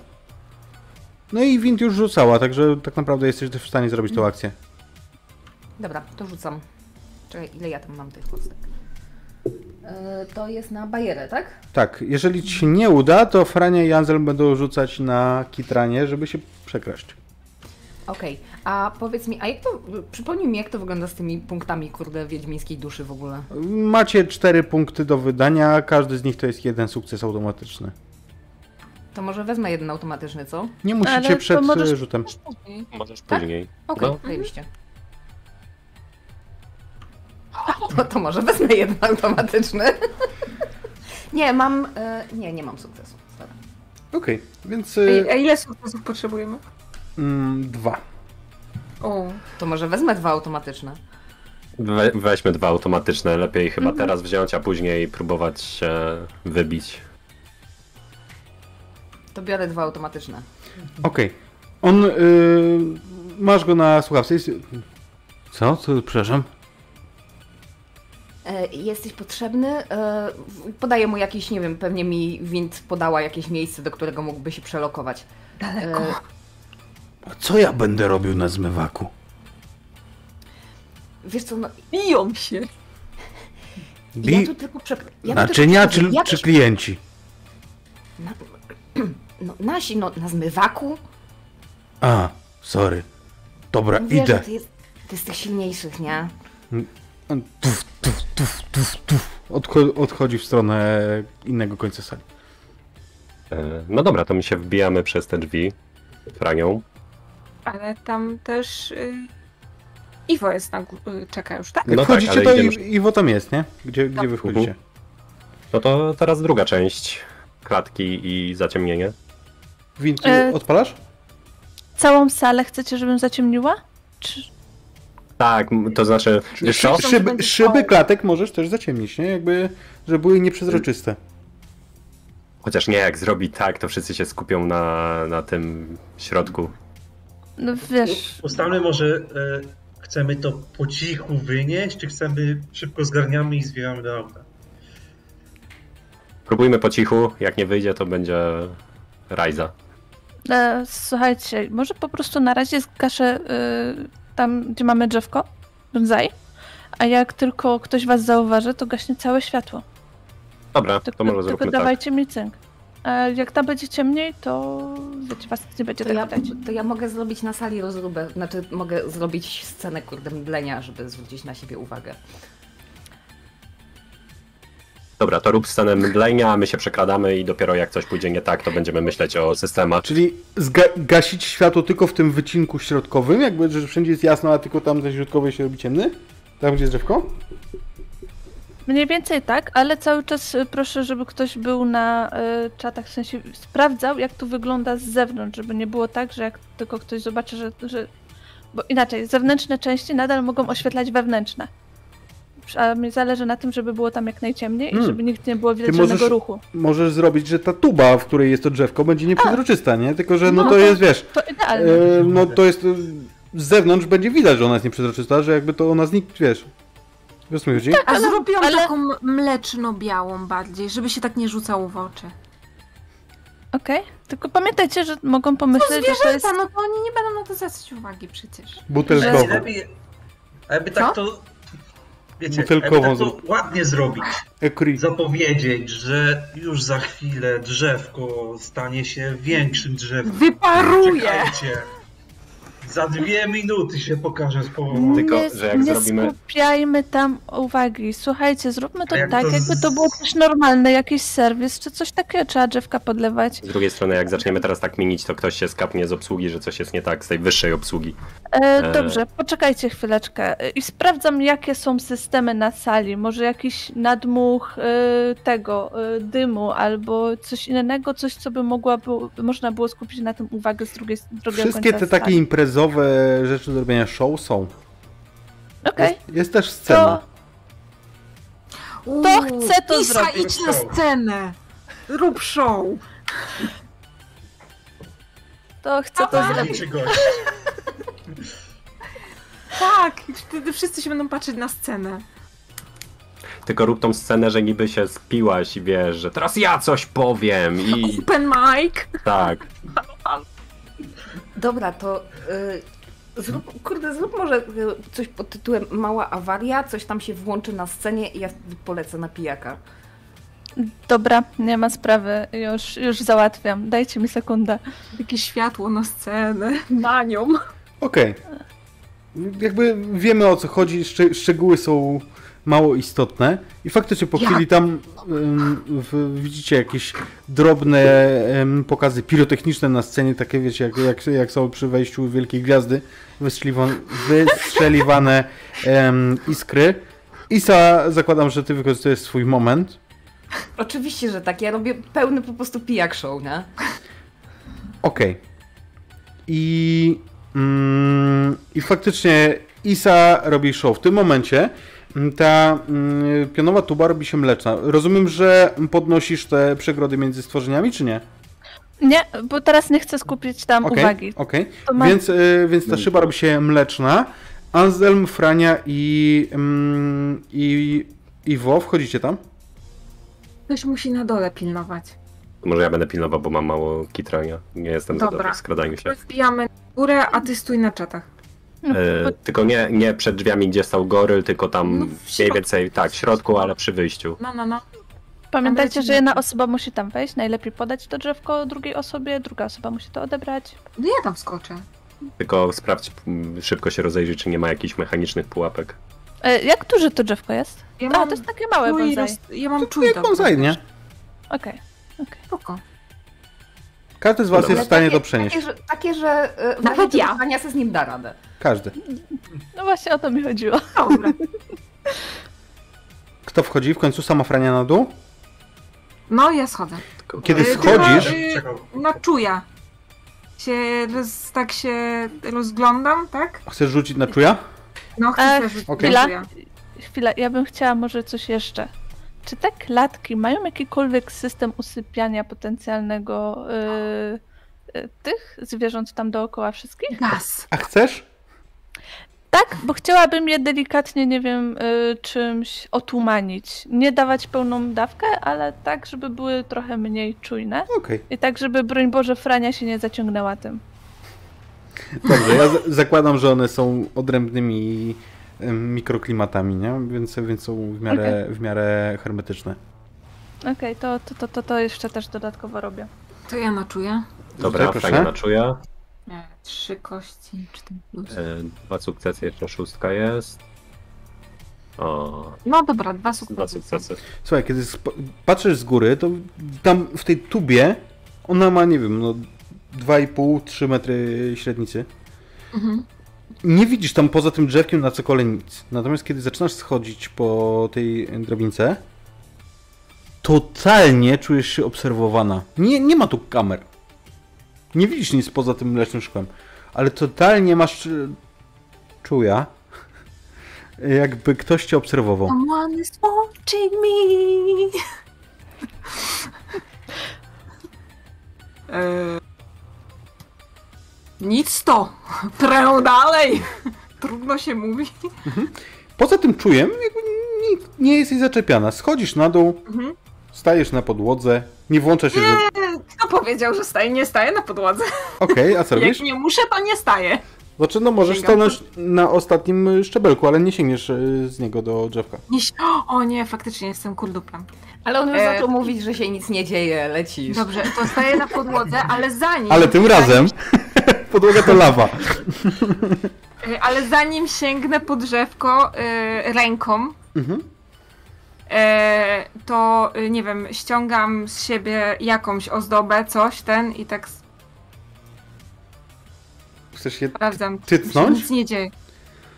No i Wind już rzucała, także tak naprawdę jesteś w stanie zrobić tą akcję. Dobra, to rzucam. Czekaj, ile ja tam mam tych kostek? Yy, to jest na bajerę, tak? Tak, jeżeli ci się nie uda, to Frania i Anselm będą rzucać na kitranie, żeby się przekraść. Okej, okay. A powiedz mi, a jak to, przypomnij mi, jak to wygląda z tymi punktami, kurde, wiedźmińskiej duszy w ogóle? Macie cztery punkty do wydania, każdy z nich to jest jeden sukces automatyczny. To może wezmę jeden automatyczny, co? Nie musicie ale przed możesz, rzutem. Możesz później. Możesz później. Tak? Okej, okay, no. Zajebiście. To, to może wezmę jeden automatyczny. Nie, mam... Nie, nie mam sukcesu. Okej, okay, więc... A ile sukcesów potrzebujemy? Dwa. O, to może wezmę dwa automatyczne. We, weźmy dwa automatyczne. Lepiej chyba mhm. teraz wziąć, a później próbować się wybić. To biorę dwa automatyczne. Okej. Okay. On... Yy, masz go na słuchawce. Jest... Co? Co? Przepraszam. Jesteś potrzebny? Podaję mu jakiś, nie wiem, pewnie mi Wind podała jakieś miejsce, do którego mógłby się przelokować. Daleko. A co ja będę robił na zmywaku? Wiesz co, no... Biją się. Bi... Ja tu tylko prze... ja Naczynia tylko... czy, ja też... czy klienci? Na... No, nasi, no, na zmywaku. A, sorry. Dobra, no, wiesz, idę. Ty, jest... ty jesteś silniejszych, nie? Tuf, tuf, tuf, tuf, tuf. Odcho- odchodzi w stronę innego końca sali. No dobra, to my się wbijamy przez te drzwi. Franią. Ale tam też y... Iwo jest na górze, czeka już, tak? No wchodzicie, tak, to idziemy... Iwo tam jest, nie? Gdzie, gdzie wy wchodzicie? No to teraz druga część. Klatki i zaciemnienie. Wind, e... odpalasz? Całą salę chcecie, żebym zaciemniła? Czy... Tak, to znaczy... Szyby, szyby, szyby klatek możesz też zaciemnić, nie? Jakby, żeby były nieprzezroczyste. Chociaż nie, jak zrobi tak, to wszyscy się skupią na, na tym środku. No wiesz... Ustalmy może, e, chcemy to po cichu wynieść, czy chcemy szybko zgarniamy i zwijamy do auta? Próbujmy po cichu, jak nie wyjdzie, to będzie rajza. E, słuchajcie, może po prostu na razie zgaszę y, tam, gdzie mamy drzewko, bonsai, a jak tylko ktoś was zauważy, to gaśnie całe światło. Dobra, tylko, to może zróbmy tylko tak. Dawajcie mi cynk. E, jak tam będzie ciemniej, to wiecie, was nie będzie to tak ja, widać. To ja mogę zrobić na sali rozróbę, znaczy mogę zrobić scenę kurde mdlenia, żeby zwrócić na siebie uwagę. Dobra, to rób scenę mdlenia, my się przekradamy i dopiero jak coś pójdzie nie tak, to będziemy myśleć o systemach. Czyli zga- gasić światło tylko w tym wycinku środkowym, jakby, że wszędzie jest jasno, a tylko tam ze środkowej się robi ciemny? Tam gdzie jest drzewko? Mniej więcej tak, ale cały czas proszę, żeby ktoś był na y, czatach, w sensie sprawdzał, jak tu wygląda z zewnątrz, żeby nie było tak, że jak tylko ktoś zobaczy, że... że... Bo inaczej, zewnętrzne części nadal mogą oświetlać wewnętrzne. A mi zależy na tym, żeby było tam jak najciemniej hmm. i żeby nikt nie było widać żadnego możesz, ruchu. Możesz zrobić, że ta tuba, w której jest to drzewko, będzie nieprzezroczysta, nie? Tylko, że no, no to jest, wiesz... To idealnie. E, no to jest... Z zewnątrz będzie widać, że ona jest nieprzezroczysta, że jakby to ona zniknie, wiesz... Tak, ale zrobiłam ale... taką mleczno-białą bardziej, żeby się tak nie rzucało w oczy. Okej, okay. Tylko pamiętajcie, że mogą pomyśleć, no, zwierzęta, że to jest... no to oni nie będą na to zwracać uwagi przecież. Butelkowo. A jakby tak to... Wiecie, butelkową jakby tak to ładnie zrobić. Ekry. Zapowiedzieć, że już za chwilę drzewko stanie się większym drzewem. Wyparuje! Czekajcie. Za dwie minuty się pokaże z połową. Tylko, że jak nie zrobimy... skupiajmy tam uwagi. Słuchajcie, zróbmy to jak tak, to z... jakby to było coś normalne, jakiś serwis, czy coś takiego, trzeba drzewka podlewać. Z drugiej strony, jak zaczniemy teraz tak minić, to ktoś się skapnie z obsługi, że coś jest nie tak z tej wyższej obsługi. E, dobrze, e... poczekajcie chwileczkę i sprawdzam, jakie są systemy na sali. Może jakiś nadmuch y, tego, y, dymu, albo coś innego, coś, co by mogła, by, można było skupić na tym uwagę z drugiej strony. Wszystkie te takie imprezy imprezowe rzeczy do robienia show są. Okay. Jest, jest też scena. To, to chcę to Lisa, zrobić. Idź na scenę. Rób show. To chcę a to a zrobić. Tak, wtedy wszyscy się będą patrzeć na scenę. Tylko rób tą scenę, że niby się spiłaś i wiesz, że teraz ja coś powiem i... Open mic! Tak. Dobra, to y, zrób, kurde, zrób może coś pod tytułem Mała awaria, coś tam się włączy na scenie i ja polecę na pijaka. Dobra, nie ma sprawy, już, już załatwiam, dajcie mi sekundę. Jakie światło na scenę, na nią. Okej. Okay. Jakby wiemy o co chodzi, Szczy szczegóły są... mało istotne i faktycznie po chwili tam um, w, widzicie jakieś drobne um, pokazy pirotechniczne na scenie, takie wiecie, jak, jak, jak są przy wejściu Wielkiej Gwiazdy, wystrzeliwane, wystrzeliwane um, iskry. Isa, zakładam, że ty wykorzystujesz swój moment. Oczywiście, że tak. Ja robię pełny po prostu pijak show, nie? Okej. Okay. I, mm, I faktycznie Isa robi show. W tym momencie ta mm, pionowa tuba robi się mleczna. Rozumiem, że podnosisz te przegrody między stworzeniami, czy nie? Nie, bo teraz nie chcę skupić tam okay, uwagi. Okej, okay. mam... więc, y, więc ta szyba robi się mleczna. Anselm, Frania i mm, i Iwo, wchodzicie tam? Ktoś musi na dole pilnować. Może ja będę pilnował, bo mam mało kitrania. Nie jestem dobra. Za dobry w skradaniu się. Wbijamy na górę, a ty stój na czatach. No, bo... Tylko nie, nie przed drzwiami, gdzie stał goryl, tylko tam no, mniej więcej tak, w środku, ale przy wyjściu. No, no, no. Pamiętajcie, że jedna osoba musi tam wejść, najlepiej podać to drzewko drugiej osobie, druga osoba musi to odebrać. No ja tam skoczę. Tylko sprawdź, szybko się rozejrzyj, czy nie ma jakichś mechanicznych pułapek. E, jak duże to drzewko jest? Ja A, mam... to jest takie małe bonsai. Roz... Ja mam czuj to. Bonsai, nie? Okej, okej. Spoko. Każdy z was no, jest w stanie takie, to przenieść. Takie, że, takie, że nawet ja. Ania se z nim da radę. Każdy. No właśnie o to mi chodziło. Dobra. Kto wchodzi? W końcu sama Frania na dół? No, ja schodzę. Kiedy yy, schodzisz... Yy, no, czuja. Się roz, tak się rozglądam, tak? Chcesz rzucić na czuja? No, chcę e, rzucić okay. na czuja. Chwila, ja bym chciała może coś jeszcze. Czy te klatki mają jakikolwiek system usypiania potencjalnego yy, tych zwierząt tam dookoła wszystkich? Nas. A chcesz? Tak, bo chciałabym je delikatnie, nie wiem, yy, czymś otumanić. Nie dawać pełną dawkę, ale tak, żeby były trochę mniej czujne. Okay. I tak, żeby, broń Boże, Frania się nie zaciągnęła tym. Dobrze, ja zakładam, że one są odrębnymi... mikroklimatami, nie? Więc, więc są w miarę, okay. w miarę hermetyczne. Okej, okay, to, to, to, to jeszcze też dodatkowo robię. To ja maczuję. Dobra, to ja maczuję. Trzy kości, cztery plus. E, dwa sukcesy, jeszcze szóstka jest. O. No dobra, dwa sukcesy. Dwa sukcesy. Słuchaj, kiedy patrzysz z góry, to tam w tej tubie ona ma, nie wiem, no dwa i pół do trzech metry średnicy. Mhm. Nie widzisz tam poza tym drzewkiem na cokole nic. Natomiast kiedy zaczynasz schodzić po tej drabince, totalnie czujesz się obserwowana. Nie, nie ma tu kamer. Nie widzisz nic poza tym mlecznym szkłem. Ale totalnie masz... czuja. Jakby ktoś cię obserwował. Someone is watching me. e Nic to! Prę dalej! Trudno się mówi. Mhm. Poza tym czuję, jakby nie, nie jesteś zaczepiana. Schodzisz na dół, mhm. stajesz na podłodze, nie włącza się... Nie, że... kto powiedział, że staję? Nie staję na podłodze. Okej, okay, a co robisz? Jak nie muszę, to nie staję. Znaczy, no możesz stanąć na ostatnim szczebelku, ale nie sięgniesz z niego do drzewka. Nie, o nie, faktycznie jestem kurdupem. Ale on już e... zaczął mówić, że się nic nie dzieje, lecisz. Dobrze, to staję na podłodze, ale zanim... Ale tym zanim... razem... Podłoga to lawa. Ale zanim sięgnę po drzewko y, ręką, mhm. y, to y, nie wiem, ściągam z siebie jakąś ozdobę, coś ten i tak. Chcesz je sprawdzam. Czytnąć? Nic nie dzieje.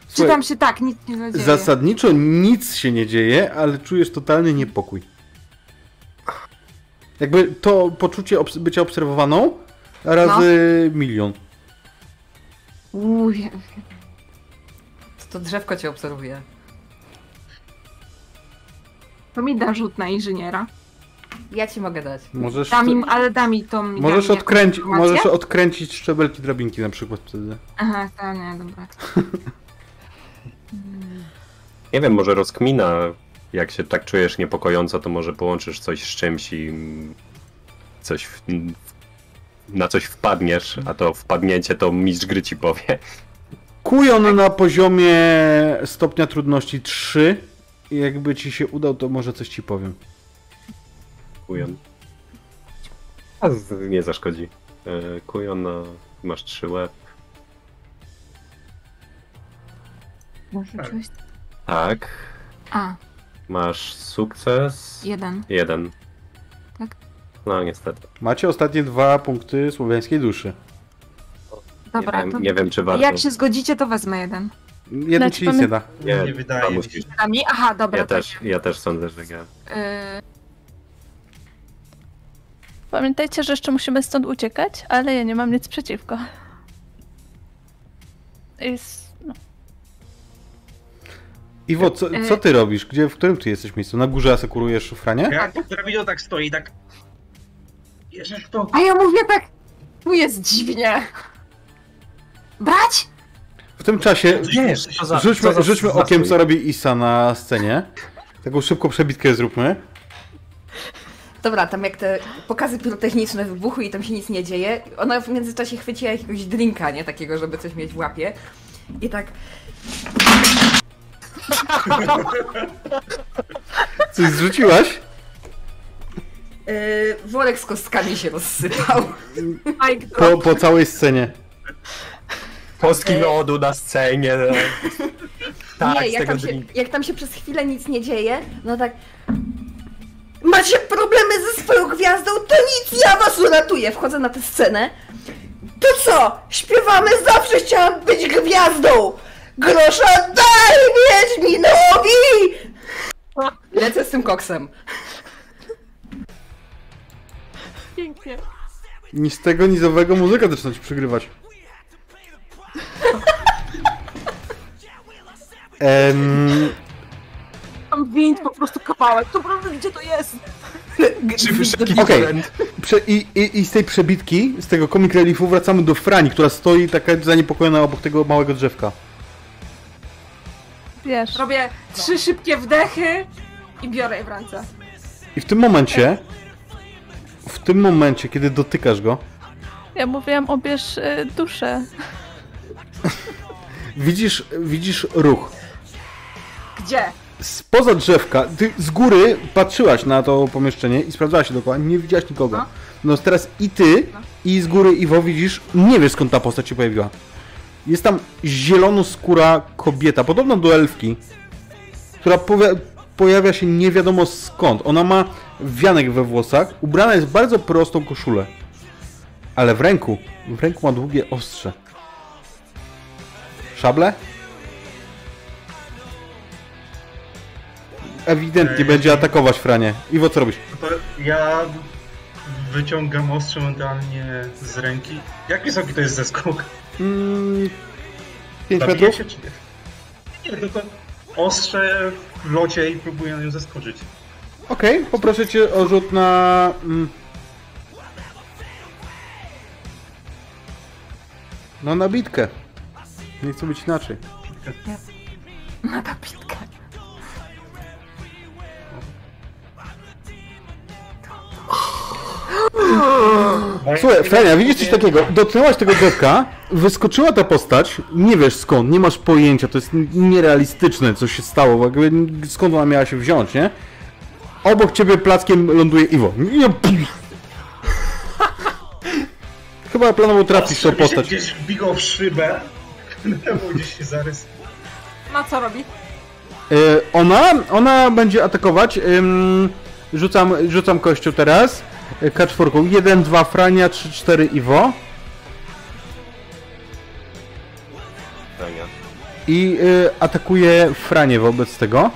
Słuchaj, czytam się tak, nic nie dzieje. Zasadniczo nic się nie dzieje, ale czujesz totalny niepokój. Jakby to poczucie obs bycia obserwowaną. Razy no. milion. Uj. To drzewko cię obserwuje. To mi da rzut na inżyniera. Ja ci mogę dać. Możesz dam im, ale da mi tą... Możesz, da mi odkręci możesz odkręcić szczebelki drabinki na przykład wtedy. Aha, tak, nie, dobra. Nie wiem, może rozkmina. Jak się tak czujesz niepokojąco, to może połączysz coś z czymś i coś w... na coś wpadniesz, a to wpadnięcie to mistrz gry ci powie. Kujon na poziomie stopnia trudności trzy. Jakby ci się udał, to może coś ci powiem. Kujon. A nie zaszkodzi. Kujon na... masz trzy łeb. Może coś? Tak. A. Masz sukces. Jeden. Jeden. Tak? No niestety. Macie ostatnie dwa punkty słowiańskiej duszy. Dobra, nie, wiem, nie wiem, czy warto. Jak się zgodzicie, to wezmę jeden. Jeden ci nic nie da. Nie, nie wydaje mi się. Aha, dobra. Ja też, ja też sądzę, że ja. Y... Pamiętajcie, że jeszcze musimy stąd uciekać, ale ja nie mam nic przeciwko. Jest... No. Iwo, co, co ty robisz? Gdzie, w którym ty jesteś miejscu? Na górze asekurujesz szufranie? Ja to tak stoi, tak... To... A ja mówię tak... Tu jest dziwnie. Brać? W tym czasie wiesz, rzućmy, za, rzućmy za, okiem, za co robi Isa na scenie. Taką szybką przebitkę zróbmy. Dobra, tam jak te pokazy pirotechniczne wybuchły i tam się nic nie dzieje, ona w międzyczasie chwyciła jakiegoś drinka, nie? Takiego, żeby coś mieć w łapie. I tak... Coś zrzuciłaś? Yy, worek z kostkami się rozsypał. Po, po całej scenie. Kostki lodu na scenie. Tak, nie, jak, tam się, jak tam się przez chwilę nic nie dzieje, no tak... Macie problemy ze swoją gwiazdą, to nic, ja was uratuję! Wchodzę na tę scenę. To co? Śpiewamy, zawsze chciałam być gwiazdą! Grosza daj Wiedźminowi! Lecę z tym koksem. Pięknie. Nic z tego nizowego muzyka zaczyna ci przygrywać. Um... Tam wind po prostu kawałek, to prawda, gdzie to jest? Okej, okay. I, i, i z tej przebitki, z tego comic reliefu wracamy do Frani, która stoi taka zaniepokojona obok tego małego drzewka. Wiesz, robię trzy szybkie wdechy i biorę je w ręce. I w tym momencie, w tym momencie, kiedy dotykasz go... Ja mówiłam, obierz y, duszę. Widzisz, widzisz ruch. Gdzie? Spoza drzewka. Ty z góry patrzyłaś na to pomieszczenie i sprawdzałaś się dookoła. Nie widziałaś nikogo. No, no teraz i ty, no. I z góry Iwo widzisz, nie wiesz skąd ta postać się pojawiła. Jest tam zielonoskóra kobieta, podobna do elfki, która pojawia się nie wiadomo skąd. Ona ma wianek we włosach, ubrana jest w bardzo prostą koszulę. Ale w ręku, w ręku ma długie ostrze. Szable? Ewidentnie eee, będzie atakować Franie. Iwo, co robisz? Ja wyciągam ostrze mentalnie z ręki. Jak wysoki to jest zeskok? Mm, pięć metrów? Się, czy nie, nie tylko ostrze w locie i próbuję na nią zeskoczyć. Okej, okay, poproszę cię o rzut na... Mm, no na bitkę. Nie chcę być inaczej. Na bitkę. Słuchaj, Frania, widzisz coś takiego? Dotknęłaś tego drzewka, wyskoczyła ta postać, nie wiesz skąd, nie masz pojęcia, to jest nierealistyczne, co się stało, jakby skąd ona miała się wziąć, nie? Obok ciebie plackiem ląduje Iwo. Chyba planowo trafisz tą postać. Gdzieś wbigał w szybę, gdzieś się zarys. No co robi? Yy, ona, ona będzie atakować, yy, rzucam, rzucam kością teraz. K cztery, jeden, dwa, Frania, trzy, cztery, Iwo. Frania. I y, atakuje Franie wobec tego.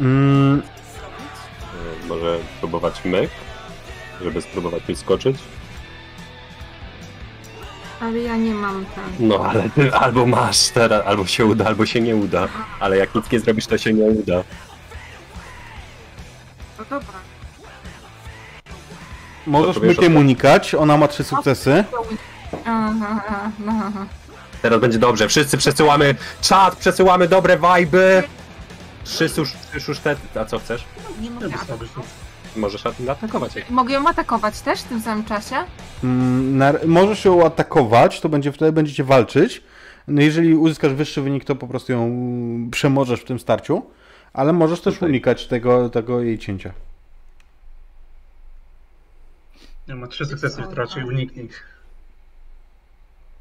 Mm. Może próbować myk, żeby spróbować mi skoczyć. Ale ja nie mam tak. No ale ty albo masz teraz, albo się uda, albo się nie uda. Ale jak nic nie zrobisz, to się nie uda. No dobra. Możesz bykiem unikać, ona ma trzy sukcesy. Aha, aha, aha. Teraz będzie dobrze, wszyscy przesyłamy czat, przesyłamy dobre wajby. Trzy szusztet, a co chcesz? Nie mogę atakować. Możesz atakować. Mogę ją atakować też w tym samym czasie? Mm, na, możesz ją atakować, to będzie, wtedy będziecie walczyć. No, jeżeli uzyskasz wyższy wynik, to po prostu ją przemożesz w tym starciu. Ale możesz też okay. unikać tego, tego jej cięcia. Ja ma trzy sukcesy, to raczej uniknij.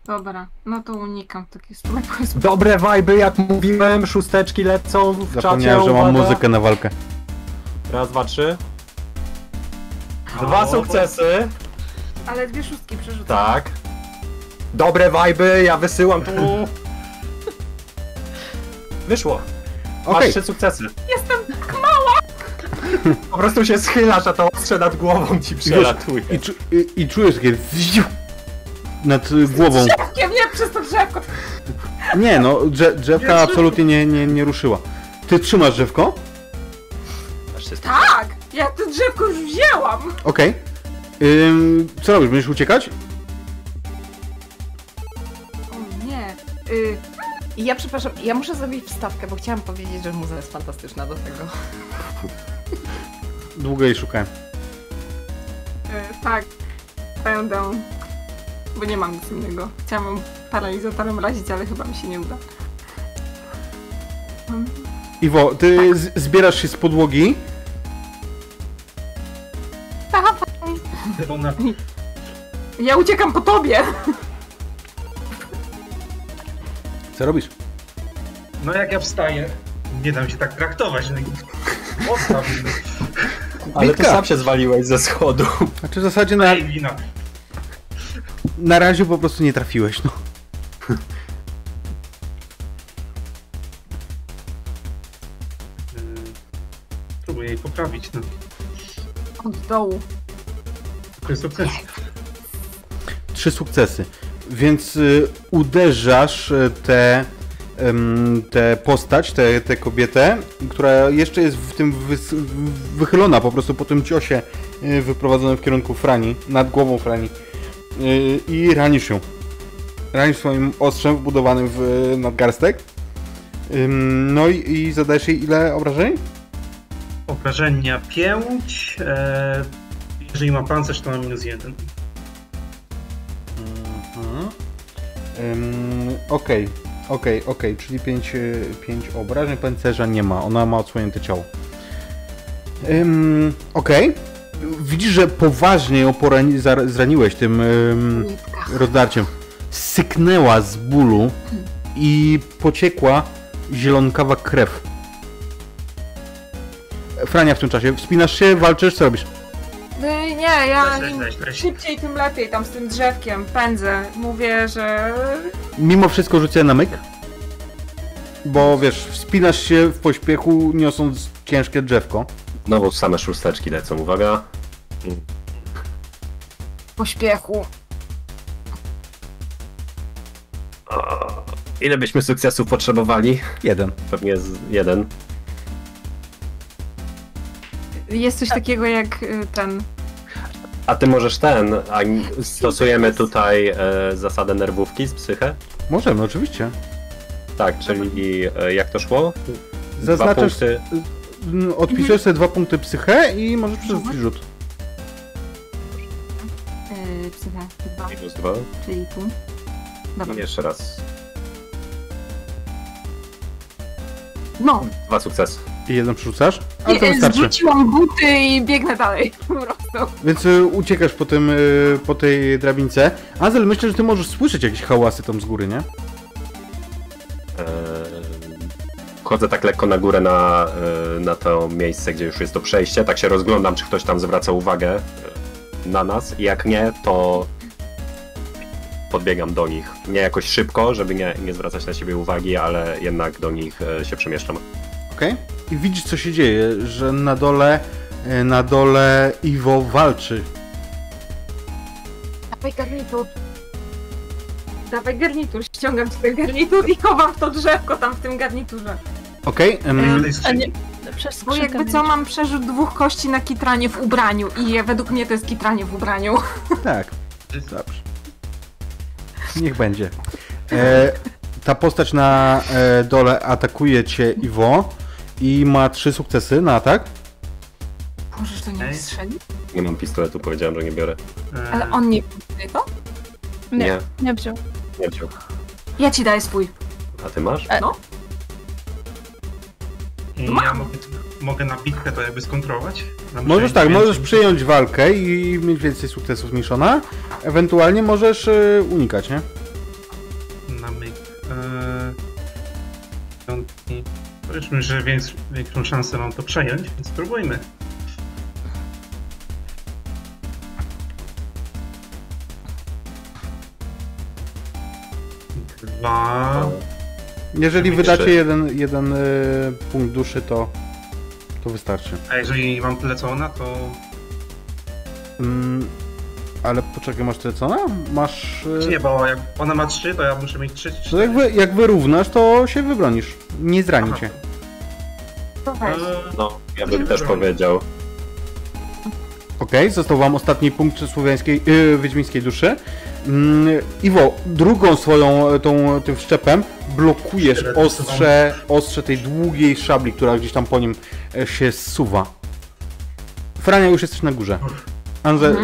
Dobra, no to unikam takich spraw. Dobre wajby, jak mówiłem, szósteczki lecą w czacie. Zapomniałem, że mam muzykę na walkę. Raz, dwa, trzy. Dwa o, sukcesy. Ale dwie szóstki przerzucam. Tak. Dobre wajby, ja wysyłam tu. Wyszło. Masz okay. trzy sukcesy. Jestem tak mała. Po prostu się schylasz, a to ostrze nad głową ci przelatuje. I, czu i, i czujesz takie... nad głową. Drzewkiem, nie, przez to drzewko. Nie no, drze drzewka nie, absolutnie nie, nie, nie ruszyła. Ty trzymasz drzewko? Tak! Ja to drzewko już wzięłam! Okej. Okay. Ym, co robisz? Będziesz uciekać? O nie. Y ja przepraszam, ja muszę zrobić wstawkę, bo chciałam powiedzieć, że muza jest fantastyczna do tego. Długo jej szukałem. Y tak. Będę. Bo nie mam nic innego. Chciałam paralizatorem razić, ale chyba mi się nie uda. Hmm. Iwo, ty tak. zbierasz się z podłogi. Tak. Ja uciekam po tobie. Co robisz? No jak ja wstaję, nie dam się tak traktować. Postaw. Ale ty sam się zwaliłeś ze schodu. Znaczy w zasadzie na... Na razie po prostu nie trafiłeś, no. Próbuję jej poprawić, no. Od dołu. Trzy sukcesy. Trzy sukcesy. Więc y, uderzasz tę te, y, postać, tę te, te kobietę, która jeszcze jest w tym wy, wychylona po prostu po tym ciosie y, wyprowadzonym w kierunku Frani, nad głową Frani. I ranisz ją. Ranisz swoim ostrzem wbudowanym w nadgarstek. No i, i zadajesz jej ile obrażeń? Obrażenia pięć. E, jeżeli ma pancerz, to ma minus jeden. Mhm. Um, okej, okej, okej. Czyli pięć obrażeń. Pancerza nie ma. Ona ma odsłonięte ciało. Um, okej. Okay. Widzisz, że poważnie ją porani, zraniłeś tym ym, rozdarciem. Syknęła z bólu i pociekła zielonkawa krew. Frania w tym czasie. Wspinasz się, walczysz, co robisz? Nie, ja im szybciej tym lepiej tam z tym drzewkiem pędzę. Mówię, że... Mimo wszystko rzucę na myk. Bo wiesz, wspinasz się w pośpiechu, niosąc ciężkie drzewko. Znowu same szósteczki lecą, uwaga. Pośpiechu. O, ile byśmy sukcesów potrzebowali? Jeden. Pewnie z jeden. Jest coś takiego jak ten... A ty możesz ten, a stosujemy tutaj e, zasadę nerwówki z psychę? Możemy, oczywiście. Tak, czyli e, jak to szło? Zaznaczasz... Dwa punkty... Odpisujesz mhm. sobie dwa punkty psychę i możesz przeżyć rzut. Yy, psychę dwa. Minus dwa. Czyli tu. Dobra. Jeszcze raz. No. Dwa sukcesy. I jeden przerzucasz? Ale to wystarczy. Zwróciłam buty i biegnę dalej. Więc y, uciekasz po tym, y, po tej drabince. Azel, myślę, że ty możesz słyszeć jakieś hałasy tam z góry, nie? Chodzę tak lekko na górę na, na to miejsce, gdzie już jest to przejście. Tak się rozglądam, czy ktoś tam zwraca uwagę na nas. Jak nie, to podbiegam do nich. Nie jakoś szybko, żeby nie, nie zwracać na siebie uwagi, ale jednak do nich się przemieszczam. Okej. Okay. I widzisz, co się dzieje, że na dole, na dole Iwo walczy. Dawaj garnitur. dawaj garnitur, ściągam ci ten garnitur i chowam to drzewko tam w tym garniturze. Okej. Okay, um... Bo jakby co, mam przerzut dwóch kości na kitranie w ubraniu i według mnie to jest kitranie w ubraniu. Tak, dobrze. Niech będzie. E, ta postać na e, dole atakuje cię, Iwo, i ma trzy sukcesy na atak. Możesz to nie strzelić? Nie mam pistoletu, powiedziałem, że nie biorę. Ale on nie wziął to? Nie, nie, nie wziął. Nie wziął. Ja ci daję swój. A ty masz? E, no. I ja mogę, mogę na bitkę to jakby skontrolować? Możesz tak, możesz przyjąć walkę i mieć więcej sukcesów zmniejszona. Ewentualnie możesz y, unikać, nie? Na myk. Yy... Powiedzmy, że więc, większą szansę mam to przejąć, więc spróbujmy. Dwa... Jeżeli wydacie jeden, jeden y, punkt duszy, to, to wystarczy. A jeżeli mam tyle co ona, to... Mm, ale poczekaj, masz tyle co ona? Masz... Y... Nie, bo jak ona ma trzy, to ja muszę mieć trzy. To jak, wy, jak wyrównasz, to się wybronisz. Nie zrani Aha. cię. To no, ja bym też wybroni. powiedział. Okej, okay, został wam ostatni punkt słowiańskiej, yy, wiedźmińskiej duszy. Yy, Iwo, drugą swoją tą, tym wszczepem blokujesz ostrze, ostrze tej długiej szabli, która gdzieś tam po nim się zsuwa. Frania, już jesteś na górze. Anzel,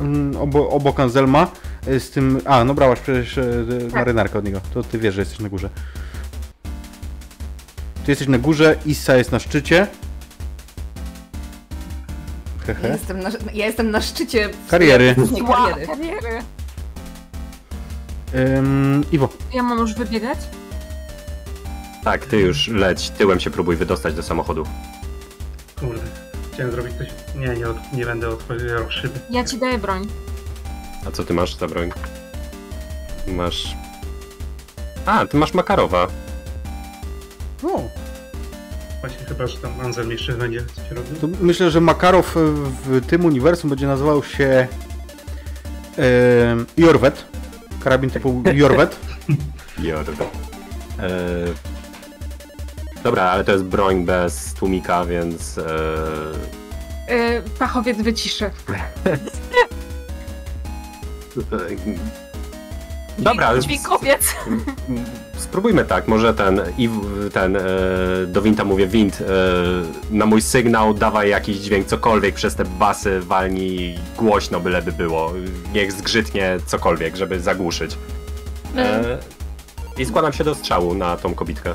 mhm. obo, obok Anzelma z tym... A, no brałaś przecież marynarkę od niego, to ty wiesz, że jesteś na górze. Ty jesteś na górze, Issa jest na szczycie. Ja jestem, na, ja jestem na szczycie kariery. Nie, kariery. Wow, kariery. Ym, Iwo. Ja mam już wybiegać? Tak, ty już leć. Tyłem się próbuj wydostać do samochodu. Kurde, chciałem zrobić coś... Nie, nie, nie będę otworzył szyby. Ja ci daję broń. A co ty masz za broń? Masz... A, ty masz Makarowa. O. Właśnie chyba, że tam Anzel jeszcze będzie coś robił. To myślę, że Makarow w tym uniwersum będzie nazywał się yy, Jorwet. Karabin typu Jorwet. Jorwet. Eee, dobra, ale to jest broń bez tłumika, więc... Eee... Yy, pachowiec wyciszy. Dobra, dźwiękowiec. Spróbujmy tak, może ten, i ten e, do Winta mówię, Wint, e, na mój sygnał dawaj jakiś dźwięk, cokolwiek przez te basy walni głośno, byleby było. Niech zgrzytnie cokolwiek, żeby zagłuszyć. E, I składam się do strzału na tą kobitkę.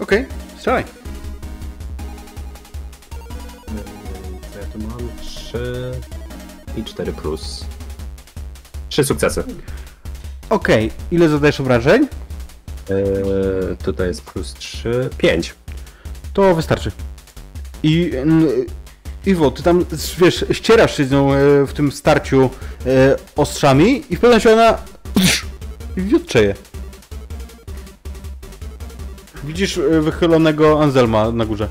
Okej, okay, strzelaj. Co ja tu mam? Trzy i cztery plus. Trzy sukcesy. Okej, okay. Ile zadajesz obrażeń? Eee, tutaj jest plus trzy, pięć. To wystarczy. I Iwo, ty tam, wiesz, ścierasz się z nią w tym starciu e, ostrzami i w pewnym momencie ona i odczeje. Widzisz wychylonego Anzelma na górze.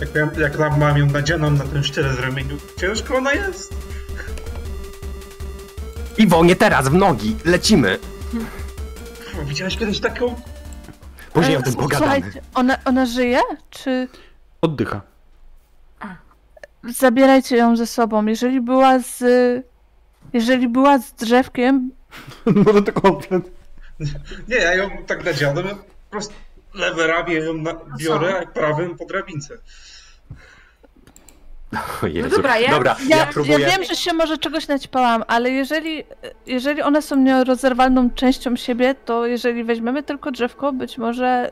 Jak, ja, jak tam mam ją nadzieną na ten ścierę z ramieniu, ciężko ona jest. Iwo, nie teraz, w nogi, lecimy. Widziałeś kiedyś taką? Później o tym pogadamy. Ona, ona żyje? Czy... Oddycha. Zabierajcie ją ze sobą. Jeżeli była z... Jeżeli była z drzewkiem... Może to komplet. Nie, ja ją tak nadziadam. Ja po prostu lewe ramię ją na... biorę, a prawym po drabince. No dobra, ja, dobra ja, ja, próbuję... ja wiem, że się może czegoś naćpałam, ale jeżeli, jeżeli one są nierozerwalną częścią siebie, to jeżeli weźmiemy tylko drzewko, być może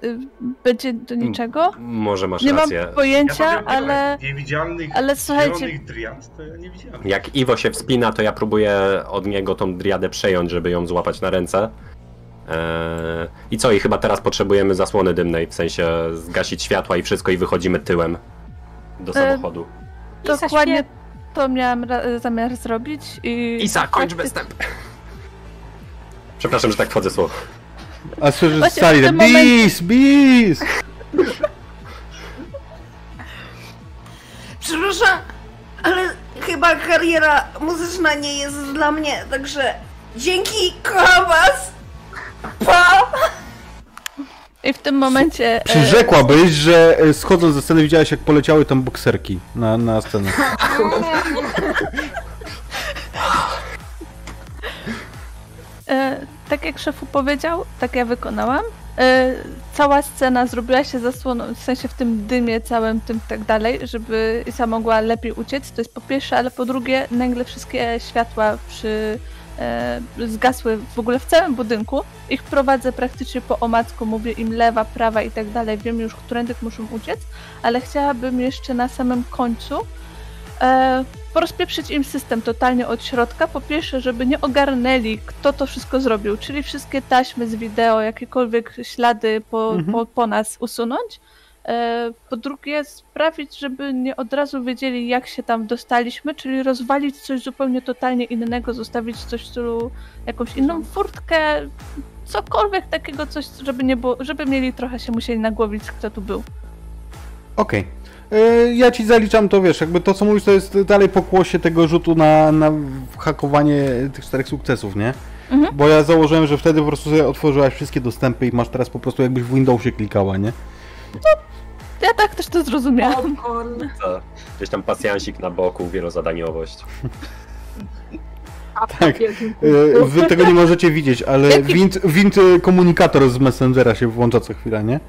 będzie do niczego. M może masz nie rację. Nie mam pojęcia, ja powiem, ale... Niewidzialnych, ale słuchajcie... driad, to ja nie widziałem. Jak Iwo się wspina, to ja próbuję od niego tą driadę przejąć, żeby ją złapać na ręce. Eee... I co? I chyba teraz potrzebujemy zasłony dymnej, w sensie zgasić światła i wszystko i wychodzimy tyłem do samochodu. E Dokładnie to miałam zamiar zrobić i... Isa, kończ występ! Przepraszam, że tak wchodzę słowo. A słyszysz z sali, bis, bis! Przepraszam, ale chyba kariera muzyczna nie jest dla mnie, także Dzięki, kocham was! Pa! I w tym momencie... Przyrzekłabyś, że schodząc ze sceny widziałaś, jak poleciały tam bokserki na, na scenę. E, tak jak szefu powiedział, tak ja wykonałam. E, cała scena zrobiła się zasłoną, w sensie w tym dymie całym, tym tak dalej, żeby Isa mogła lepiej uciec. To jest po pierwsze, ale po drugie, nagle wszystkie światła przy... zgasły w ogóle w całym budynku. Ich prowadzę praktycznie po omacku, mówię im lewa, prawa i tak dalej. Wiem już, którędy muszą uciec, ale chciałabym jeszcze na samym końcu e, porozpieprzyć im system totalnie od środka. Po pierwsze, żeby nie ogarnęli, kto to wszystko zrobił, czyli wszystkie taśmy z wideo, jakiekolwiek ślady po, mhm. po, po nas usunąć. E, po drugie, sprawić, żeby nie od razu wiedzieli, jak się tam dostaliśmy, czyli rozwalić coś zupełnie totalnie innego, zostawić coś w stylu jakąś inną furtkę, cokolwiek takiego, coś, żeby nie było, żeby mieli trochę się musieli nagłowić, kto tu był. Okej. Okay. Ja ci zaliczam to, wiesz, jakby to, co mówisz, to jest dalej pokłosie tego rzutu na, na hakowanie tych czterech sukcesów, nie? Mhm. Bo ja założyłem, że wtedy po prostu sobie otworzyłaś wszystkie dostępy i masz teraz po prostu jakbyś w Windowsie klikała, nie? No, ja tak też to zrozumiałam. Co? Gdzieś tam pasjansik na boku, wielozadaniowość. Tak, wy tego nie możecie widzieć, ale wind, wind komunikator z Messengera się włącza co chwila, nie?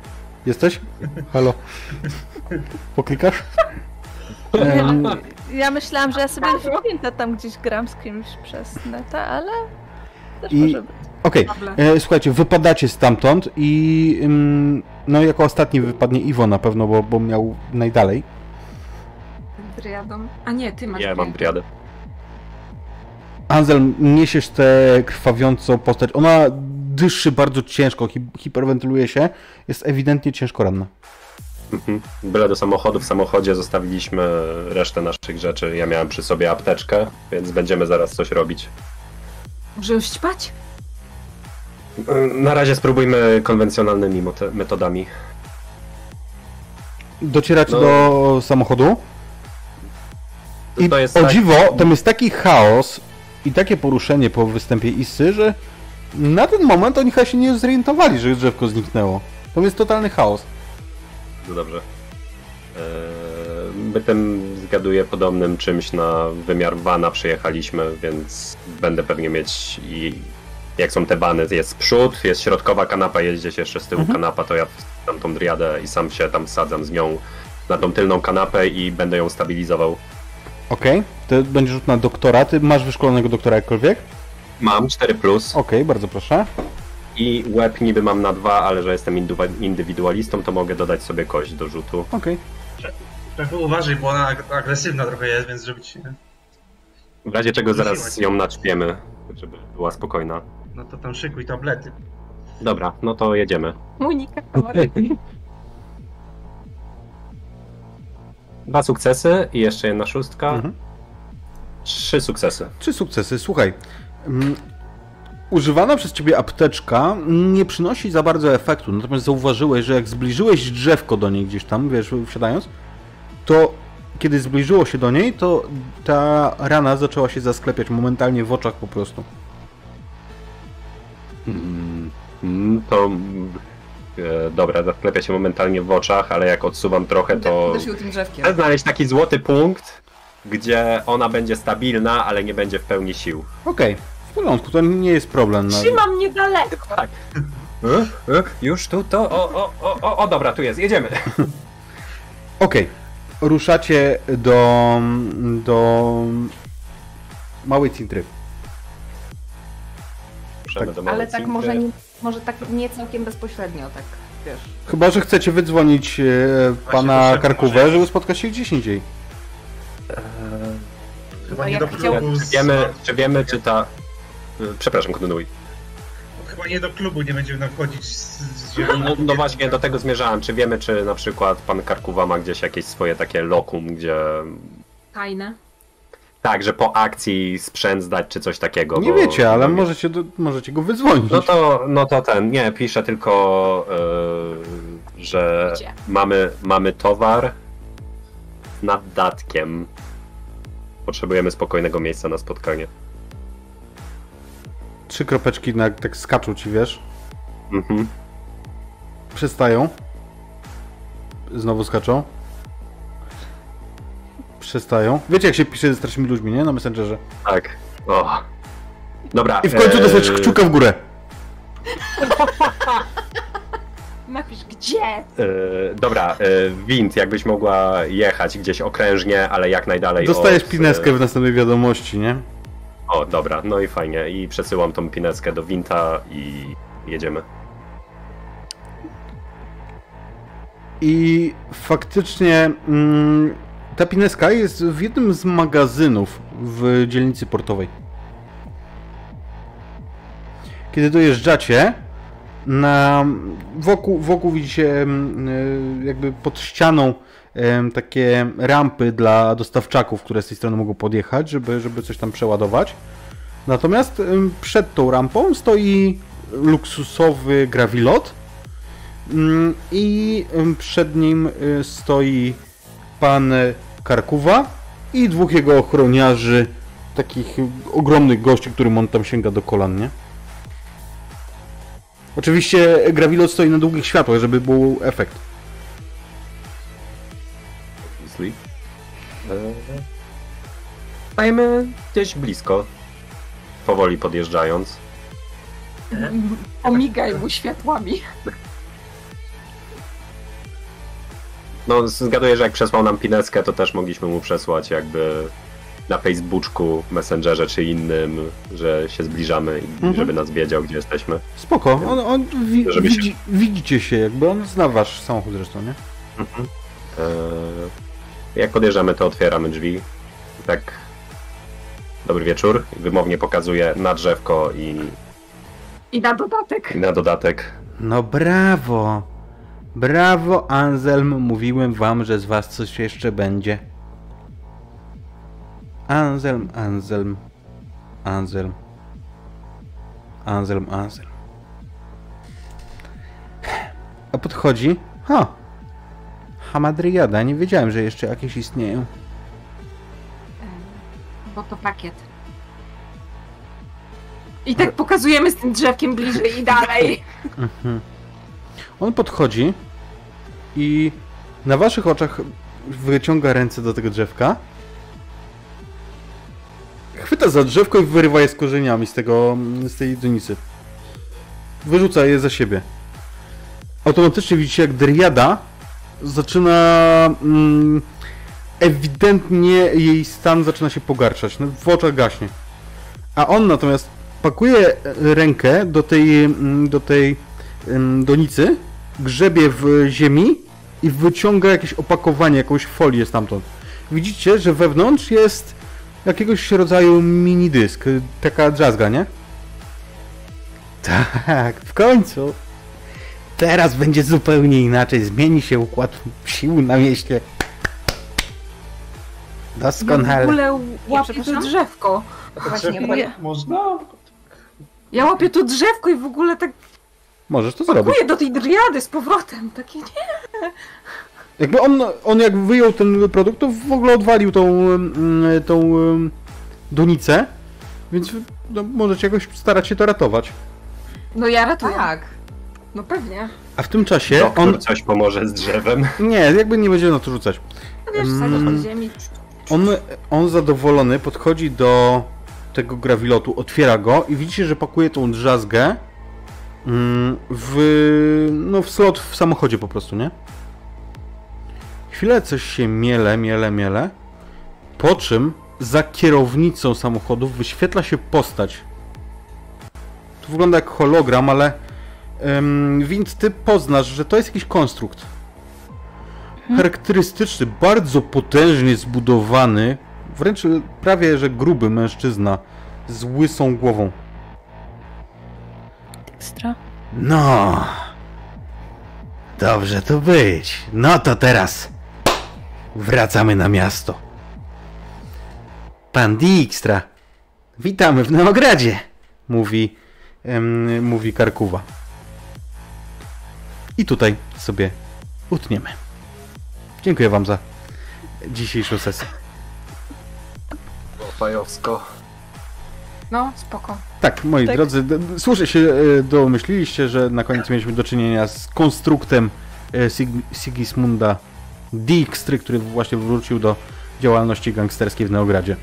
Jesteś? Halo? Poklikasz? Um... Ja myślałam, że ja sobie już pamiętam, tam gdzieś gram z kimś przez neta, ale też I... może być. Okej, okay. Słuchajcie, wypadacie stamtąd i ym, no jako ostatni wypadnie Iwo na pewno, bo, bo miał najdalej. Driadą? A nie, ty masz. Ja mam driadę. Anselm, niesiesz tę krwawiącą postać. Ona dyszy bardzo ciężko, hi hiperwentyluje się, jest ewidentnie ciężko ranna. Mhm. Byle do samochodu, w samochodzie zostawiliśmy resztę naszych rzeczy. Ja miałem przy sobie apteczkę, więc będziemy zaraz coś robić. Może już ćpać? Na razie spróbujmy konwencjonalnymi metodami. Docierać no. do samochodu. I to jest o tak... dziwo, tam jest taki chaos i takie poruszenie po występie Isy, że na ten moment oni chyba się nie zorientowali, że drzewko zniknęło. To jest totalny chaos. No dobrze. Bytem zgaduję podobnym czymś na wymiar vana przyjechaliśmy, więc będę pewnie mieć i... Jak są te bany, jest przód, jest środkowa kanapa, jeździ się jeszcze z tyłu mhm. kanapa, to ja tam tą driadę i sam się tam wsadzam z nią na tą tylną kanapę i będę ją stabilizował. Okej, okay. Ty będziesz rzut na doktora. Ty masz wyszkolonego doktora jakkolwiek? Mam, cztery plus. Okej, okay, bardzo proszę. I łeb niby mam na dwa, ale że jestem indywidualistą, to mogę dodać sobie kość do rzutu. Okej. Okay. Tak uważaj, bo ona agresywna trochę jest, więc żeby ci... W razie czego zaraz ją naczpiemy, żeby była spokojna. No to tam szykuj tablety. Dobra, no to jedziemy. Monika, tablety. Dwa sukcesy i jeszcze jedna szóstka. Mhm. Trzy sukcesy. Trzy sukcesy, słuchaj. Um, używana przez ciebie apteczka nie przynosi za bardzo efektu, natomiast zauważyłeś, że jak zbliżyłeś drzewko do niej gdzieś tam, wiesz, wsiadając, to kiedy zbliżyło się do niej, to ta rana zaczęła się zasklepiać momentalnie w oczach po prostu. Mm, to... E, dobra, zaklepia się momentalnie w oczach, ale jak odsuwam trochę, to... Chcę znaleźć taki złoty punkt, gdzie ona będzie stabilna, ale nie będzie w pełni sił. Okej, okay. W porządku, to nie jest problem. Trzymam na... niedaleko! Tak. E, e, już tu, to... O, o, o, o, o, dobra, tu jest, jedziemy! Okej, okay. Ruszacie do... do... Małej Cintry. Tak. Ale tak może, nie, może tak nie całkiem bezpośrednio, tak wiesz. Chyba, że chcecie wydzwonić e, pana Karkówę, żeby spotkać się gdzieś indziej. Eee, chyba nie do klubu. Chciał... Z... Czy wiemy, czy wiemy, czy ta... Przepraszam, kontynuuj. Chyba nie do klubu nie będziemy nam wchodzić z... z... No, no właśnie, do tego zmierzałem. Czy wiemy, czy na przykład pan Karkówa ma gdzieś jakieś swoje takie lokum, gdzie... Tajne. Tak, że po akcji sprzęt zdać czy coś takiego. Nie bo, wiecie, ale no, możecie, do, możecie go wydzwonić. No to, no to ten, nie, piszę tylko, yy, że mamy, mamy towar z naddatkiem. Potrzebujemy spokojnego miejsca na spotkanie. trzy kropeczki na, tak skaczą ci, wiesz. Mhm. Przestają. Znowu skaczą. Przestają. Wiecie, jak się pisze ze strasznymi ludźmi, nie? Na Messengerze. Tak. O. Dobra. I w końcu dostać ee... kciuka w górę. Napisz, gdzie? Yy, dobra, yy, Wind, jakbyś mogła jechać gdzieś okrężnie, ale jak najdalej. Dostajesz od... pineskę w następnej wiadomości, nie? O, dobra, no i fajnie. I przesyłam tą pineskę do Winta i jedziemy. I faktycznie mm, ta pineska jest w jednym z magazynów w dzielnicy portowej. Kiedy dojeżdżacie, na, wokół, wokół widzicie jakby pod ścianą takie rampy dla dostawczaków, które z tej strony mogą podjechać, żeby, żeby coś tam przeładować. Natomiast przed tą rampą stoi luksusowy grawilot i przed nim stoi pan Karkuwa i dwóch jego ochroniarzy, takich ogromnych gości, którym on tam sięga do kolan, nie? Oczywiście grawilot stoi na długich światłach, żeby był efekt. Sleep. Stajemy gdzieś blisko, powoli podjeżdżając. Omigaj mu światłami. No, zgaduję, że jak przesłał nam pineskę, to też mogliśmy mu przesłać jakby na Facebooku, Messengerze czy innym, że się zbliżamy i mhm. żeby nas wiedział, gdzie jesteśmy. Spoko, on, on wi widzi się... widzicie się jakby, on zna wasz samochód zresztą, nie? Mhm. Eee, jak podjeżdżamy, to otwieramy drzwi. Tak, dobry wieczór. Wymownie pokazuje na drzewko i... I na dodatek. I na dodatek. No brawo. Brawo, Anselm, mówiłem wam, że z was coś jeszcze będzie. Anselm, Anselm, Anselm, Anselm, Anselm. A podchodzi, ha, Hamadryada, nie wiedziałem, że jeszcze jakieś istnieją. Bo to pakiet. I tak pokazujemy z tym drzewkiem bliżej i dalej. On podchodzi i na waszych oczach wyciąga ręce do tego drzewka. Chwyta za drzewko i wyrywa je z korzeniami z tego, z tej donicy. Wyrzuca je za siebie. Automatycznie widzicie, jak Dryada zaczyna... Mm, ewidentnie jej stan zaczyna się pogarszać. No, w oczach gaśnie. A on natomiast pakuje rękę do tej, do tej donicy, grzebie w ziemi i wyciąga jakieś opakowanie, jakąś folię stamtąd. Widzicie, że wewnątrz jest jakiegoś rodzaju mini dysk. Taka drzazga, nie? Tak, w końcu. Teraz będzie zupełnie inaczej. Zmieni się układ sił na mieście. Doskonale. Ja w ogóle łapię to drzewko. Właśnie, bo ja... Można? Ja łapię to drzewko i w ogóle tak... Możesz to zrobić. Pakuję do tej Dryady z powrotem. Takie nie... Jakby on, on jak wyjął ten produkt, to w ogóle odwalił tą, tą donicę, więc no, możecie jakoś starać się to ratować. No ja ratuję. Tak. No pewnie. A w tym czasie doktor on... coś pomoże z drzewem. Nie, jakby nie będzie na to rzucać. No wiesz, wsadzisz do ziemi. On, on zadowolony podchodzi do tego grawilotu, otwiera go i widzicie, że pakuje tą drzazgę w, no, w slot w samochodzie po prostu, nie? Chwilę coś się miele, miele, miele, po czym za kierownicą samochodu wyświetla się postać. To wygląda jak hologram, ale ym, więc ty poznasz, że to jest jakiś konstrukt. Charakterystyczny, bardzo potężnie zbudowany, wręcz prawie że gruby mężczyzna z łysą głową. Dijkstra? No, dobrze to być. No to teraz... Wracamy na miasto. Pan Dijkstra, witamy w Neogradzie, mówi, em, mówi Karkuwa. I tutaj sobie utniemy. Dziękuję wam za dzisiejszą sesję. Fajowsko. No, spoko. Tak, moi tak. drodzy, słusznie się domyśliliście, że na końcu mieliśmy do czynienia z konstruktem Sig Sigismunda Dijkstry, który właśnie wrócił do działalności gangsterskiej w Neogradzie.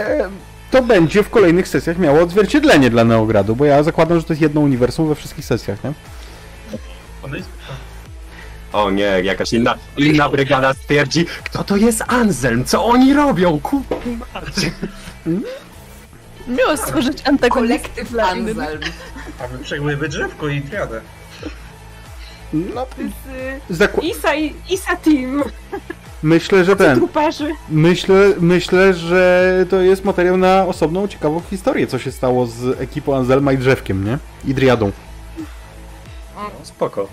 E, to będzie w kolejnych sesjach miało odzwierciedlenie dla Neogradu, bo ja zakładam, że to jest jedno uniwersum we wszystkich sesjach, nie? O nie, jakaś inna, inna brygada stwierdzi, kto to jest Anselm, co oni robią, kumarcie. Miało stworzyć antagonistę. Kolektyw Anselm. A my przejmujemy drzewko i triadę. No, Isa i Isa Team. Myślę, że ten. Myślę, myślę, że to jest materiał na osobną, ciekawą historię, co się stało z ekipą Anselma i drzewkiem, nie? I driadą. No, spoko.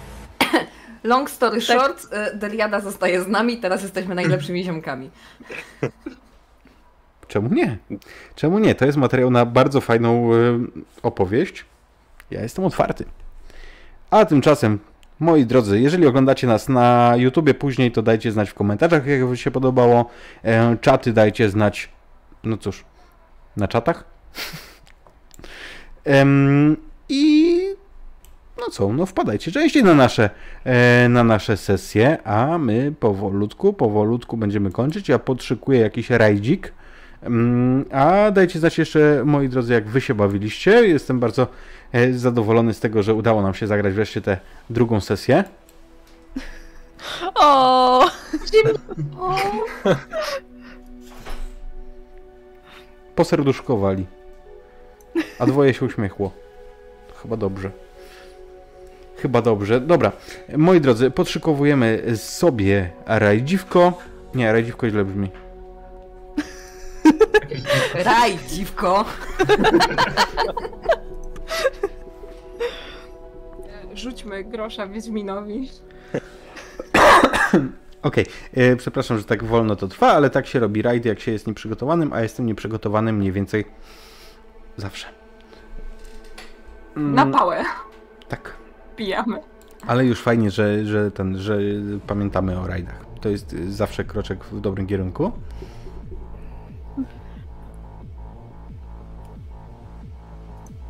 Long story short, tak. Deliada zostaje z nami, teraz jesteśmy najlepszymi ziomkami. Czemu nie? Czemu nie? To jest materiał na bardzo fajną opowieść. Ja jestem otwarty. A tymczasem, moi drodzy, jeżeli oglądacie nas na YouTubie później, to dajcie znać w komentarzach, jak wam się podobało. Czaty dajcie znać, no cóż, na czatach. um, I... No co, no wpadajcie częściej na nasze, e, na nasze sesje, a my powolutku, powolutku będziemy kończyć. Ja podszykuję jakiś rajdzik. Mm, a dajcie znać jeszcze, moi drodzy, jak wy się bawiliście. Jestem bardzo e, zadowolony z tego, że udało nam się zagrać wreszcie tę drugą sesję. O! Poserduszkowali. A dwoje się uśmiechło. Chyba dobrze. Chyba dobrze. Dobra, moi drodzy, podszykowujemy sobie rajdziwko. Nie, rajdziwko źle brzmi. Rajdziwko. Rzućmy grosza Wiedźminowi. Okej, okay. Przepraszam, że tak wolno to trwa, ale tak się robi rajd, jak się jest nieprzygotowanym, a jestem nieprzygotowany mniej więcej zawsze. Na pałę. Tak. Pijamy. Ale już fajnie, że, że, ten, że pamiętamy o rajdach. To jest zawsze kroczek w dobrym kierunku.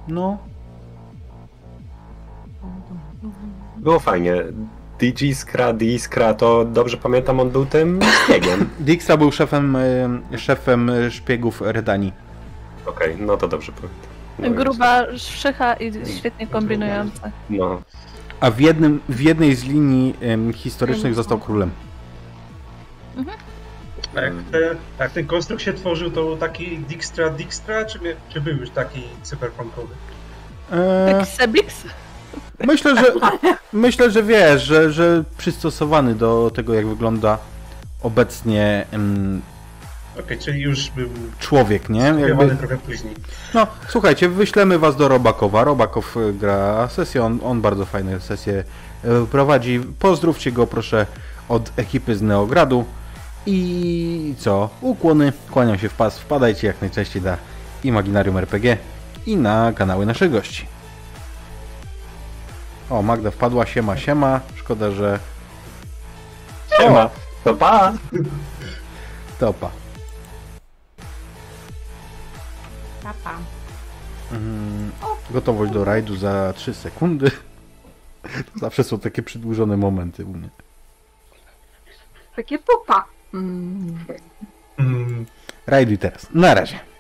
No. Było fajnie. Dijkstra, Dijkstra, to dobrze pamiętam, on był tym szpiegiem. Dijkstra był szefem, szefem szpiegów Redanii. Okej, okay, no to dobrze pamiętam. Gruba, szycha i świetnie kombinująca. No. A w, jednym, w jednej z linii um, historycznych został królem. Mhm. A jak, te, jak ten konstrukt się tworzył, to był taki Dijkstra Dijkstra, czy, czy był już taki cyberpunkowy? Eee, taki Seblix? Myślę, że myślę, że wiesz, że, że przystosowany do tego, jak wygląda obecnie... Um, Okej, okay, czyli już był człowiek, nie? Jakby... trochę później. No, słuchajcie, wyślemy was do Robakowa. Robakow gra sesję, on, on bardzo fajne sesje prowadzi. Pozdrówcie go, proszę, od ekipy z Neogradu. I co? Ukłony, kłaniam się w pas, wpadajcie jak najczęściej na Imaginarium R P G i na kanały naszych gości. O, Magda wpadła, siema, siema. Szkoda, że... Siema, to pa! To pa. Papa. Mm, gotowość do rajdu za trzy sekundy. Zawsze są takie przedłużone momenty u mnie. Takie popa. Mm. Rajduj teraz. Na razie.